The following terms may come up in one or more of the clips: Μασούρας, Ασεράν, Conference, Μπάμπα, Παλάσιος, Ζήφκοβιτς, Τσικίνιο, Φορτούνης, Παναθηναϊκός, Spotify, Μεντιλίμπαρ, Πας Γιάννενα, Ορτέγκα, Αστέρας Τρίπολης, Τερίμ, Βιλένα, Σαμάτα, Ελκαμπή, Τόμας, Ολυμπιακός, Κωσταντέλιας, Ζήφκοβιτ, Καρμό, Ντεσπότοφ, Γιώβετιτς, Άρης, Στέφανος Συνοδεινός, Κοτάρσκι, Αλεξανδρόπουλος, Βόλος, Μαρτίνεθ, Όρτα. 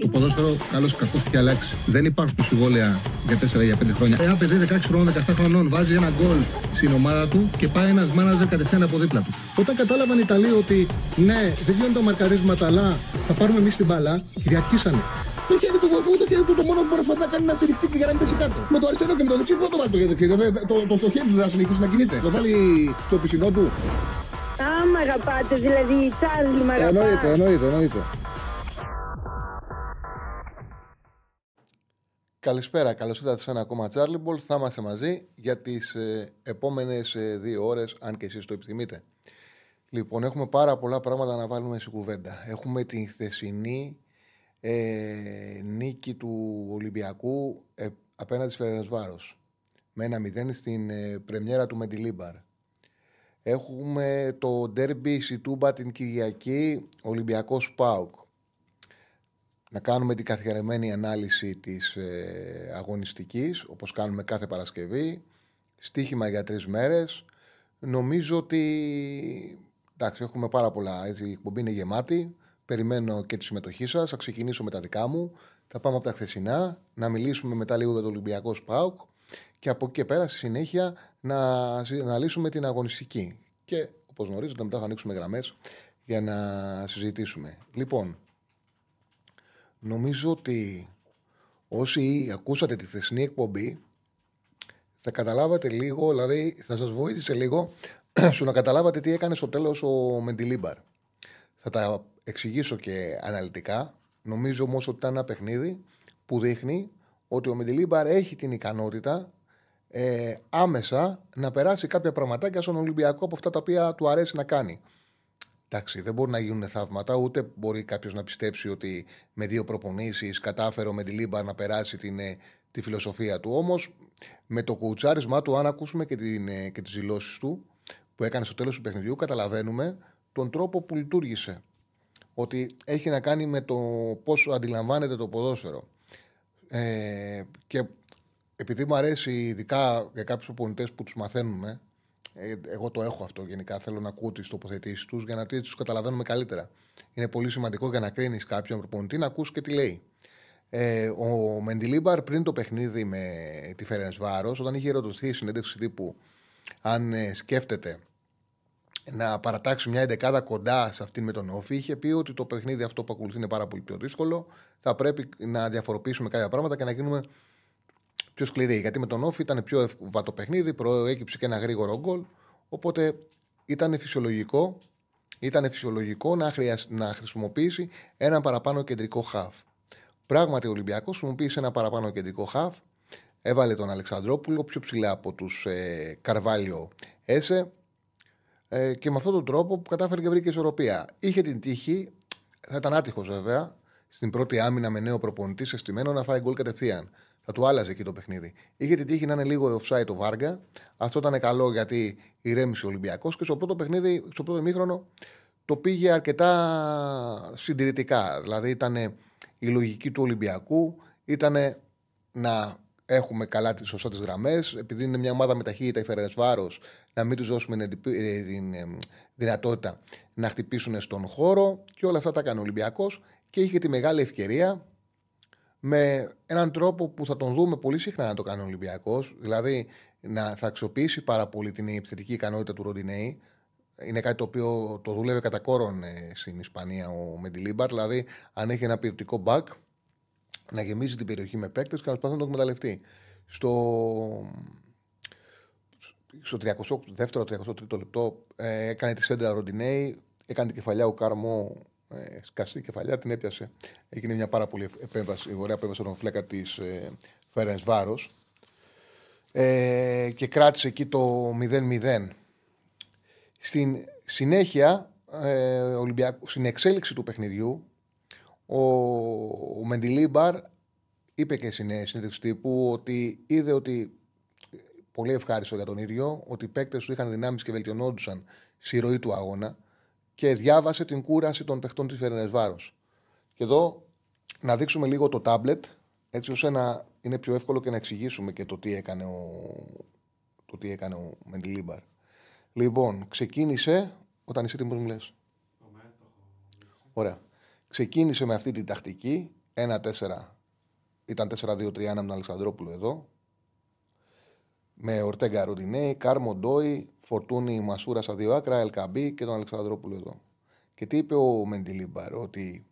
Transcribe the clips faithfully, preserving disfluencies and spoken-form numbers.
το ποδόσφαιρο καλώς ή κακώς έχει αλλάξει. Δεν υπάρχουν συμβόλαια για τέσσερα με πέντε χρόνια. Ένα παιδί δεκαέξι δεκαεπτά χρονών βάζει ένα γκολ στην ομάδα του και πάει ένας μάναζερ κατευθείαν από δίπλα του. Όταν κατάλαβαν οι Ιταλοί ότι ναι, δεν βγαίνουν τα μαρκαρίσματα, αλλά θα πάρουμε εμείς την μπάλα, κυριαρχήσανε. Το χέρι του βοηθού, το χέρι του, το μόνο που μπορεί να κάνει να στηριχτεί και για να μην πέσει κάτω. Με το αριστερό και με το δεξί, πού το βάλει το χέρι του, το, το χέρι του θα συνεχίσει να κινείται. Το βάλει στο πισινό του. Α, μ' αγαπάτε, δηλαδή, Τσάρλι, μ' αγαπάτε. Εννοείται, εννοείται, εννοείται. Καλησπέρα, καλώς ήρθατε σε ένα ακόμα Charlie Ball. Θα είμαστε μαζί για τις ε, επόμενες ε, δύο ώρες, αν και εσείς το επιθυμείτε. Λοιπόν, έχουμε πάρα πολλά πράγματα να βάλουμε στην κουβέντα. Έχουμε την χθεσινή ε, νίκη του Ολυμπιακού ε, απέναντι στη Φερεντσβάρος. Με ένα μηδέν στην ε, πρεμιέρα του Μεντιλίμπαρ. Έχουμε το ντέρμπι Σιτούμπα την Κυριακή, Ολυμπιακός ΠΑΟΚ. Να κάνουμε την καθιερωμένη ανάλυση της ε, αγωνιστικής, όπως κάνουμε κάθε Παρασκευή. Στοίχημα για τρεις μέρες. Νομίζω ότι εντάξει, έχουμε πάρα πολλά. Η εκπομπή είναι γεμάτη. Περιμένω και τη συμμετοχή σας. Θα ξεκινήσω με τα δικά μου. Θα πάμε από τα χθεσινά. Να μιλήσουμε μετά λίγο για το Ολυμπιακό ΠΑΟΚ. Και από εκεί και πέρα, στη συνέχεια, να αναλύσουμε την αγωνιστική. Και όπως γνωρίζετε, μετά θα ανοίξουμε γραμμές για να συζητήσουμε. Λοιπόν. Νομίζω ότι όσοι ακούσατε τη χθεσινή εκπομπή θα καταλάβατε λίγο, δηλαδή θα σας βοήθησε λίγο στο να καταλάβατε τι έκανε στο τέλος ο Μεντιλίμπαρ. Θα τα εξηγήσω και αναλυτικά. Νομίζω όμως ότι ήταν ένα παιχνίδι που δείχνει ότι ο Μεντιλίμπαρ έχει την ικανότητα ε, άμεσα να περάσει κάποια πραγματάκια στον Ολυμπιακό από αυτά τα οποία του αρέσει να κάνει. Εντάξει, δεν μπορούν να γίνουν θαύματα, ούτε μπορεί κάποιος να πιστέψει ότι με δύο προπονήσεις κατάφερε ο Μεντιλίμπαρ να περάσει την, τη φιλοσοφία του. Όμως, με το κουουουτσάρισμά του, αν ακούσουμε και, την, και τις δηλώσεις του που έκανε στο τέλος του παιχνιδιού, καταλαβαίνουμε τον τρόπο που λειτουργήσε. Ότι έχει να κάνει με το πώς αντιλαμβάνεται το ποδόσφαιρο. Ε, και επειδή μου αρέσει ειδικά για κάποιους προπονητές που τους μαθαίνουμε, εγώ το έχω αυτό γενικά. Θέλω να ακούω τις τοποθετήσεις τους για να τους καταλαβαίνουμε καλύτερα. Είναι πολύ σημαντικό για να κρίνεις κάποιον προπονητή να ακούς και τι λέει. Ε, ο Μεντιλίμπαρ πριν το παιχνίδι με τη Φερεντσβάρος, όταν είχε ερωτηθεί η συνέντευξη τύπου αν ε, σκέφτεται να παρατάξει μια εντεκάδα κοντά σε αυτήν με τον Όφη, είχε πει ότι το παιχνίδι αυτό που ακολουθεί είναι πάρα πολύ πιο δύσκολο. Θα πρέπει να διαφοροποιήσουμε κάποια πράγματα και να γίνουμε πιο σκληρή, γιατί με τον Όφη ήταν πιο ευβατό παιχνίδι, προέκυψε και ένα γρήγορο γκολ. Οπότε ήταν φυσιολογικό, ήταν φυσιολογικό να, χρειασ... να χρησιμοποιήσει ένα παραπάνω κεντρικό χαφ. Πράγματι, ο Ολυμπιακός χρησιμοποίησε ένα παραπάνω κεντρικό χαφ. Έβαλε τον Αλεξανδρόπουλο πιο ψηλά από τους ε, Καρβάλιο Έσε ε, και με αυτόν τον τρόπο που κατάφερε και βρήκε ισορροπία. Είχε την τύχη, θα ήταν άτυχος βέβαια, στην πρώτη άμυνα με νέο προπονητή σε στημένο να φάει γκολ κατευθείαν. Θα του άλλαζε εκεί το παιχνίδι. Είχε την τύχη να είναι λίγο offside ο Βάργα. Αυτό ήταν καλό γιατί ηρέμησε ο Ολυμπιακός και στο πρώτο παιχνίδι, στο πρώτο ημίχρονο, το πήγε αρκετά συντηρητικά. Δηλαδή ήταν η λογική του Ολυμπιακού, ήταν να έχουμε καλά τις σωστές γραμμές. Επειδή είναι μια ομάδα με ταχύτητα, η Φερεντσβάρος, να μην τους δώσουμε την δυνατότητα να χτυπήσουν στον χώρο. Και όλα αυτά τα έκανε ο Ολυμπιακός και είχε τη μεγάλη ευκαιρία. Με έναν τρόπο που θα τον δούμε πολύ συχνά να το κάνει ο Ολυμπιακός, δηλαδή να θα αξιοποιήσει πάρα πολύ την επιθετική ικανότητα του Ροντινέη. Είναι κάτι το οποίο το δούλευε κατά κόρον ε, στην Ισπανία ο Μεντιλίμπαρ. Δηλαδή, αν έχει ένα ποιοτικό μπακ, να γεμίζει την περιοχή με παίκτες και να προσπαθεί να το εκμεταλλευτεί. Στο, στο τριακοστό δεύτερο με τριακοστό τρίτο λεπτό ε, έκανε τη σέντρα Ροντινέη, έκανε την κεφαλιά ο Καρμό. Σκαστή κεφαλιά, την έπιασε. Έγινε μια πάρα πολύ επέμβαση, η ωραία επέμβαση στον φλέκα της ε, Φερεντσβάρος ε, και κράτησε εκεί το μηδέν μηδέν. Στην συνέχεια, ε, Ολυμπιακ... στην εξέλιξη του παιχνιδιού, ο, ο Μεντιλίμπαρ είπε και στην συνέντευξη τύπου ότι είδε ότι, πολύ ευχάριστο για τον ίδιο, ότι οι παίκτες του είχαν δυνάμεις και βελτιωνόντουσαν στη ροή του αγώνα. Και διάβασε την κούραση των παιχτών της Φερεντσβάρος. Και εδώ να δείξουμε λίγο το τάμπλετ, έτσι ώστε να είναι πιο εύκολο και να εξηγήσουμε και το τι έκανε ο, το τι έκανε ο Μεντιλίμπαρ. Λοιπόν, ξεκίνησε. Όταν είσαι έτοιμος, μου λες. Ωραία. Ξεκίνησε με αυτή την τακτική. ένα τέσσερα. Ήταν τέσσερα δύο τρία ένα με τον Αλεξανδρόπουλο εδώ. Με Ορτέγκα, Ροντινέη, Καρμό, Ντόι, Φορτούνη, Μασούρα στα δύο άκρα, Ελκαμπή και τον Αλεξανδρόπουλο εδώ. Και τι είπε ο Μεντιλίμπαρ, ότι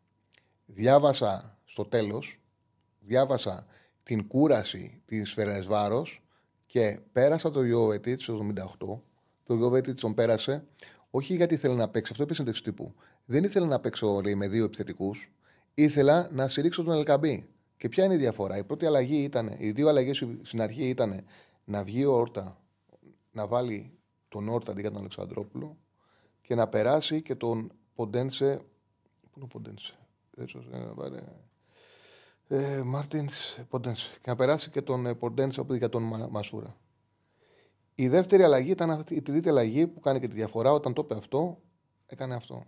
διάβασα στο τέλος, διάβασα την κούραση της Φερεντσβάρος και πέρασα το Γιώβετιτς στο εβδομήντα οκτώ. Το Γιώβετιτς τον πέρασε, όχι γιατί ήθελε να παίξει, αυτό είπε συνέντευξη τύπου. Δεν ήθελε να παίξω όλοι με δύο επιθετικούς, ήθελα να συρρίξω τον Ελκαμπή. Και ποια είναι η διαφορά, η πρώτη αλλαγή ήταν, οι δύο αλλαγές στην αρχή ήταν να βγει ο Όρτα, να βάλει τον Όρτα αντί για τον Αλεξανδρόπουλο και να περάσει και τον Ποντένσε. Πού είναι ο Ποντένσε, έτσι, ε, Μάρτινς, Ποντένσε. Και να περάσει και τον Ποντένσε για τον Μα, Μασούρα. Η δεύτερη αλλαγή ήταν αυτή, η τρίτη αλλαγή που κάνει και τη διαφορά. Όταν το είπε αυτό, έκανε αυτό.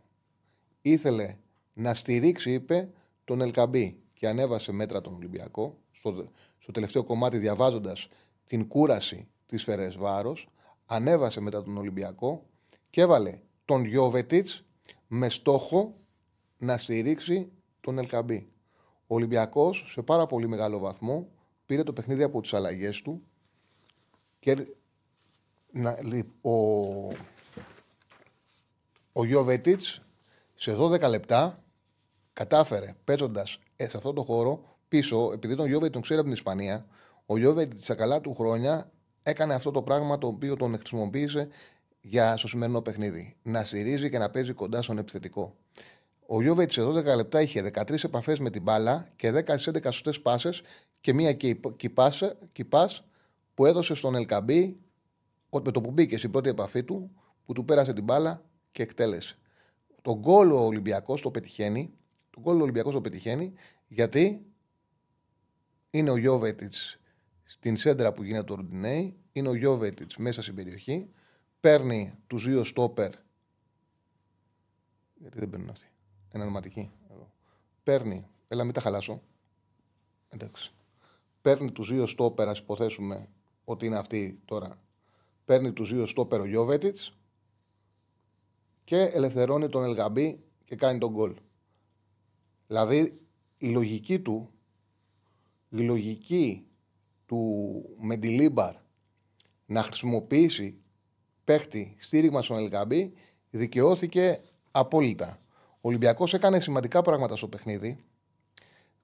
Ήθελε να στηρίξει, είπε, τον Ελκαμπή και ανέβασε μέτρα τον Ολυμπιακό στο, στο τελευταίο κομμάτι, διαβάζοντας την κούραση της Φερεντσβάρος, ανέβασε μετά τον Ολυμπιακό και έβαλε τον Γιώβετιτς με στόχο να στηρίξει τον Ελκαμπή. Ο Ολυμπιακός σε πάρα πολύ μεγάλο βαθμό πήρε το παιχνίδι από τις αλλαγές του και να, ο, ο Γιώβετιτς σε δώδεκα λεπτά κατάφερε, παίζοντας ε, σε αυτόν τον χώρο πίσω, επειδή τον Γιώβετιτς τον ξέρει από την Ισπανία. Ο Γιώβετιτς στα καλά του χρόνια έκανε αυτό το πράγμα, το οποίο τον χρησιμοποίησε για στο σημερινό παιχνίδι. Να στηρίζει και να παίζει κοντά στον επιθετικό. Ο Γιώβετιτς σε δώδεκα λεπτά είχε δεκατρείς επαφές με την μπάλα και δέκα στις έντεκα σωστές πάσες και μία κιπάς που έδωσε στον Ελκαμπή με το που μπήκε στην πρώτη επαφή του, που του πέρασε την μπάλα και εκτέλεσε. Τον γκολ ο Ολυμπιακός το πετυχαίνει. Τον γκολ ο Ολυμπιακός το πετυχαίνει γιατί είναι ο Γιώβετιτς στην σέντρα που γίνεται το Ροντινέη, είναι ο Γιώβετιτς μέσα στην περιοχή, παίρνει τους δύο στόπερ. Γιατί δεν παίρνουν αυτοί. Ενανματικοί. Παίρνει. Έλα, μην τα χαλάσω. Εντάξει. Παίρνει τους δύο στόπερ, ας υποθέσουμε ότι είναι αυτοί τώρα. Παίρνει τους δύο στόπερ ο Γιώβετιτς και ελευθερώνει τον Ελγαμπή και κάνει τον γκολ. Δηλαδή η λογική του, η λογική του Μεντιλίμπαρ να χρησιμοποιήσει παίχτη στήριγμα στον Ελκαμπή δικαιώθηκε απόλυτα. Ο Ολυμπιακός έκανε σημαντικά πράγματα στο παιχνίδι.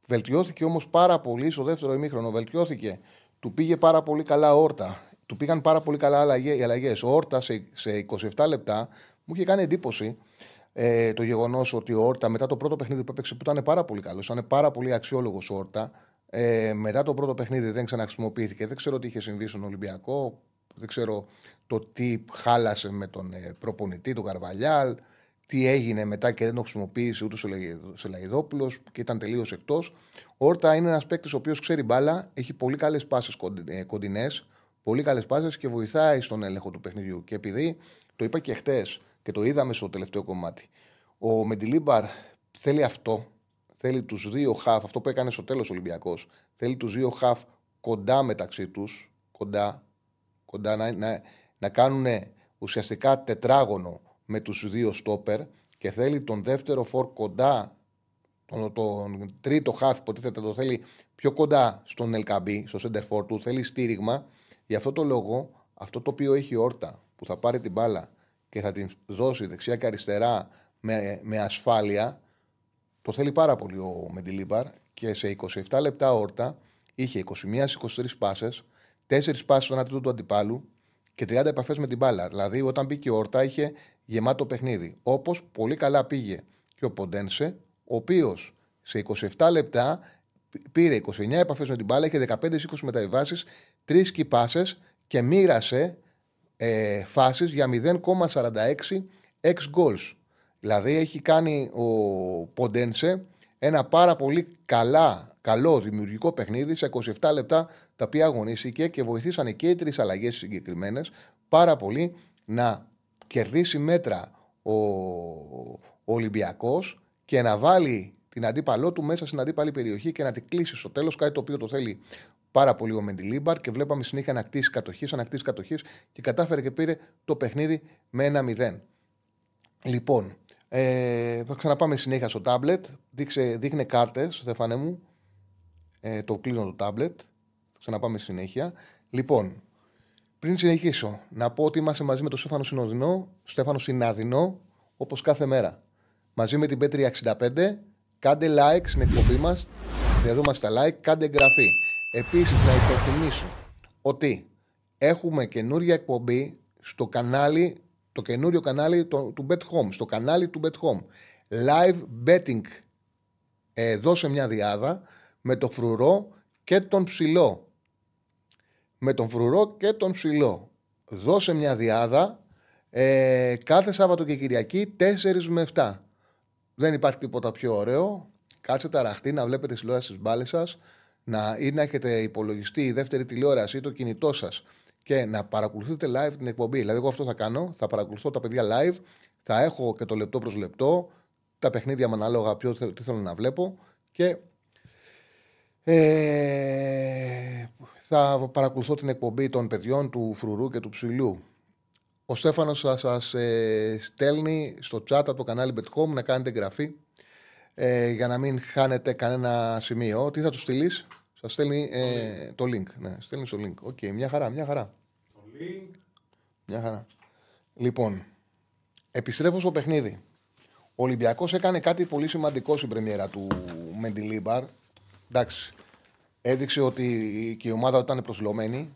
Βελτιώθηκε όμως πάρα πολύ στο δεύτερο ημίχρονο. Βελτιώθηκε. Του πήγε πάρα πολύ καλά Όρτα. Του πήγαν πάρα πολύ καλά οι αλλαγές. Ο Όρτα σε, σε είκοσι επτά λεπτά μου είχε κάνει εντύπωση ε, το γεγονός ότι ο Όρτα μετά το πρώτο παιχνίδι που έπαιξε, που ήταν πάρα πολύ καλό, ήταν πάρα πολύ αξιόλογος ο Όρτα. Ε, μετά το πρώτο παιχνίδι δεν ξαναχρησιμοποιήθηκε. Δεν ξέρω τι είχε συμβεί στον Ολυμπιακό. Δεν ξέρω το τι χάλασε με τον ε, προπονητή, τον Καρβαλιάλ. Τι έγινε μετά και δεν το χρησιμοποίησε ούτε ο Σελαϊδόπουλος και ήταν τελείως εκτός. Ο Όρτα είναι ένας παίκτης ο οποίος ξέρει μπάλα, έχει πολύ καλές πάσες κοντινές, πολύ καλές πάσες και βοηθάει στον έλεγχο του παιχνιδιού. Και επειδή το είπα και χτες και το είδαμε στο τελευταίο κομμάτι, ο Μεντιλίμπαρ θέλει αυτό. Θέλει τους δύο χαφ, αυτό που έκανε στο τέλος ο Ολυμπιακός, θέλει τους δύο χαφ κοντά μεταξύ τους, κοντά, κοντά να, να, να κάνουν ουσιαστικά τετράγωνο με τους δύο στόπερ και θέλει τον δεύτερο φορ κοντά, τον, τον τρίτο χαφ υποτίθεται το θέλει πιο κοντά στον Ελκαμπή, στο center for του, θέλει στήριγμα. Γι' αυτό το λόγο, αυτό το οποίο έχει Όρτα, που θα πάρει την μπάλα και θα την δώσει δεξιά και αριστερά με, με ασφάλεια, το θέλει πάρα πολύ ο Μεντιλίμπαρ και σε είκοσι επτά λεπτά Όρτα είχε είκοσι μία είκοσι τρεις πάσες, τέσσερις πάσες στον ατρίτο του αντιπάλου και τριάντα επαφές με την μπάλα. Δηλαδή, όταν μπήκε ο Όρτα, είχε γεμάτο παιχνίδι. Όπως πολύ καλά πήγε και ο Ποντένσε, ο οποίος σε είκοσι επτά λεπτά πήρε είκοσι εννέα επαφές με την μπάλα, είχε δεκαπέντε είκοσι μεταβιβάσεις, τρεις κιπάσες και μοίρασε ε, φάσεις για μηδέν κόμμα σαράντα έξι εξ-goals. Δηλαδή έχει κάνει ο Ποντένσε ένα πάρα πολύ καλά, καλό δημιουργικό παιχνίδι σε είκοσι επτά λεπτά τα οποία αγωνίστηκε και βοηθήσανε και οι τρεις αλλαγές συγκεκριμένες πάρα πολύ να κερδίσει μέτρα ο Ολυμπιακός και να βάλει την αντίπαλό του μέσα στην αντίπαλη περιοχή και να την κλείσει στο τέλος, κάτι το οποίο το θέλει πάρα πολύ ο Μεντιλίμπαρ και βλέπαμε συνέχεια να κτίσει κατοχής, ανακτήσει κατοχής και κατάφερε και πήρε το παιχνίδι με ένα μηδέν. Λοιπόν, Ε, θα ξαναπάμε συνέχεια στο τάμπλετ. Δείξε, δείχνε κάρτες, Στέφανε μου. Ε, το κλείνω το τάμπλετ. Θα ξαναπάμε συνέχεια. Λοιπόν, πριν συνεχίσω, να πω ότι είμαστε μαζί με τον Στέφανο Συνοδεινό, Στέφανο Συνάδεινο, όπως κάθε μέρα. Μαζί με την Πέτρια εξήντα πέντε, κάντε like στην εκπομπή μας. Χρειαζόμαστε τα like, κάντε εγγραφή. Επίσης, να υπενθυμίσω ότι έχουμε καινούρια εκπομπή στο κανάλι, το καινούριο κανάλι του, του Bet Home. Στο κανάλι του Bet Home. Live betting. Ε, δώσε μια διάδα με το φρουρό και τον ψηλό. Με τον φρουρό και τον ψηλό. Δώσε μια διάδα ε, κάθε Σάββατο και Κυριακή τέσσερις με επτά. Δεν υπάρχει τίποτα πιο ωραίο. Κάτσε ταραχτή να βλέπετε τηλεόραση στις μπάλες σας, να, ή να έχετε υπολογιστή η δεύτερη τηλεόραση ή το κινητό σας και να παρακολουθείτε live την εκπομπή. Δηλαδή, εγώ αυτό θα κάνω. Θα παρακολουθώ τα παιδιά live. Θα έχω και το λεπτό προς λεπτό, τα παιχνίδια με ανάλογα ποιο, τι θέλω να βλέπω και ε, θα παρακολουθώ την εκπομπή των παιδιών του Φρουρού και του Ψηλού. Ο Στέφανος θα σας ε, στέλνει στο chat από το κανάλι Bet Home να κάνετε εγγραφή ε, για να μην χάνετε κανένα σημείο. Τι θα του στείλει, σας στέλνει ε, το link. Ναι, στέλνει το link. Οκ, okay, μια χαρά, μια χαρά. Το link. Μια χαρά. Λοιπόν, επιστρέφω στο παιχνίδι. Ο Ολυμπιακός έκανε κάτι πολύ σημαντικό στην πρεμιέρα του Μεντιλίμπαρ. Εντάξει. Έδειξε ότι και η ομάδα ήταν προσλωμένη.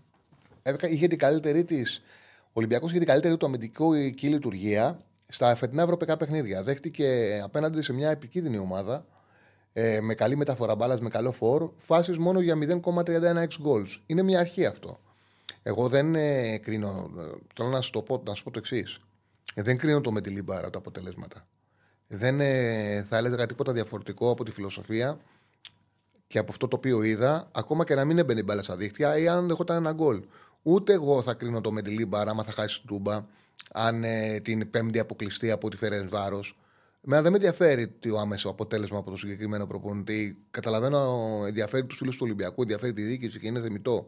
Είχε την καλύτερη της. Ο Ολυμπιακός είχε την καλύτερη του αμυντική λειτουργία στα φετινά ευρωπαϊκά παιχνίδια. Δέχτηκε απέναντι σε μια επικίνδυνη ομάδα ε, με καλή μεταφορά μπάλας, με καλό φόρ, φάσεις μόνο για μηδέν κόμμα τριάντα ένα goals. Είναι μια αρχή αυτό. Εγώ δεν ε, κρίνω. Θέλω να σου το πω, να σου πω το εξής. Ε, δεν κρίνω το Μεντιλίμπαρ από τα αποτελέσματα. Δεν ε, θα έλεγα τίποτα διαφορετικό από τη φιλοσοφία και από αυτό το οποίο είδα, ακόμα και να μην έμπαινε η μπάλα στα δίχτυα ή αν δεχόταν ένα γκολ. Ούτε εγώ θα κρίνω το Μεντιλίμπαρ άμα θα χάσει την Τούμπα, αν ε, την Πέμπτη αποκλειστεί από τη Φερεντσβάρος. Εμένα δεν με ενδιαφέρει το άμεσο αποτέλεσμα από το συγκεκριμένο προπονητή. Καταλαβαίνω, ενδιαφέρει τους φίλους του Ολυμπιακού, ενδιαφέρει τη διοίκηση και είναι θεμιτό.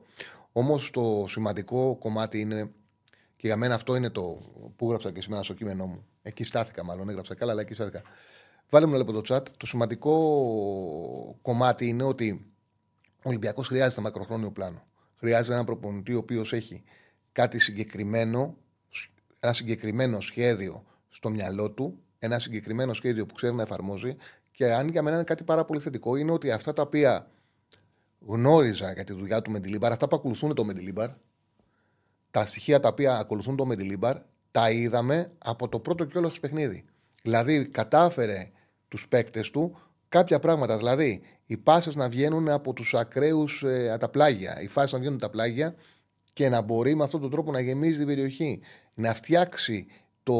Όμως το σημαντικό κομμάτι είναι, και για μένα αυτό είναι το που έγραψα και σήμερα στο κείμενό μου. Εκεί στάθηκα, μάλλον έγραψα καλά, αλλά εκεί στάθηκα. Βάλε μου να λέω από το chat. Το σημαντικό κομμάτι είναι ότι ο Ολυμπιακός χρειάζεται ένα μακροχρόνιο πλάνο. Χρειάζεται έναν προπονητή ο οποίος έχει κάτι συγκεκριμένο, ένα συγκεκριμένο σχέδιο στο μυαλό του, ένα συγκεκριμένο σχέδιο που ξέρει να εφαρμόζει. Και αν για μένα είναι κάτι πάρα πολύ θετικό, είναι ότι αυτά τα οποία γνώριζα για τη δουλειά του Μεντιλίμπαρ, αυτά που ακολουθούν το Μεντιλίμπαρ, τα στοιχεία τα οποία ακολουθούν το Μεντιλίμπαρ, τα είδαμε από το πρώτο κιόλας παιχνίδι. Δηλαδή, κατάφερε τους παίκτες του κάποια πράγματα. Δηλαδή, οι πάσες να βγαίνουν από τους ακραίους ε, τα πλάγια, οι φάσεις να βγαίνουν τα πλάγια και να μπορεί με αυτόν τον τρόπο να γεμίζει την περιοχή. Να φτιάξει το,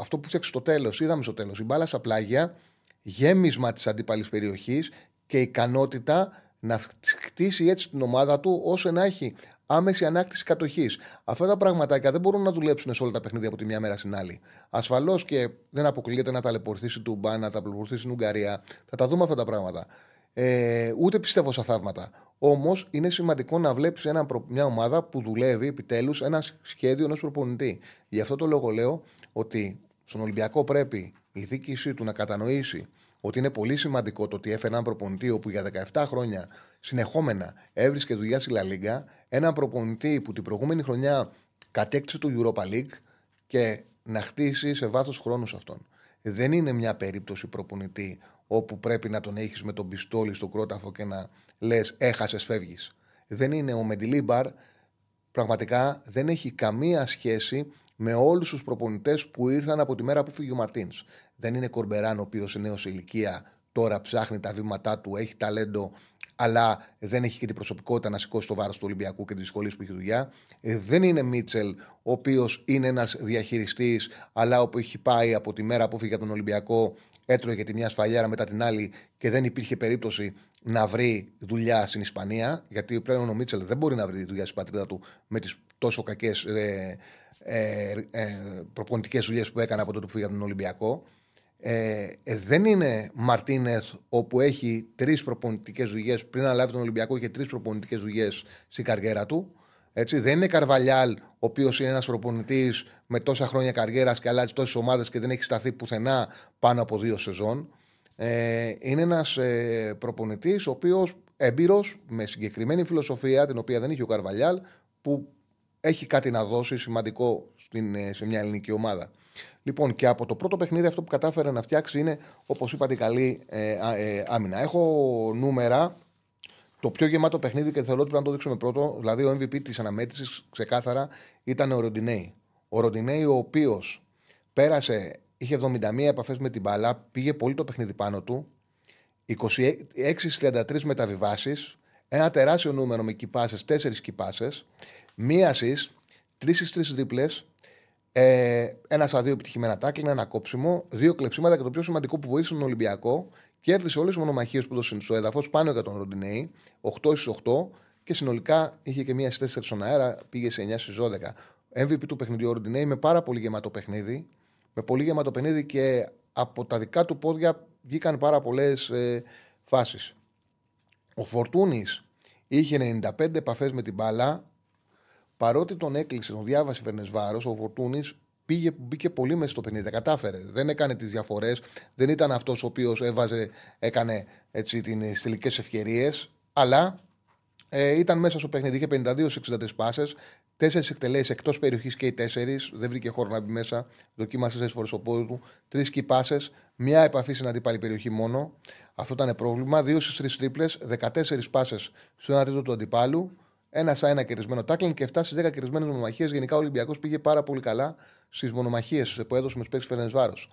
αυτό που φτιάξει στο τέλος. Είδαμε στο τέλος. Η μπάλα στα πλάγια, γέμισμα της αντίπαλης περιοχής και ικανότητα να χτίσει έτσι την ομάδα του ώστε να έχει άμεση ανάκτηση κατοχής. Αυτά τα πραγματάκια δεν μπορούν να δουλέψουν σε όλα τα παιχνίδια από τη μια μέρα στην άλλη. Ασφαλώς και δεν αποκλείεται να ταλαιπωρηθεί στην Τούμπα, να ταλαιπωρηθεί στην Ουγγαρία. Θα τα δούμε αυτά τα πράγματα. Ε, ούτε πιστεύω στα θαύματα. Όμως είναι σημαντικό να βλέπεις μια ομάδα που δουλεύει επιτέλους ένα σχέδιο ενός προπονητή. Γι' αυτό το λόγο λέω ότι στον Ολυμπιακό πρέπει η διοίκησή του να κατανοήσει ότι είναι πολύ σημαντικό το ότι έφερε έναν προπονητή όπου για δεκαεπτά χρόνια συνεχόμενα έβρισκε δουλειά στη Λα Λίγκα, έναν προπονητή που την προηγούμενη χρονιά κατέκτησε το Europa League και να χτίσει σε βάθος χρόνου σε αυτόν. Δεν είναι μια περίπτωση προπονητή όπου πρέπει να τον έχεις με τον πιστόλι στον κρόταφο και να λες έχασες, φεύγεις. Δεν είναι. Ο Μεντιλίμπαρ πραγματικά δεν έχει καμία σχέση με όλους τους προπονητές που ήρθαν από τη μέρα που φύγει ο Μαρτίνς. Δεν είναι Κορμπεράν, ο οποίος νέος σε ηλικία τώρα ψάχνει τα βήματά του, έχει ταλέντο, αλλά δεν έχει και την προσωπικότητα να σηκώσει το βάρος του Ολυμπιακού και τις δυσκολίες που έχει δουλειά. Δεν είναι Μίτσελ, ο οποίος είναι ένας διαχειριστής, αλλά όπου έχει πάει από τη μέρα που φύγει από τον Ολυμπιακό, έτρωγε τη μια σφαλιάρα μετά την άλλη και δεν υπήρχε περίπτωση να βρει δουλειά στην Ισπανία, γιατί πλέον ο Μίτσελ δεν μπορεί να βρει δουλειά στην πατρίδα του με τις τόσο κακές ε, ε, ε, προπονητικές δουλειές που έκανε από τότε που φύγει από τον Ολυμπιακό. Ε, δεν είναι Μαρτίνεθ, όπου έχει τρεις προπονητικές δουλειές πριν να λάβει τον Ολυμπιακό και τρεις προπονητικές δουλειές στην καριέρα του. Έτσι, δεν είναι Καρβαλιάλ, ο οποίος είναι ένας προπονητής με τόσα χρόνια καριέρας και αλλάζει τόσες ομάδες και δεν έχει σταθεί πουθενά πάνω από δύο σεζόν. Ε, είναι ένας ε, προπονητής ο οποίος έμπειρος, με συγκεκριμένη φιλοσοφία, την οποία δεν είχε ο Καρβαλιάλ, που έχει κάτι να δώσει σημαντικό στην, σε μια ελληνική ομάδα. Λοιπόν, και από το πρώτο παιχνίδι αυτό που κατάφερε να φτιάξει είναι, όπως είπατε, καλή ε, ε, άμυνα. Έχω νούμερα. Το πιο γεμάτο παιχνίδι, και θεωρώ ότι πρέπει να το δείξουμε πρώτο, δηλαδή ο εμ βι πι της αναμέτρησης ξεκάθαρα ήταν ο Ροντινέη. Ο Ροντινέη, ο οποίος πέρασε, είχε εβδομήντα μία επαφές με την μπάλα, πήγε πολύ το παιχνίδι πάνω του, είκοσι έξι τριάντα τρεις μεταβιβάσεις, ένα τεράστιο νούμερο με κυπάσες, τέσσερις κυπάσες, μία ασίστ, τρεις τρεις δίπλες, ε, ένα στα δύο επιτυχημένα τάκλινα, ένα κόψιμο, δύο κλεψίματα και το πιο σημαντικό που βοήθησε τον Ολυμπιακό. Κέρδισε όλες τις μονομαχίες που έδωσε στο έδαφος πάνω για τον Ροντινέη, οκτώ εις οκτώ, και συνολικά είχε και μία στις τέσσερις στον αέρα, πήγε σε εννιά εις δώδεκα. εμ βι πι του παιχνιδιού ο Ροντινέη, με πάρα πολύ γεμάτο παιχνίδι, με πολύ γεμάτο παιχνίδι και από τα δικά του πόδια βγήκαν πάρα πολλές ε, φάσεις. Ο Φορτούνης είχε ενενήντα πέντε επαφές με την μπάλα, παρότι τον έκλεισε, τον διάβασε Φερεντσβάρος, ο Φορτούνης Πήγε, μπήκε πολύ μέσα στο παιχνίδι, τα κατάφερε. Δεν έκανε τις διαφορές, δεν ήταν αυτός ο οποίος έβαζε, έκανε έτσι, τις τελικές ευκαιρίες, αλλά ε, ήταν μέσα στο παιχνίδι. Είχε πενήντα δύο εξήντα τρεις πάσες, τέσσερις εκτελέσεις εκτός περιοχής και οι τέσσερις, δεν βρήκε χώρο να μπει μέσα, δοκίμασε τέσσερις φορές το πόδι του, τρεις κυπάσες, μια επαφή στην αντίπαλη περιοχή μόνο. Αυτό ήταν πρόβλημα. Δύο στις τρεις τρίπλες, δεκατέσσερις πάσες στο ένα τρίτο του αντιπάλου. Ένα σαν ένα κερδισμένο τάκλιν και εφτά στις δέκα κερδισμένες μονομαχίες. Γενικά ο Ολυμπιακός πήγε πάρα πολύ καλά στις μονομαχίες που έδωσε με τους παίκτες Φερεντσβάρος.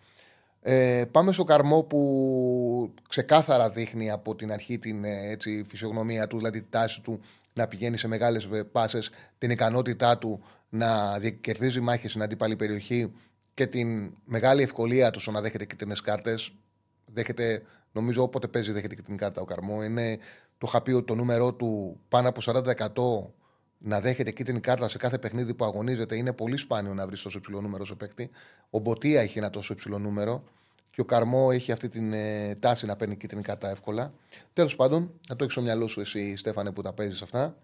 Ε, πάμε στο Καρμό, που ξεκάθαρα δείχνει από την αρχή την έτσι, φυσιογνωμία του, δηλαδή τη τάση του να πηγαίνει σε μεγάλες πάσες, την ικανότητά του να κερδίζει μάχες στην αντίπαλη περιοχή και την μεγάλη ευκολία του στο να δέχεται κίτρινες κάρτες. Δέχεται, νομίζω, όποτε παίζει, δέχεται κίτρινη κάρτα ο Καρμό. Είναι, το είχα πει ότι το νούμερό του πάνω από σαράντα τοις εκατό να δέχεται κίτρινη κάρτα σε κάθε παιχνίδι που αγωνίζεται. Είναι πολύ σπάνιο να βρει τόσο υψηλό νούμερο σε παίκτη. Ο Μποτία έχει ένα τόσο υψηλό νούμερο και ο Καρμό έχει αυτή την ε, τάση να παίρνει κίτρινη κάρτα εύκολα. Τέλος πάντων, να το έχεις στο μυαλό σου, εσύ, Στέφανε, που τα παίζεις αυτά.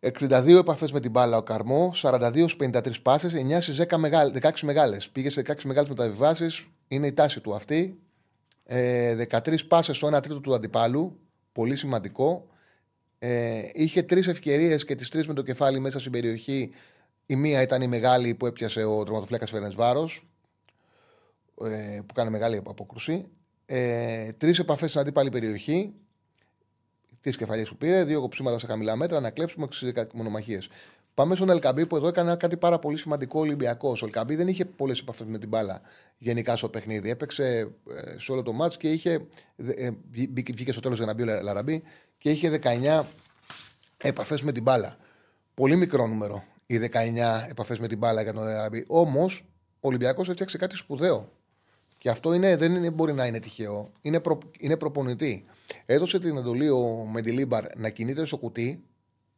εξήντα δύο επαφές με την μπάλα ο Καρμό, σαράντα δύο πενήντα τρεις πάσες, εννιά στις δέκα, δεκαέξι μεγάλες. Πήγε σε δεκαέξι μεγάλες μεταβιβάσεις, είναι η τάση του αυτή. Ε, δεκατρείς πάσες στο ένα τρίτο του αντιπάλου. Πολύ σημαντικό. Ε, είχε τρεις ευκαιρίες και τις τρεις με το κεφάλι μέσα στην περιοχή. Η μία ήταν η μεγάλη που έπιασε ο τροματοφυλάκας Φερεντσβάρος, ε, που κάνει μεγάλη απόκρουση. Ε, τρεις επαφές στην αντίπαλη περιοχή. Τις κεφαλιές που πήρε, δύο κοψίματα σε χαμηλά μέτρα, να κλέψουμε στις μονομαχίες. Πάμε στον Ελκαμπή, που εδώ έκανε κάτι πάρα πολύ σημαντικό ο Ολυμπιακός. Ο Ελκαμπή δεν είχε πολλές επαφές με την μπάλα γενικά στο παιχνίδι. Έπαιξε σε όλο το μάτς και είχε, βγήκε στο τέλος για να μπει ο Λαραμπή και είχε δεκαεννιά επαφές με την μπάλα. Πολύ μικρό νούμερο οι δεκαεννιά επαφές με την μπάλα για τον Λαραμπή. Όμως ο Ολυμπιακός έφτιαξε κάτι σπουδαίο. Και αυτό είναι, δεν είναι, μπορεί να είναι τυχαίο. Είναι, προ, είναι προπονητή. Έδωσε την εντολή ο Μεντιλίμπαρ να κινείται στο κουτί,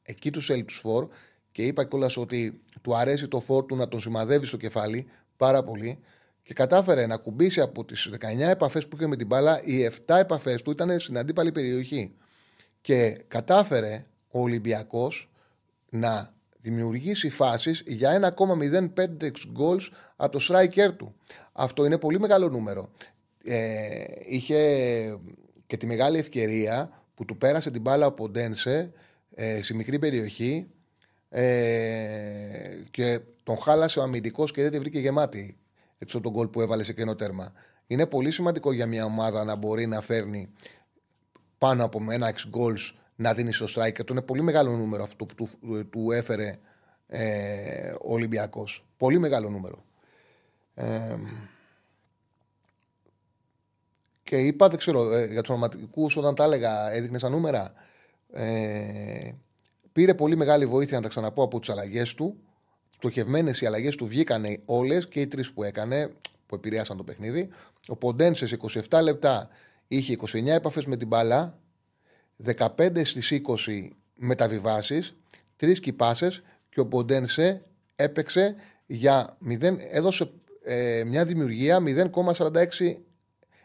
εκεί του έλει του φορ. Και είπα κιόλας ότι του αρέσει το φόρ του να τον σημαδεύει στο κεφάλι πάρα πολύ. Και κατάφερε να κουμπίσει από τις δεκαεννιά επαφές που είχε με την μπάλα, οι εφτά επαφές του ήταν στην αντίπαλη περιοχή. Και κατάφερε ο Ολυμπιακός να δημιουργήσει φάσεις για ένα κόμμα μηδέν πέντε goals από το striker του. Αυτό είναι πολύ μεγάλο νούμερο. Ε, είχε και τη μεγάλη ευκαιρία που του πέρασε την μπάλα ο Ποντένσε ε, στη μικρή περιοχή. Ε, και τον χάλασε ο αμυντικός και δεν τη βρήκε γεμάτη έξω τον γκολ που έβαλε σε κενό τέρμα. Είναι πολύ σημαντικό για μια ομάδα να μπορεί να φέρνει πάνω από ένα εξ goals να δίνει στο striker. Το είναι πολύ μεγάλο νούμερο αυτό που του, του, του έφερε ε, ο Ολυμπιακός. Πολύ μεγάλο νούμερο. Ε, και είπα, δεν ξέρω, ε, για τους ονοματικούς όταν τα έλεγα έδειχνε σαν νούμερα. Ε, Πήρε πολύ μεγάλη βοήθεια, να τα ξαναπώ, από τις αλλαγές του. Στοχευμένες οι αλλαγές του βγήκανε όλες και οι τρεις που έκανε, που επηρεάσαν το παιχνίδι. Ο Ποντένσε σε είκοσι εφτά λεπτά είχε είκοσι εννιά επαφές με την μπάλα, δεκαπέντε στις είκοσι μεταβιβάσεις, τρεις κυπάσες και ο Ποντένσε έπαιξε για μηδέν, έδωσε ε, μια δημιουργία μηδέν κόμμα σαράντα έξι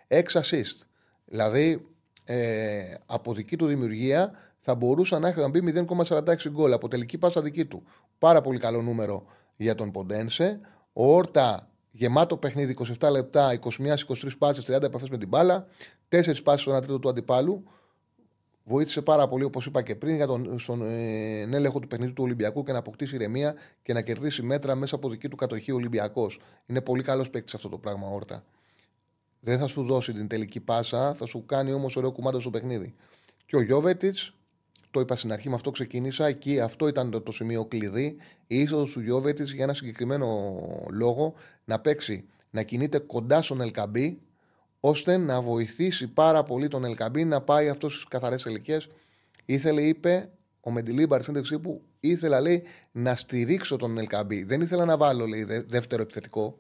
έξι assist. Δηλαδή ε, από δική του δημιουργία θα μπορούσε να είχαν μπει μηδέν κόμμα σαράντα έξι γκολ από τελική πάσα δική του. Πάρα πολύ καλό νούμερο για τον Ποντένσε. Ο Όρτα γεμάτο παιχνίδι, είκοσι επτά λεπτά, είκοσι μία είκοσι τρεις πάσες, τριάντα επαφές με την μπάλα, τέσσερις πάσες στον τρίτο του αντιπάλου. Βοήθησε πάρα πολύ, όπως είπα και πριν, για τον στον, ε, έλεγχο του παιχνιδιού του Ολυμπιακού και να αποκτήσει ηρεμία και να κερδίσει μέτρα μέσα από δική του κατοχή ο Ολυμπιακός. Είναι πολύ καλός παίκτης αυτό το πράγμα, Όρτα. Δεν θα σου δώσει την τελική πάσα, θα σου κάνει όμως ωραίο κουμάντο στο παιχνίδι. Και ο Γιώβετιτς, το είπα στην αρχή, με αυτό ξεκίνησα, εκεί αυτό ήταν το, το σημείο κλειδί. Η είσοδος του Γιώβετιτς για ένα συγκεκριμένο λόγο, να παίξει, να κινείται κοντά στον Ελκαμπή, ώστε να βοηθήσει πάρα πολύ τον Ελκαμπή να πάει αυτό στις καθαρές ελικές. Ήθελε, είπε ο Μεντιλίμπαρ στην έντευξή που ήθελα, λέει, να στηρίξω τον Ελκαμπή. Δεν ήθελα να βάλω, λέει, δε, δεύτερο επιθετικό.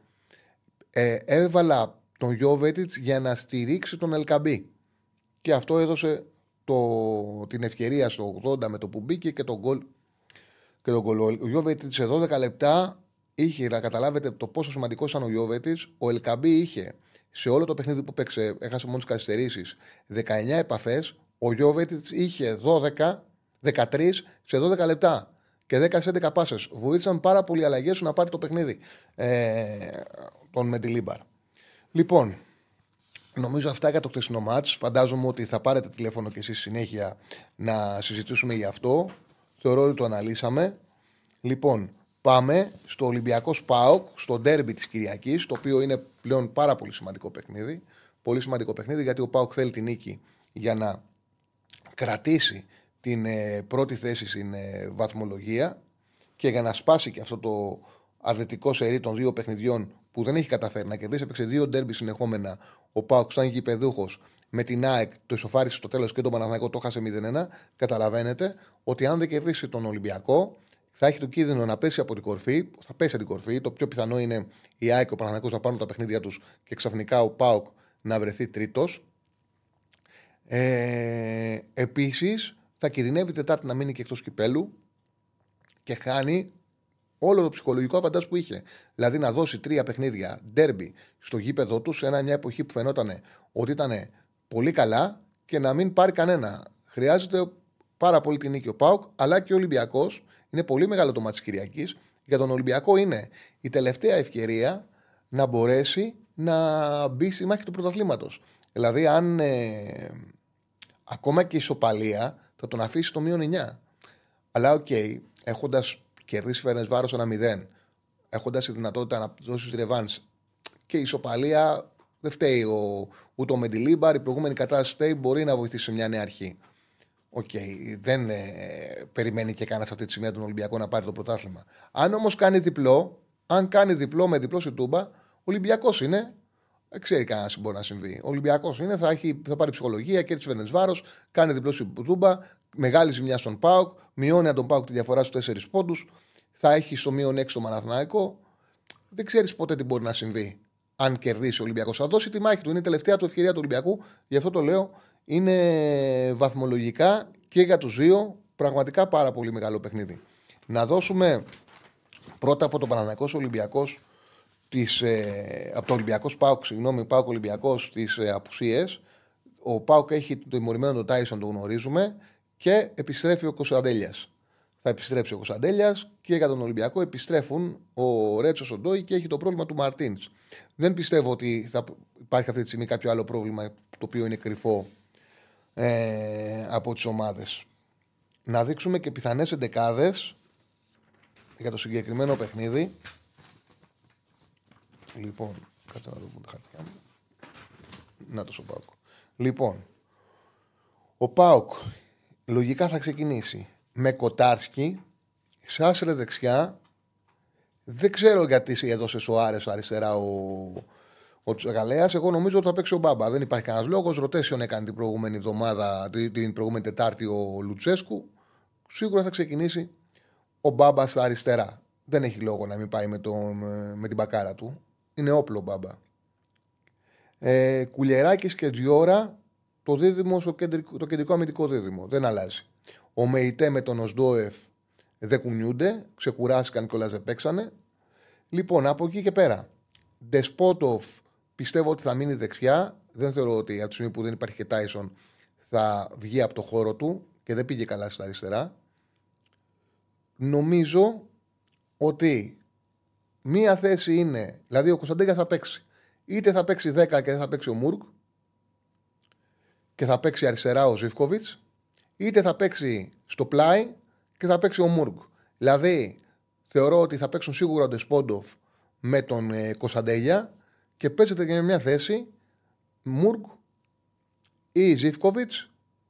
Ε, έβαλα τον Γιώβετιτς για να στηρίξει τον Ελκαμπή. Και αυτό έδωσε το, την ευκαιρία στο ογδόντα με το που μπήκε και τον γκολ. Ο Γιώβετιτς σε δώδεκα λεπτά είχε, να καταλάβετε το πόσο σημαντικό ήταν ο Γιώβετιτς. Ο Ελκαμπή είχε σε όλο το παιχνίδι που παίξε, έχασε μόνο τις καθυστερήσεις, δεκαεννιά επαφές. Ο Γιώβετιτς είχε δώδεκα, δεκατρείς σε δώδεκα λεπτά και δέκα σε έντεκα πάσες. Βοήθησαν πάρα πολλοί αλλαγές σου να πάρει το παιχνίδι ε, τον Μεντιλίμπαρ. Λοιπόν, νομίζω αυτά για το χτεσινό μάτς. Φαντάζομαι ότι θα πάρετε τηλέφωνο και εσείς συνέχεια να συζητήσουμε για αυτό. Θεωρώ ότι το αναλύσαμε. Λοιπόν, πάμε στο Ολυμπιακός ΠΑΟΚ, στο ντέρμπι της Κυριακής, το οποίο είναι πλέον πάρα πολύ σημαντικό παιχνίδι. Πολύ σημαντικό παιχνίδι, γιατί ο ΠΑΟΚ θέλει την νίκη για να κρατήσει την ε, πρώτη θέση στην ε, βαθμολογία και για να σπάσει και αυτό το αρνητικό σερί των δύο παιχνιδιών που δεν έχει καταφέρει να κερδίσει. Έπαιξε δύο ντέρμπι συνεχόμενα. Ο ΠΑΟΚ, σαν γηπεδούχος, με την ΑΕΚ, το ισοφάρισε στο τέλος και τον Παναθηναϊκό το χάσε μηδέν ένα. Καταλαβαίνετε ότι αν δεν κερδίσει τον Ολυμπιακό, θα έχει το κίνδυνο να πέσει από την κορφή. Θα πέσει από την κορφή. Το πιο πιθανό είναι η ΑΕΚ και ο Παναθηναϊκός να πάρουν τα παιχνίδια τους και ξαφνικά ο ΠΑΟΚ να βρεθεί τρίτος. Ε, Επίσης, θα κινδυνεύει Τετάρτη να μείνει και εκτός κυπέλου και χάνει όλο το ψυχολογικό αβαντάζ που είχε. Δηλαδή να δώσει τρία παιχνίδια ντέρμπι στο γήπεδο του σε μια εποχή που φαινόταν ότι ήταν πολύ καλά και να μην πάρει κανένα. Χρειάζεται πάρα πολύ την νίκη ο ΠΑΟΚ, αλλά και ο Ολυμπιακός. Είναι πολύ μεγάλο το μάτς της Κυριακής. Για τον Ολυμπιακό είναι η τελευταία ευκαιρία να μπορέσει να μπει στη μάχη του πρωταθλήματος. Δηλαδή, αν ε, ακόμα και η ισοπαλία θα τον αφήσει στο μείον εννιά. Αλλά οκ, okay, έχοντας κερδίσει Φερεντσβάρος ένα μηδέν, έχοντας τη δυνατότητα να δώσει ρεβάνς και η ισοπαλία, δεν φταίει ο, ούτε ο Μεντιλίμπαρ, η προηγούμενη κατάσταση μπορεί να βοηθήσει σε μια νέα αρχή. Οκ, okay, δεν ε, περιμένει και κανένα αυτή τη στιγμή τον Ολυμπιακό να πάρει το πρωτάθλημα. Αν όμως κάνει διπλό, αν κάνει διπλό με διπλό σε τούμπα, ο Ολυμπιακός είναι, ξέρει κανένα τι μπορεί να συμβεί. Ο Ολυμπιακός είναι, θα, έχει, θα πάρει ψυχολογία και τη Φερεντσβάρος, κάνει διπλό σε τούμπα, μεγάλη ζημιά στον ΠΑΟΚ, μειώνει αν τον ΠΑΟΚ τη διαφορά στους τέσσερις πόντους, θα έχει στο μείον έξι τον Παναθηναϊκό. Δεν ξέρεις ποτέ τι μπορεί να συμβεί. Αν κερδίσει ο Ολυμπιακός, θα δώσει τη μάχη του. Είναι η τελευταία του ευκαιρία του Ολυμπιακού, γι' αυτό το λέω. Είναι βαθμολογικά και για τους δύο πραγματικά πάρα πολύ μεγάλο παιχνίδι. Να δώσουμε πρώτα από τον Παναθηναϊκός Ολυμπιακός, τις, ε, από τον Ολυμπιακός ΠΑΟΚ, συγγνώμη, ΠΑΟΚ Ολυμπιακός, τις ε, απουσίες. Ο ΠΑΟΚ έχει το τιμωρημένο τον Τάισον, το γνωρίζουμε, και επιστρέφει ο Κωσταντέλιας. Θα επιστρέψει ο Κωσταντέλιας και για τον Ολυμπιακό επιστρέφουν ο Ρέτσος, ο Ντόι, και έχει το πρόβλημα του Μαρτίνς. Δεν πιστεύω ότι θα υπάρχει αυτή τη στιγμή κάποιο άλλο πρόβλημα το οποίο είναι κρυφό. Ε, από τις ομάδες. Να δείξουμε και πιθανές εντεκάδες για το συγκεκριμένο παιχνίδι. Λοιπόν, κάτω να δω πού τα χαρτιά μου. Να το ΠΑΟΚ. Λοιπόν, ο ΠΑΟΚ λογικά θα ξεκινήσει με Κοτάρσκι, Σάσρε δεξιά. Δεν ξέρω γιατί έδωσε Σοάρες αριστερά ο Ο Τσαγαλέας. Εγώ νομίζω ότι θα παίξει ο Μπάμπα. Δεν υπάρχει κανένας λόγος. Ρωτέσιον έκανε την προηγούμενη εβδομάδα, την προηγούμενη Τετάρτη ο Λουτσέσκου. Σίγουρα θα ξεκινήσει ο Μπάμπα στα αριστερά. Δεν έχει λόγο να μην πάει με, τον, με την μπακάρα του. Είναι όπλο ο Μπάμπα. Ε, Κουλιεράκης και Τζιόρα, το, δίδυμο, το, κεντρικό, το κεντρικό αμυντικό δίδυμο. Δεν αλλάζει. Ο Μεϊτέ με τον Οσντόεφ δεν κουνιούνται. Ξεκουράστηκαν κιόλας, δεν παίξανε. Λοιπόν, από εκεί και πέρα. Ντεσπότοφ. Πιστεύω ότι θα μείνει δεξιά. Δεν θεωρώ ότι από τη στιγμή που δεν υπάρχει και Τάισον θα βγει από το χώρο του. και δεν πήγε καλά στα αριστερά. Νομίζω ότι μία θέση είναι, δηλαδή ο Κωνσταντέγκα θα παίξει. Είτε θα παίξει δέκα και δεν θα παίξει ο Μούρκ και θα παίξει αριστερά ο Ζήφκοβιτ, είτε θα παίξει στο πλάι και θα παίξει ο Μούρκ. Δηλαδή θεωρώ ότι θα παίξουν σίγουρα ο Ντεσπόντοφ με τον ε, Κωνσταντέλια και παίζεται και με μια θέση Μούρκ ή Ζήφκοβιτ.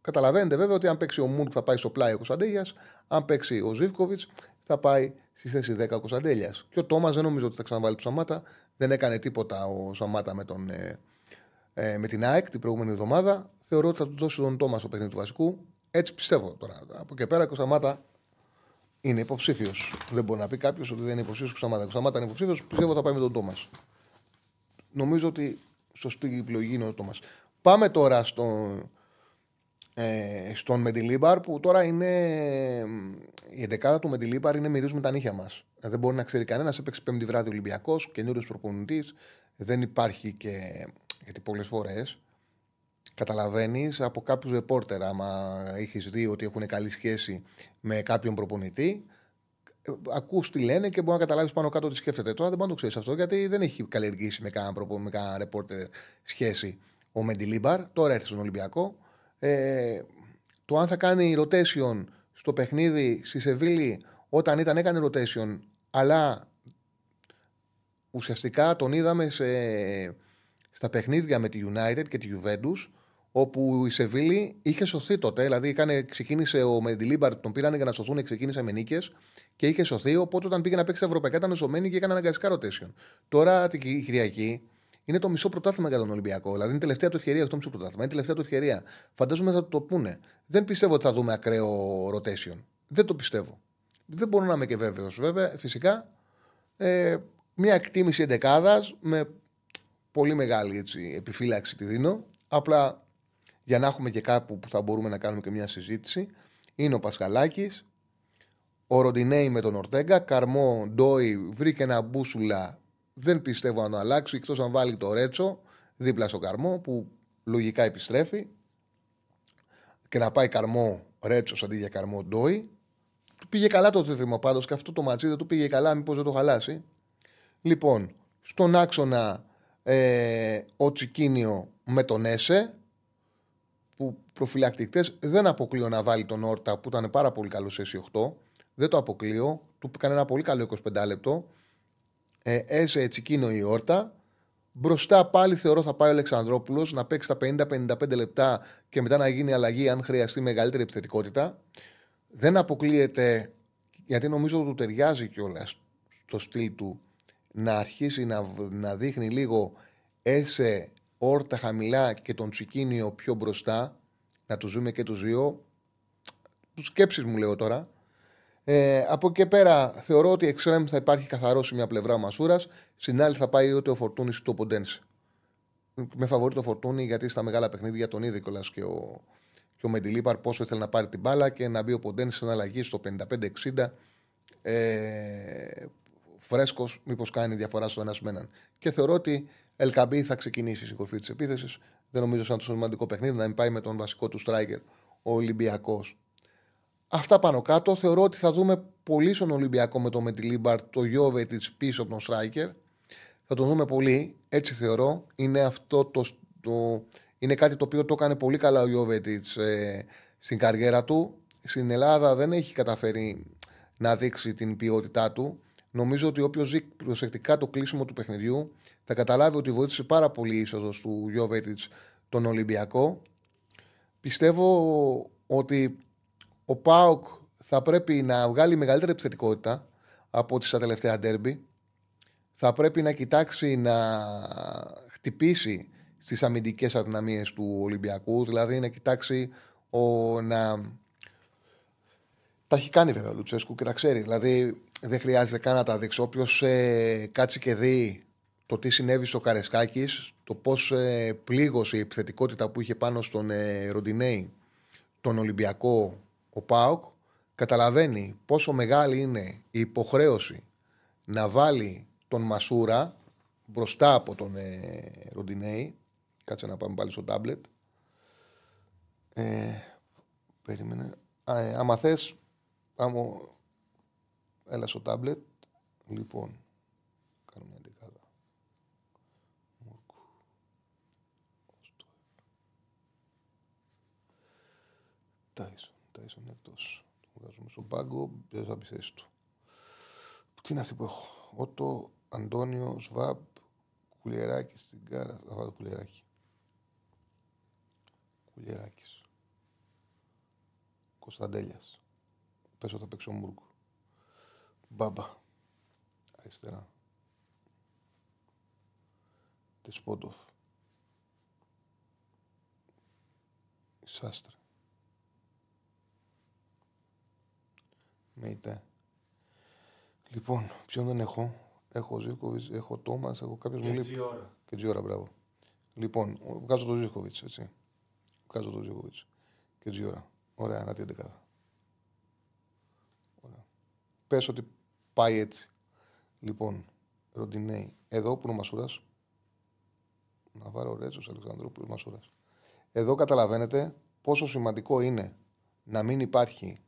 Καταλαβαίνετε βέβαια ότι αν παίξει ο Μούρκ θα πάει στο πλάι ο Κωνσταντέλιας, αν παίξει ο Ζήφκοβιτ θα πάει στη θέση δέκα ο Κωνσταντέλιας. Και ο Τόμας δεν νομίζω ότι θα ξαναβάλει του Σαμάτα. Δεν έκανε τίποτα ο Σαμάτα με, τον, ε, ε, με την ΑΕΚ την προηγούμενη εβδομάδα. Θεωρώ ότι θα του δώσει τον Τόμα στο παιχνίδι του βασικού. Έτσι πιστεύω τώρα. Από εκεί πέρα ο Σαμάτα είναι υποψήφιος. Δεν μπορεί να πει κάποιο ότι δεν είναι υποψήφιος ο Σαμάτα. Ο Σαμάτα είναι υποψήφιος. Πιστεύω θα πάει με τον Τόμας. Νομίζω ότι σωστή επιλογή είναι ο Τόμας. Πάμε τώρα στον, ε, στον Μεντιλίμπαρ που τώρα είναι. Η εντεκάδα του Μεντιλίμπαρ είναι μυρίζουν με τα νύχια μας. Δεν μπορεί να ξέρει κανένας. Έπαιξε πέμπτη βράδυ Ολυμπιακός, καινούριος προπονητής. Δεν υπάρχει και. Γιατί πολλές φορές καταλαβαίνεις από κάποιους ρεπόρτερ, άμα έχεις δει ότι έχουν καλή σχέση με κάποιον προπονητή, ακούς τι λένε και μπορεί να καταλάβεις πάνω κάτω τι σκέφτεται. Τώρα δεν μπορεί να το ξέρεις αυτό, γιατί δεν έχει καλλιεργήσει με κανένα προπο... ρεπόρτερ σχέση ο Μεντιλίμπαρ. Τώρα έρθει στον Ολυμπιακό. Ε, το αν θα κάνει rotation στο παιχνίδι στη Σεβίλη, όταν ήταν έκανε rotation, αλλά ουσιαστικά τον είδαμε σε... στα παιχνίδια με τη United και τη Juventus, όπου η Σεβίλη είχε σωθεί τότε. Δηλαδή, ξεκίνησε ο Μεντιλίμπαρ, τον πήρανε για να σωθούν, ξεκίνησε με νίκες και είχε σωθεί. Οπότε, όταν πήγε να παίξει τα ευρωπαϊκά, ήταν σωμένη και έκανε αναγκαστικά rotation. Τώρα, την Κυριακή, είναι το μισό πρωτάθλημα για τον Ολυμπιακό. Δηλαδή, είναι τελευταία του ευκαιρία, αυτό το μισό πρωτάθλημα. Είναι τελευταία του ευκαιρία. Φαντάζομαι θα το πούνε. Δεν πιστεύω ότι θα δούμε ακραίο rotation. Δεν το πιστεύω. Δεν μπορώ να είμαι και βέβαιος. Βέβαια, φυσικά, ε, μια εκτίμηση εντεκάδας με πολύ μεγάλη έτσι, επιφύλαξη τη δίνω. Απλά για να έχουμε και κάπου που θα μπορούμε να κάνουμε και μια συζήτηση. Είναι ο Πασχαλάκης, ο Ροντινέη με τον Ορτέγκα, Καρμό, Ντόι, βρήκε ένα μπούσουλα. Δεν πιστεύω να αλλάξει, εκτός αν βάλει το Ρέτσο δίπλα στο Καρμό που λογικά επιστρέφει και να πάει Καρμό Ρέτσο αντί για Καρμό Ντόι. Του πήγε καλά το τρίτριμο πάντως και αυτό το ματσί δεν του πήγε καλά, μήπως δεν το χαλάσει. Λοιπόν, στον άξονα Ε, ο Τσικίνιο με τον Έσε που προφυλακτικτές δεν αποκλείω να βάλει τον Όρτα που ήταν πάρα πολύ καλό σε ες οκτώ, δεν το αποκλείω, του έκανε ένα πολύ καλό εικοσιπέντε λεπτό. ε, Έσε, Τσικίνιο ή Όρτα. Μπροστά πάλι θεωρώ θα πάει ο Αλεξανδρόπουλος να παίξει τα πενήντα πενήντα πέντε λεπτά και μετά να γίνει αλλαγή αν χρειαστεί μεγαλύτερη επιθετικότητα. Δεν αποκλείεται, γιατί νομίζω ότι του ταιριάζει κιόλας στο στυλ του, να αρχίσει να, να δείχνει λίγο Έσε, Όρτα χαμηλά και τον Τσικίνιο πιο μπροστά, να τους δούμε και τους δύο. Σκέψεις μου λέω τώρα. Ε, από εκεί πέρα θεωρώ ότι εξτρέμ θα υπάρχει καθαρό σε μια πλευρά ο Μασούρας, στην άλλη θα πάει ούτε ο Φορτούνης ούτε ο Ποντένσε. Με φαβορεί το Φορτούνη, γιατί στα μεγάλα παιχνίδια τον είδε κιόλας και ο, ο Μεντιλίμπαρ πόσο ήθελε να πάρει την μπάλα και να μπει ο Ποντένσε στην αλλαγή στο πενήντα πέντε εξήντα. Ε, Φρέσκος, μήπως κάνει διαφορά στον ένας με έναν. Και θεωρώ ότι Ελκαμπή θα ξεκινήσει στην κορφή της επίθεσης. Δεν νομίζω σαν το σημαντικό παιχνίδι να μην πάει με τον βασικό του στράικερ ο Ολυμπιακός. Αυτά πάνω κάτω. Θεωρώ ότι θα δούμε πολύ στον Ολυμπιακό με το Μεντιλίμπαρ, το Γιώβετιτς πίσω από τον στράικερ. Θα τον δούμε πολύ. Έτσι θεωρώ. Είναι, αυτό το, το, είναι κάτι το οποίο το έκανε πολύ καλά ο Γιώβετιτς ε, στην καριέρα του. Στην Ελλάδα δεν έχει καταφέρει να δείξει την ποιότητά του. Νομίζω ότι όποιος ζει προσεκτικά το κλείσιμο του παιχνιδιού θα καταλάβει ότι βοήθησε πάρα πολύ η είσοδος του Γιώβετιτς τον Ολυμπιακό. Πιστεύω ότι ο ΠΑΟΚ θα πρέπει να βγάλει μεγαλύτερη επιθετικότητα από τις τελευταία ντέρμπι. Θα πρέπει να κοιτάξει να χτυπήσει στις αμυντικές αδυναμίες του Ολυμπιακού, δηλαδή να κοιτάξει ο, να... Τα έχει κάνει βέβαια ο Λουτσέσκου και τα ξέρει. Δηλαδή δεν χρειάζεται καν να τα δείξει. Όποιος ε, κάτσει και δει το τι συνέβη στο Καρεσκάκης, το πώς ε, πλήγωσε η επιθετικότητα που είχε πάνω στον ε, Ροντινέη, τον Ολυμπιακό, ο ΠΑΟΚ, καταλαβαίνει πόσο μεγάλη είναι η υποχρέωση να βάλει τον Μασούρα μπροστά από τον ε, Ροντινέη. Κάτσε να πάμε πάλι στο τάμπλετ. Ε, περίμενε. άμα θες, άμα... έλα στο τάμπλετ. Λοιπόν, κάνω μια δεκάδα. Τάισον, Τάισον εκτός. Το βγάζουμε στον πάγκο, ποιος θα μπει θέση του. Τι είναι αυτή που έχω. Ότο, Αντώνιο, Σβάμπ, Κουλιεράκη στην κάρα. Θα βάλω Κουλιεράκη. Κουλιεράκης. Κωνσταντέλιας. Πες όταν παίξω Μούρκο. Μπάμπα. Αριστερά. Τεσπόντοφ. Σάστρε. Μεϊτέ. Λοιπόν, ποιον δεν έχω. Έχω Ζήφκοβιτ, έχω Τόμας, έχω κάποιος μου λείπει. Και Τζιόρα. Και Τζιόρα, μπράβο. Λοιπόν, βγάζω τον Ζήφκοβιτ, έτσι. Βγάζω τον Ζήφκοβιτ. Και Τζιόρα. Ωραία, να την δεκάδα. Ωραία. Πες ότι πάει έτσι. Λοιπόν, Ροντινέη. Εδώ που είναι ο Μασούρας. Να βάλω Ρέτσος, Αλεξανδρόπουλος, Μασούρας. Εδώ καταλαβαίνετε πόσο σημαντικό είναι να μην υπάρχει,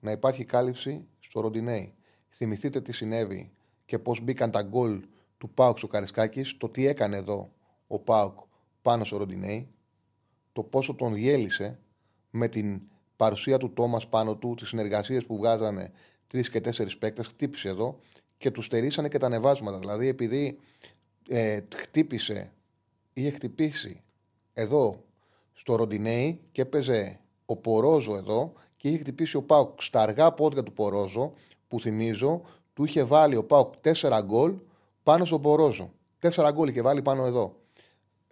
να υπάρχει κάλυψη στο Ροντινέη. Θυμηθείτε τι συνέβη και πώς μπήκαν τα γκολ του ΠΑΟΚ στο Καρισκάκης, το τι έκανε εδώ ο ΠΑΟΚ πάνω στο Ροντινέη, το πόσο τον διέλυσε με την παρουσία του Τόμας πάνω του, τις συνεργασίες που βγάζανε τρεις και τέσσερις παίκτες, χτύπησε εδώ και του στερήσανε και τα ανεβάσματα. Δηλαδή, επειδή ε, χτύπησε, είχε χτυπήσει εδώ στο Ροντινέη και έπαιζε ο Πορόζο εδώ και είχε χτυπήσει ο ΠΑΟΚ στα αργά πόδια του Πορόζο, που θυμίζω, του είχε βάλει ο ΠΑΟΚ τέσσερα γκολ πάνω στον Πορόζο. Τέσσερα γκολ είχε βάλει πάνω εδώ.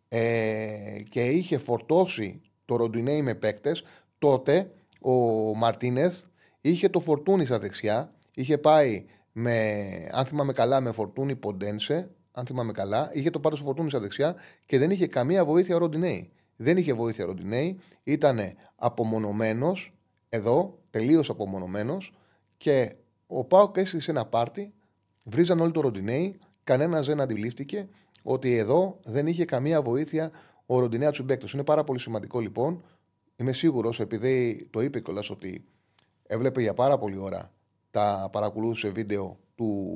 Ε, και είχε φορτώσει το Ροντινέι με παίκτες. Τότε ο Μαρτίνεθ είχε το Φορτούνι στα δεξιά. Είχε πάει, με, αν θυμάμαι καλά, με Φορτούνι Ποντένσε. Αν θυμάμαι καλά, είχε το πάρει στο Φορτούνι στα δεξιά και δεν είχε καμία βοήθεια Ροντινέι. Δεν είχε βοήθεια Ροντινέι. Ήταν απομονωμένος εδώ, τελείως απομονωμένος και ο ΠΑΟΚ έστησε ένα πάρτι, βρίζαν όλοι το Ροντινέι, κανένας δεν αντιλήφθηκε ότι εδώ δεν είχε καμία βοήθεια ο Ροντινέι από τους παίκτες. Είναι πάρα πολύ σημαντικό λοιπόν, είμαι σίγουρος, επειδή το είπε κιόλας ότι έβλεπε για πάρα πολλή ώρα, τα παρακολούθησε βίντεο του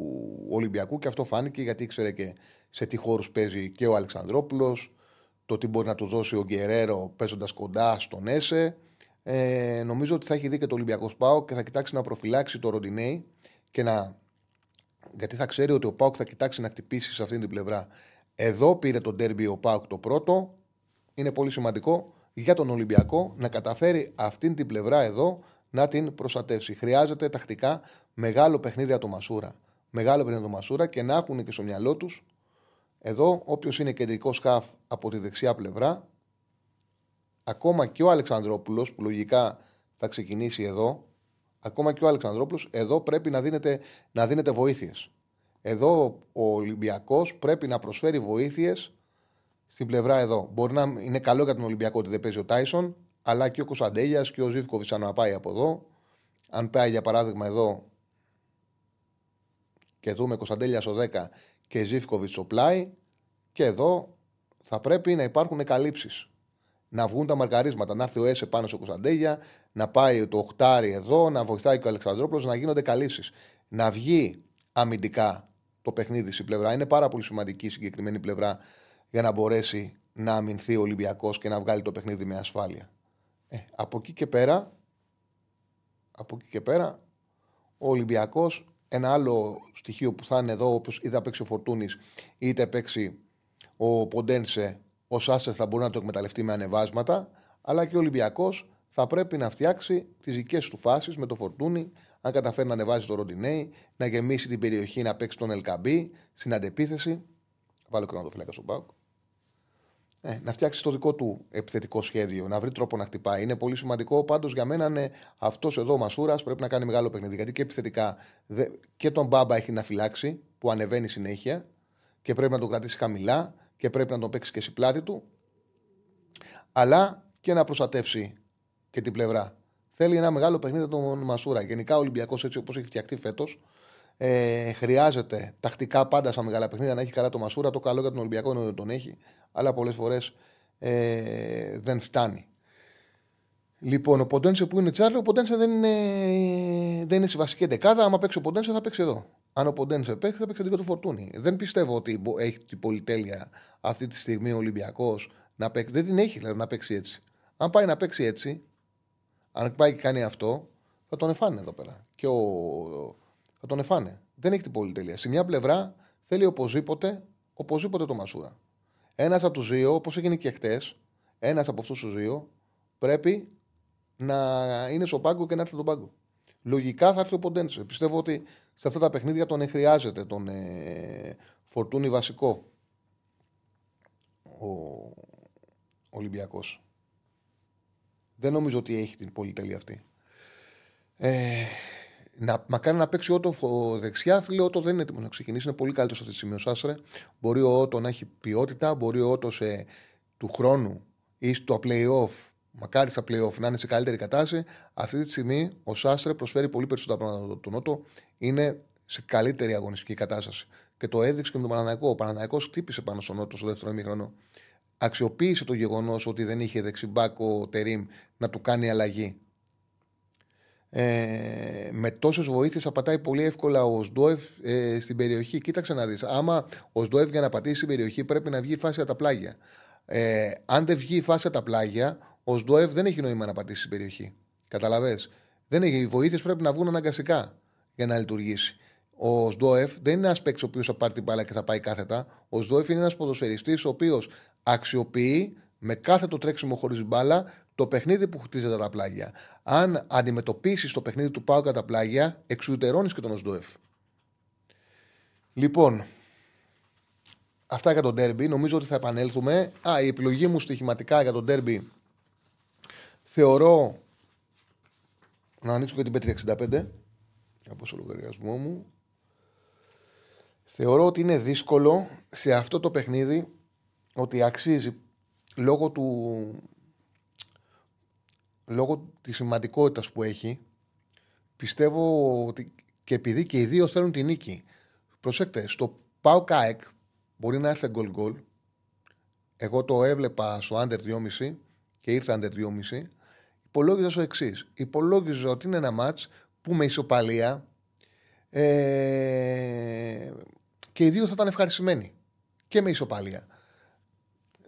Ολυμπιακού και αυτό φάνηκε γιατί ήξερε και σε τι χώρους παίζει και ο Αλεξανδρόπουλος, το τι μπορεί να του δώσει ο Γκερέρο παίζοντας κοντά στον Έσε. Ε, νομίζω ότι θα έχει δει και το Ολυμπιακός ΠΑΟΚ και θα κοιτάξει να προφυλάξει το Ροντινέι και να... γιατί θα ξέρει ότι ο ΠΑΟΚ θα κοιτάξει να χτυπήσει σε αυτήν την πλευρά. Εδώ πήρε το ντέρμπι ο ΠΑΟΚ το πρώτο. Είναι πολύ σημαντικό για τον Ολυμπιακό να καταφέρει αυτήν την πλευρά εδώ να την προστατεύσει. Χρειάζεται τακτικά μεγάλο παιχνίδι από το Μασούρα. Μεγάλο παιχνίδι από το Μασούρα και να έχουν και στο μυαλό τους εδώ όποιος είναι κεντρικός χαφ από τη δεξιά πλευρά. Ακόμα και ο Αλεξανδρόπουλος που λογικά θα ξεκινήσει εδώ, ακόμα και ο Αλεξανδρόπουλος εδώ πρέπει να δίνεται, να δίνεται βοήθειες. Εδώ ο Ολυμπιακός πρέπει να προσφέρει βοήθειες στην πλευρά εδώ. Μπορεί να είναι καλό για τον Ολυμπιακό ότι δεν παίζει ο Τάισον, αλλά και ο Κωνσταντέλιας και ο Ζήφκοβιτς αν πάει από εδώ. Αν πάει για παράδειγμα εδώ και δούμε Κωνσταντέλιας ο δέκα και Ζήφκοβιτς ο πλάι, και εδώ θα πρέπει να υπάρχουν καλύψεις. Να βγουν τα μαρκαρίσματα, να έρθει ο Έσε πάνω στο Κωνσταντέλια, να πάει το οχτάρι εδώ, να βοηθάει και ο Αλεξανδρόπουλος, να γίνονται καλύψεις. Να βγει αμυντικά το παιχνίδι στην πλευρά. Είναι πάρα πολύ σημαντική η συγκεκριμένη πλευρά για να μπορέσει να αμυνθεί ο Ολυμπιακός και να βγάλει το παιχνίδι με ασφάλεια. Ε, από εκεί και πέρα, από εκεί και πέρα, ο Ολυμπιακός, ένα άλλο στοιχείο που θα είναι εδώ, όπως είτε παίξει ο Φορτούνης, είτε παίξει ο Ποντένσε. Ο Σάσερ θα μπορεί να το εκμεταλλευτεί με ανεβάσματα, αλλά και ο Ολυμπιακός θα πρέπει να φτιάξει τις δικές του φάσεις με το Φορτούνι, αν καταφέρει να ανεβάζει το Ροντινέι, να γεμίσει την περιοχή, να παίξει τον Ελκαμπή στην αντεπίθεση. Βάλω και να το φυλάκα στον ΠΑΟΚ. Ε, να φτιάξει το δικό του επιθετικό σχέδιο, να βρει τρόπο να χτυπάει. Είναι πολύ σημαντικό. Πάντως για μένα είναι αυτός εδώ ο Μασούρας πρέπει να κάνει μεγάλο παιχνίδι. Γιατί και επιθετικά και τον Μπάμπα έχει να φυλάξει, που ανεβαίνει συνέχεια και πρέπει να τον κρατήσει χαμηλά. Και πρέπει να τον παίξει και στην πλάτη του, αλλά και να προστατεύσει και την πλευρά. Θέλει ένα μεγάλο παιχνίδι τον Μασούρα. Γενικά ο Ολυμπιακός, έτσι όπως έχει φτιαχτεί φέτος, ε, χρειάζεται τακτικά πάντα στα μεγάλα παιχνίδια να έχει καλά τον Μασούρα. Το καλό για τον Ολυμπιακό είναι ότι τον έχει, αλλά πολλές φορές ε, δεν φτάνει. Λοιπόν, ο Ποντένσε που είναι Τσάρλο, ο Ποντένσε δεν είναι, δεν είναι στη βασική δεκάδα. Άμα παίξει ο Ποντένσε, θα παίξει εδώ. Αν ο Ποντένσε παίξει, θα παίξει δικό του Φορτούνη. Δεν πιστεύω ότι έχει την πολυτέλεια αυτή τη στιγμή ο Ολυμπιακός να παίξει. Δεν την έχει δηλαδή, να παίξει έτσι. Αν πάει να παίξει έτσι, αν πάει και κάνει αυτό, θα τον εφάνε εδώ πέρα. Και ο... θα τον εφάνε. Δεν έχει την πολυτέλεια. Σε μια πλευρά θέλει οπωσδήποτε, οπωσδήποτε το Μασούρα. Ένας από τους δύο, όπως έγινε και χτες, ένας από αυτούς τους δύο πρέπει να είναι στον πάγκο και να έρθει τον πάγκο. Λογικά θα έρθει ο Ποντένσε. Πιστεύω ότι σε αυτά τα παιχνίδια τον χρειάζεται τον ε, Φορτούνη βασικό ο Ολυμπιακός. Δεν νομίζω ότι έχει την πολυτέλεια αυτή. Ε, να, μακάρι να παίξει ο Ότο δεξιά, φίλε. Ο Ότο δεν είναι έτοιμο να ξεκινήσει. Είναι πολύ καλύτερο σε αυτή τη σημείο. Σάστρε. Μπορεί ο Ότο να έχει ποιότητα, μπορεί ο Ότο του χρόνου ή στο play-off, μακάρι στα play-off να είναι σε καλύτερη κατάσταση. Αυτή τη στιγμή ο Σάστρε προσφέρει πολύ περισσότερα πράγματα από τον Ότο. Είναι σε καλύτερη αγωνιστική κατάσταση. Και το έδειξε και με τον Παναναϊκό. Ο Παναναϊκός χτύπησε πάνω στον Ότο στο δεύτερο ημίχρονο. Αξιοποίησε το γεγονός ότι δεν είχε δεξιμπάκο Τερίμ να του κάνει αλλαγή. Ε, με τόσες βοήθειες απατάει πολύ εύκολα ο Σντόεφ ε, στην περιοχή. Κοίταξε να δεις. Άμα ο Σντόεφ για να πατήσει στην περιοχή πρέπει να βγει η φάση από τα πλάγια. Ε, αν δεν βγει η φάση από τα πλάγια, ο Σντόεφ δεν έχει νόημα να πατήσει στην περιοχή. Καταλαβες. Δεν έχει. Οι βοήθειες πρέπει να βγουν αναγκαστικά για να λειτουργήσει. Ο Σντόεφ δεν είναι ένας παίκτης ο οποίος θα πάρει την μπάλα και θα πάει κάθετα. Ο Σντόεφ είναι ένας ποδοσφαιριστής ο οποίος αξιοποιεί με κάθε το τρέξιμο χωρίς μπάλα το παιχνίδι που χτίζεται τα πλάγια. Αν αντιμετωπίσεις το παιχνίδι του ΠΑΟΚ τα πλάγια, εξουδετερώνεις και τον Σντόεφ. Λοιπόν, αυτά για τον ντέρμπι. Νομίζω ότι θα επανέλθουμε. Α, η επιλογή μου στοιχηματικά για τον ντέρμπι θεωρώ να ανοίξω και την πέτρια εξήντα πέντε από το λογαριασμό μου. Θεωρώ ότι είναι δύσκολο σε αυτό το παιχνίδι, ότι αξίζει λόγω του λόγω της σημαντικότητας που έχει. Πιστεύω ότι και επειδή και οι δύο θέλουν την νίκη. Προσέξτε, στο ΠΑΟΚ ΑΕΚ μπορεί να έρθει γκολ γκολ. Εγώ το έβλεπα στο under δυόμισι και ήρθε under δυόμισι. Υπολόγιζα στο εξής. Υπολόγιζα ότι είναι ένα μάτς που με ισοπαλία ε, και οι δύο θα ήταν ευχαριστημένοι και με ισοπαλία.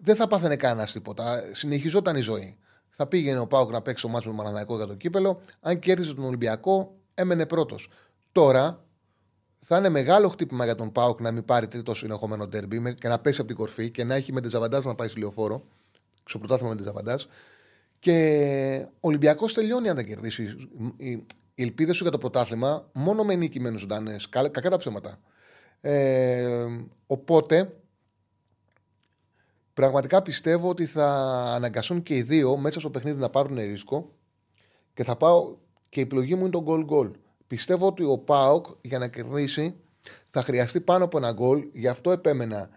Δεν θα πάθαινε κανένα τίποτα. Συνεχιζόταν η ζωή. Θα πήγαινε ο ΠΑΟΚ να παίξει το μάτσο με τον Παναθηναϊκό για το κύπελο. Αν κέρδιζε τον Ολυμπιακό, έμενε πρώτος. Τώρα θα είναι μεγάλο χτύπημα για τον ΠΑΟΚ να μην πάρει τρίτο συνεχόμενο ντέρμπι και να πέσει από την κορφή και να έχει με την Τζαβαντάζ να πάει στη Λεωφόρο. Στο πρωτάθλημα με την Τζαβαντάζ. Και ο Ολυμπιακός τελειώνει αν δεν κερδίσει. Οι ελπίδες σου για το πρωτάθλημα μόνο με νίκη μένουν ζωντανές. Κακά τα ψέματα. Ε, οπότε. Πραγματικά πιστεύω ότι θα αναγκαστούν και οι δύο μέσα στο παιχνίδι να πάρουν ρίσκο και θα πάω και η επιλογή μου είναι το goal goal. Πιστεύω ότι ο ΠΑΟΚ για να κερδίσει θα χρειαστεί πάνω από ένα goal, γι' αυτό επέμενα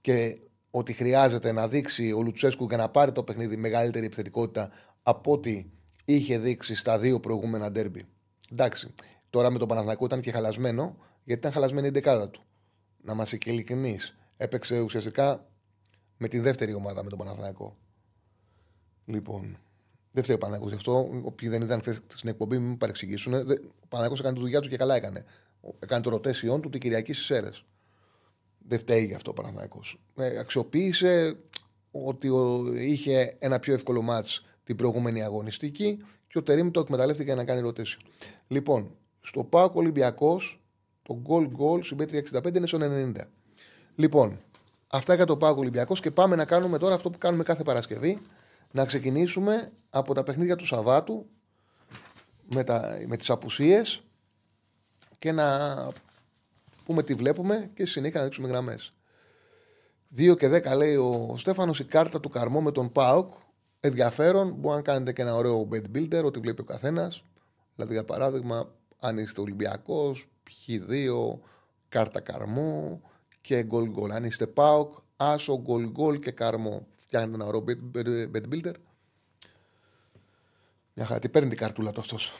και ότι χρειάζεται να δείξει ο Λουτσέσκου για να πάρει το παιχνίδι μεγαλύτερη επιθετικότητα από ό,τι είχε δείξει στα δύο προηγούμενα ντέρμπι. Εντάξει, τώρα με τον Παναθηναϊκό ήταν και χαλασμένο, γιατί ήταν χαλασμένη η δεκάδα του. Να μας ειλικρινείς, έπαιξε ουσιαστικά με την δεύτερη ομάδα, με τον Παναθηναϊκό. Λοιπόν, δεν φταίει ο Παναθηναϊκός γι' αυτό. Όποιοι δεν ήταν στην εκπομπή, μην παρεξηγήσουν. Ο Παναθηναϊκός έκανε τη δουλειά του και καλά έκανε. Έκανε το ρωτέσιόν του την Κυριακή στις Σέρρες. Δεν φταίει γι' αυτό ο Παναθηναϊκός. Ε, αξιοποίησε ότι είχε ένα πιο εύκολο μάτς την προηγούμενη αγωνιστική και ο Τερίμ το εκμεταλλεύτηκε για να κάνει ρωτέσιο. Λοιπόν, στο ΠΑΟΚ Ολυμπιακός, το goal goal στην πέτρια εξήντα πέντε είναι στον ενενήντα. Λοιπόν. Αυτά για το ΠΑΟΚ Ολυμπιακός και πάμε να κάνουμε τώρα αυτό που κάνουμε κάθε Παρασκευή. Να ξεκινήσουμε από τα παιχνίδια του Σαββάτου με, τα, με τις απουσίες και να πούμε τι βλέπουμε και συνέχεια να δείξουμε γραμμές. δύο και δέκα λέει ο Στέφανος η κάρτα του Καρμό με τον ΠΑΟΚ. Ενδιαφέρον, μπορεί να κάνετε και ένα ωραίο bed builder, ό,τι βλέπει ο καθένας. Δηλαδή για παράδειγμα αν είστε Ολυμπιακός, πι δύο, κάρτα Καρμό και γκολ γκολ. Αν είστε ΠΑΟΚ, άσο, γκολ γκολ και Καρμό. Φτιάχνετε ένα ωραίο bed builder. Μια χαρά. Τι παίρνει την καρτούλα του αυτός.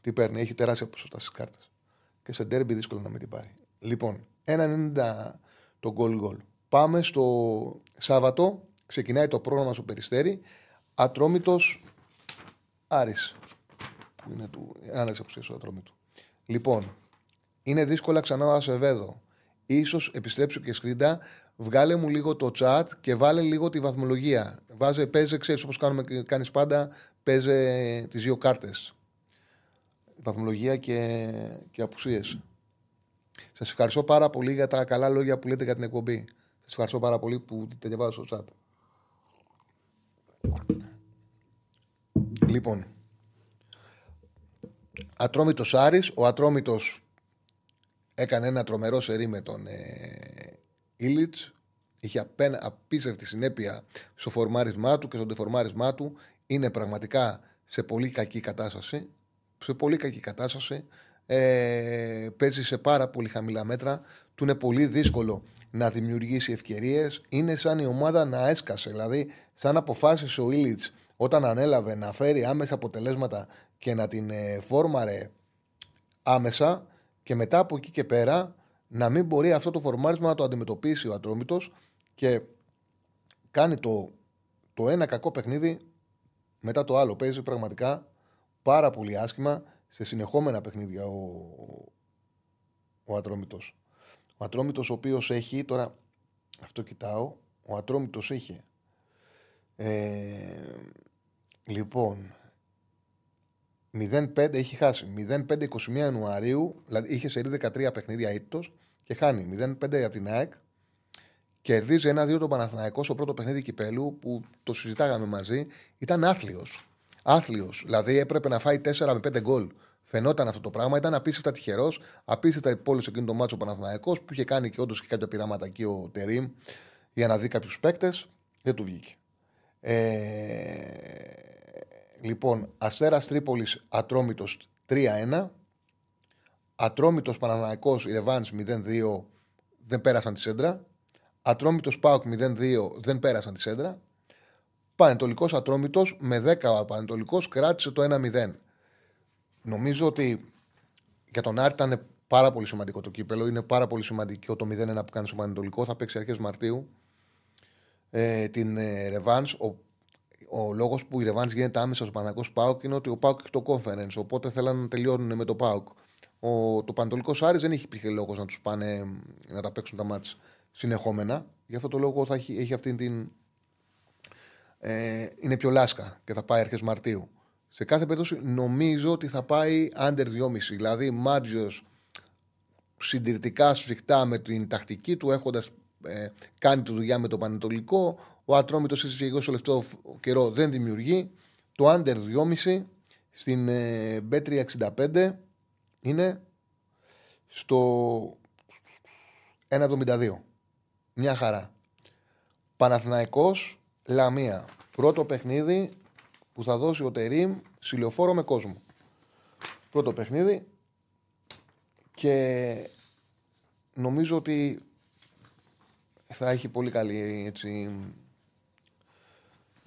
Τι παίρνει. Έχει τεράστια ποσοστά στις κάρτες. Και σε ντέρμπι δύσκολο να μην την πάρει. Λοιπόν, ένα ενενήντα το γκολ γκολ. Πάμε στο Σάββατο. Ξεκινάει το πρόγραμμα στο Περιστέρι. Ατρόμητος Άρης. Που είναι του. Άλλαξε από το δρόμο του. Λοιπόν, είναι δύσκολα ξανά ο Ασεβέδο. Ίσως επιστρέψω και σκρίντα. Βγάλε μου λίγο το chat και βάλε λίγο τη βαθμολογία. Βάζε, παίζε, ξέρεις όπως κάνεις πάντα, παίζε τις δύο κάρτες. Βαθμολογία και, και απουσίες. Σας ευχαριστώ πάρα πολύ για τα καλά λόγια που λέτε για την εκπομπή. Σας ευχαριστώ πάρα πολύ που τη διαβάζω στο chat. Λοιπόν, Ατρόμητος Άρης. Ο Ατρόμητος έκανε ένα τρομερό σερί με τον ε, Ήλιτς. Είχε απένα, απίστευτη συνέπεια στο φορμάρισμά του και στο ντεφορμάρισμά του. Είναι πραγματικά σε πολύ κακή κατάσταση. Σε πολύ κακή κατάσταση. Ε, παίζει σε πάρα πολύ χαμηλά μέτρα. Του είναι πολύ δύσκολο να δημιουργήσει ευκαιρίες. Είναι σαν η ομάδα να έσκασε. Δηλαδή, σαν αποφάσισε ο Ήλιτς όταν ανέλαβε να φέρει άμεσα αποτελέσματα και να την ε, φόρμαρε άμεσα. Και μετά από εκεί και πέρα να μην μπορεί αυτό το φορμάρισμα να το αντιμετωπίσει ο Ατρόμητος και κάνει το, το ένα κακό παιχνίδι μετά το άλλο. Παίζει πραγματικά πάρα πολύ άσχημα σε συνεχόμενα παιχνίδια ο, ο Ατρόμητος. Ο Ατρόμητος ο οποίος έχει, τώρα αυτό κοιτάω, ο Ατρόμητος είχε. Ε, λοιπόν... μηδέν πέντε έχει χάσει. μηδέν πέντε είκοσι ένα Ιανουαρίου, δηλαδή είχε σερί δεκατρία παιχνίδια ήττος και χάνει μηδέν πέντε από την ΑΕΚ. Κερδίζει ένα δύο τον Παναθηναϊκό στο πρώτο παιχνίδι κυπέλου που το συζητάγαμε μαζί. Ήταν άθλιος. Άθλιος. Δηλαδή έπρεπε να φάει τέσσερα με πέντε γκολ. Φαινόταν αυτό το πράγμα. Ήταν απίστευτα τυχερός. Απίστευτα υπόλοισε εκείνο το μάτσο ο Παναθηναϊκός που είχε κάνει και όντως και κάποια πειράματα εκεί ο Τερίμ για να δει κάποιους παίκτες. Δεν του βγήκε. Ε... Λοιπόν, Αστέρας Τρίπολης Ατρόμητος τρία ένα. Ατρόμητος Παναθηναϊκός Ρεβάνς μηδέν δύο, δεν πέρασαν τη σέντρα. Ατρόμητος ΠΑΟΚ μηδέν δύο, δεν πέρασαν τη σέντρα. Πανετολικός Ατρόμητος με δέκα. Ο Πανετολικός κράτησε το ένα μηδέν. Νομίζω ότι για τον Άρη ήταν πάρα πολύ σημαντικό το κύπελο. Είναι πάρα πολύ σημαντικό το μηδέν ένα που κάνει στον Πανετολικό. Θα παίξει αρχές Μαρτίου ε, την ε, Ρεβάνς. Ο λόγος που η Ρεβάνς γίνεται άμεσα στο Παναθηναϊκό ΠΑΟΚ είναι ότι ο ΠΑΟΚ έχει το conference, οπότε θέλανε να τελειώνουν με το ΠΑΟΚ. Ο, το Πανετολικός Άρης δεν έχει υπήρχε λόγος να τους πάνε να τα παίξουν τα μάτς συνεχόμενα. Γι' αυτό το λόγο θα έχει, έχει αυτήν την. Ε, είναι πιο λάσκα και θα πάει αρχές Μαρτίου. Σε κάθε περίπτωση νομίζω ότι θα πάει under δυόμισι. Δηλαδή Μάτζιος συντηρητικά σφιχτά με την τακτική του έχοντας. Ε, κάνει τη δουλειά με το Πανετολικό. Ο Ατρόμητος έτσι βγαίνει στο λεφτό καιρό, δεν δημιουργεί. Το under δυόμισι στην ε, μπι τριακόσια εξήντα πέντε είναι στο ένα εβδομήντα δύο. Μια χαρά. Παναθηναϊκός Λαμία. Πρώτο παιχνίδι που θα δώσει ο Τερίμ σιλιοφόρο με κόσμο. Πρώτο παιχνίδι και νομίζω ότι θα έχει πολύ καλή, έτσι,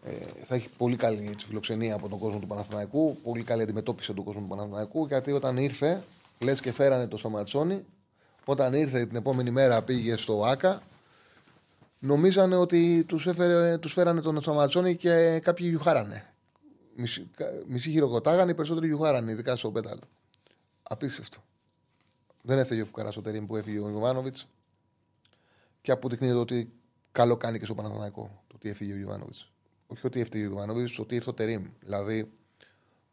ε, θα έχει πολύ καλή έτσι, φιλοξενία από τον κόσμο του Παναθηναϊκού, πολύ καλή αντιμετώπιση του κόσμου του Παναθηναϊκού, γιατί όταν ήρθε, λες και φέρανε το Σταματσόνι, όταν ήρθε την επόμενη μέρα πήγε στο ΆΚΑ, νομίζανε ότι τους, έφερε, τους φέρανε τον Σταματσόνι και κάποιοι γιουχάρανε. Μισή, μισή χειροκροτάγανε, οι περισσότεροι γιουχάρανε, ειδικά στο πέταλ. Απίστευτο. Δεν έφταιγε ο Φουκαράς ο Τερίμ που έφυγε ο Ιωβάνοβιτς. Και αποδεικνύεται ότι καλό κάνει και στο Παναθηναϊκό το ότι έφυγε ο Γιωβάνοβιτς. Όχι ότι έφυγε ο Γιωβάνοβιτς, ότι ήρθε ο Τερίμ. Δηλαδή,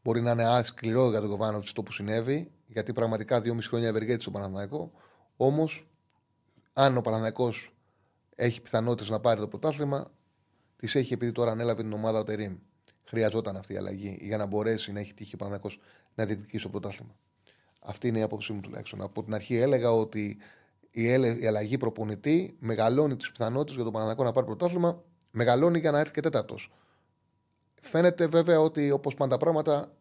μπορεί να είναι άσκληρο για τον Γιωβάνοβιτς το που συνέβη, γιατί πραγματικά δύο μισή χρόνια ευεργέτησε στο Παναθηναϊκό. Όμως, αν ο Παναθηναϊκός έχει πιθανότητες να πάρει το πρωτάθλημα, τις έχει επειδή τώρα ανέλαβε την ομάδα ο Τερίμ. Χρειαζόταν αυτή η αλλαγή για να μπορέσει να έχει τύχει ο Παναθηναϊκός να διεκδικήσει το πρωτάθλημα. Αυτή είναι η άποψή μου τουλάχιστον. Από την αρχή έλεγα ότι. Η αλλαγή προπονητή μεγαλώνει τις πιθανότητες για τον Παναθηναϊκό να πάρει πρωτάθλημα, μεγαλώνει για να έρθει και τέταρτος. Φαίνεται βέβαια ότι όπως πάντα πράγματα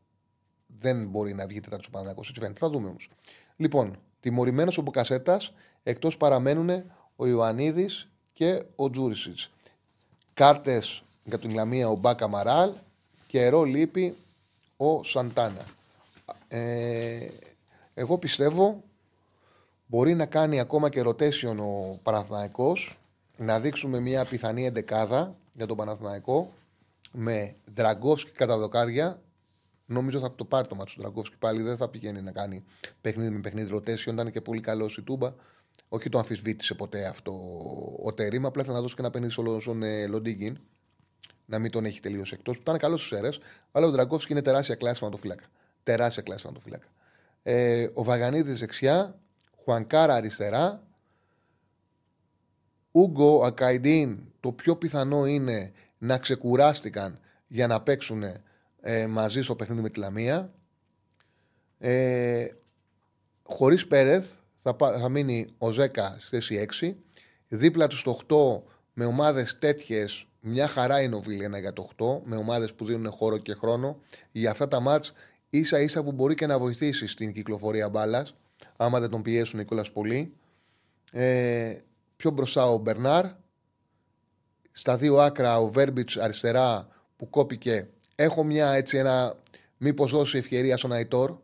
δεν μπορεί να βγει τέταρτος ο Παναθηναϊκός. Έτσι φαίνεται. Θα δούμε όμως. Λοιπόν, τιμωρημένος ο Μποκασέτας, εκτός παραμένουν ο Ιωαννίδης και ο Τζούρισιτς. Κάρτες για την Λαμία ο Μπα Καμαράλ, καιρό λείπει ο Σαντάνα. Ε, εγώ πιστεύω. Μπορεί να κάνει ακόμα και rotation ο Παναθηναϊκός, να δείξουμε μια πιθανή εντεκάδα για τον Παναθηναϊκό με Ντραγκόφσκι κατά δοκάρια, Νομίζω θα το πάρει το μάτσο του Τραγκόφσκι πάλι. Δεν θα πηγαίνει να κάνει παιχνίδι με παιχνίδι rotation. Ήταν και πολύ καλό η Τούμπα. Όχι το αμφισβήτησε ποτέ αυτό ο Τερίμ. Απλά ήθελα να δώσει και ένα παιχνίδι στον Λοντίγκιν. Να μην τον έχει τελείως εκτός. Ήταν καλό στους αίρες. Αλλά ο Τραγκόφσκι είναι τεράστια κλάση φανατοφύλακα. Τεράστια κλάση φανατοφύλακα. Ε, ο Βαγανίδης δεξιά. Χουανκάρα αριστερά. Ούγκο Ακαϊντίν. Το πιο πιθανό είναι να ξεκουράστηκαν για να παίξουν ε, μαζί στο παιχνίδι με τη Λαμία. Ε, χωρίς Πέρεθ θα, θα μείνει ο Ζέκα στη θέση έξι. Δίπλα του στο οκτώ με ομάδες τέτοιες, μια χαρά είναι ο Βιλένα για το οκτώ, με ομάδες που δίνουν χώρο και χρόνο. Για αυτά τα μάτς ίσα ίσα που μπορεί και να βοηθήσει στην κυκλοφορία μπάλας, άμα δεν τον πιέσουν κιόλας πολύ. Ε, πιο μπροστά ο Μπερνάρ. Στα δύο άκρα ο Βέρμπιτς αριστερά που κόπηκε. Έχω μια έτσι ένα μήπως δώσει ευκαιρία στον Αϊτόρ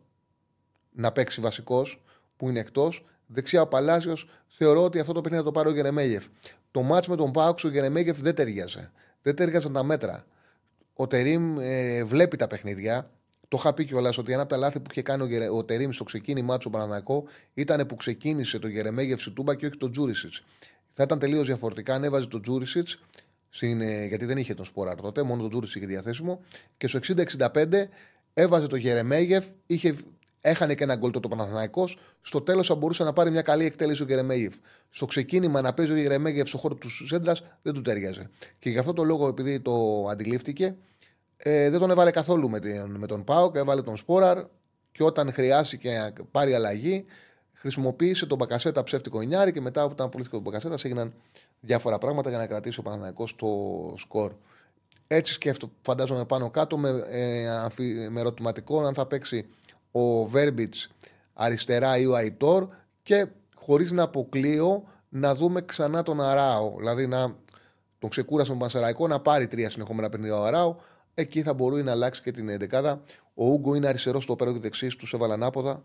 να παίξει βασικός που είναι εκτός. Δεξιά ο Παλάσιος, θεωρώ ότι αυτό το παιχνίδι θα το πάρει ο Γερεμέγεφ. Το μάτς με τον Πάουξ ο Γερεμέγεφ δεν ταιριάζε. Δεν ταιριάζαν τα μέτρα. Ο Τερίμ ε, βλέπει τα παιχνίδια. Το είχα πει κιόλας ότι ένα από τα λάθη που είχε κάνει ο Τερίμ στο ξεκίνημά του στον Παναθηναϊκό ήταν που ξεκίνησε το Γερεμέγεφ Σιτούμπα και όχι τον Τζούρισιτς. Θα ήταν τελείως διαφορετικά αν έβαζε τον Τζούρισιτς, γιατί δεν είχε τον Σποράρ τότε, μόνο τον Τζούρισιτς είχε διαθέσιμο. Και στο εξήντα εξήντα πέντε έβαζε τον Γερεμέγεφ, είχε, έχανε και ένα γκολ το Παναθηναϊκός. Στο τέλος θα μπορούσε να πάρει μια καλή εκτέλεση ο Γερεμέγεφ. Στο ξεκίνημα να παίζει ο Γερεμέγεφ στον χώρο του σέντρα δεν του ταιριάζε. Και γι' αυτό το λόγο, επειδή το αντιλήφθηκε, ε, δεν τον έβαλε καθόλου με, την, με τον ΠΑΟΚ, έβαλε τον Σπόραρ και όταν χρειάστηκε να πάρει αλλαγή. Χρησιμοποίησε τον Μπακασέτα ψεύτικο εννιάρι και μετά όταν απολύθηκε ο Μπακασέτας έγιναν διάφορα πράγματα για να κρατήσει ο Παναθηναϊκός το σκορ. Έτσι σκέφτομαι, φαντάζομαι πάνω κάτω, με, ε, αμφι, με ερωτηματικό αν θα παίξει ο Βέρμπιτς αριστερά ή ο Αϊτόρ και χωρίς να αποκλείω να δούμε ξανά τον Αράο. Δηλαδή να τον ξεκούρασε τον Πανσεραϊκό να πάρει τρία συνεχόμενα παιχνίδια ο Αράο. Εκεί θα μπορεί να αλλάξει και την εντεκάδα. Ο Ούγκο είναι αριστερό στο πέρα και δεξί, του έβαλαν άποδα.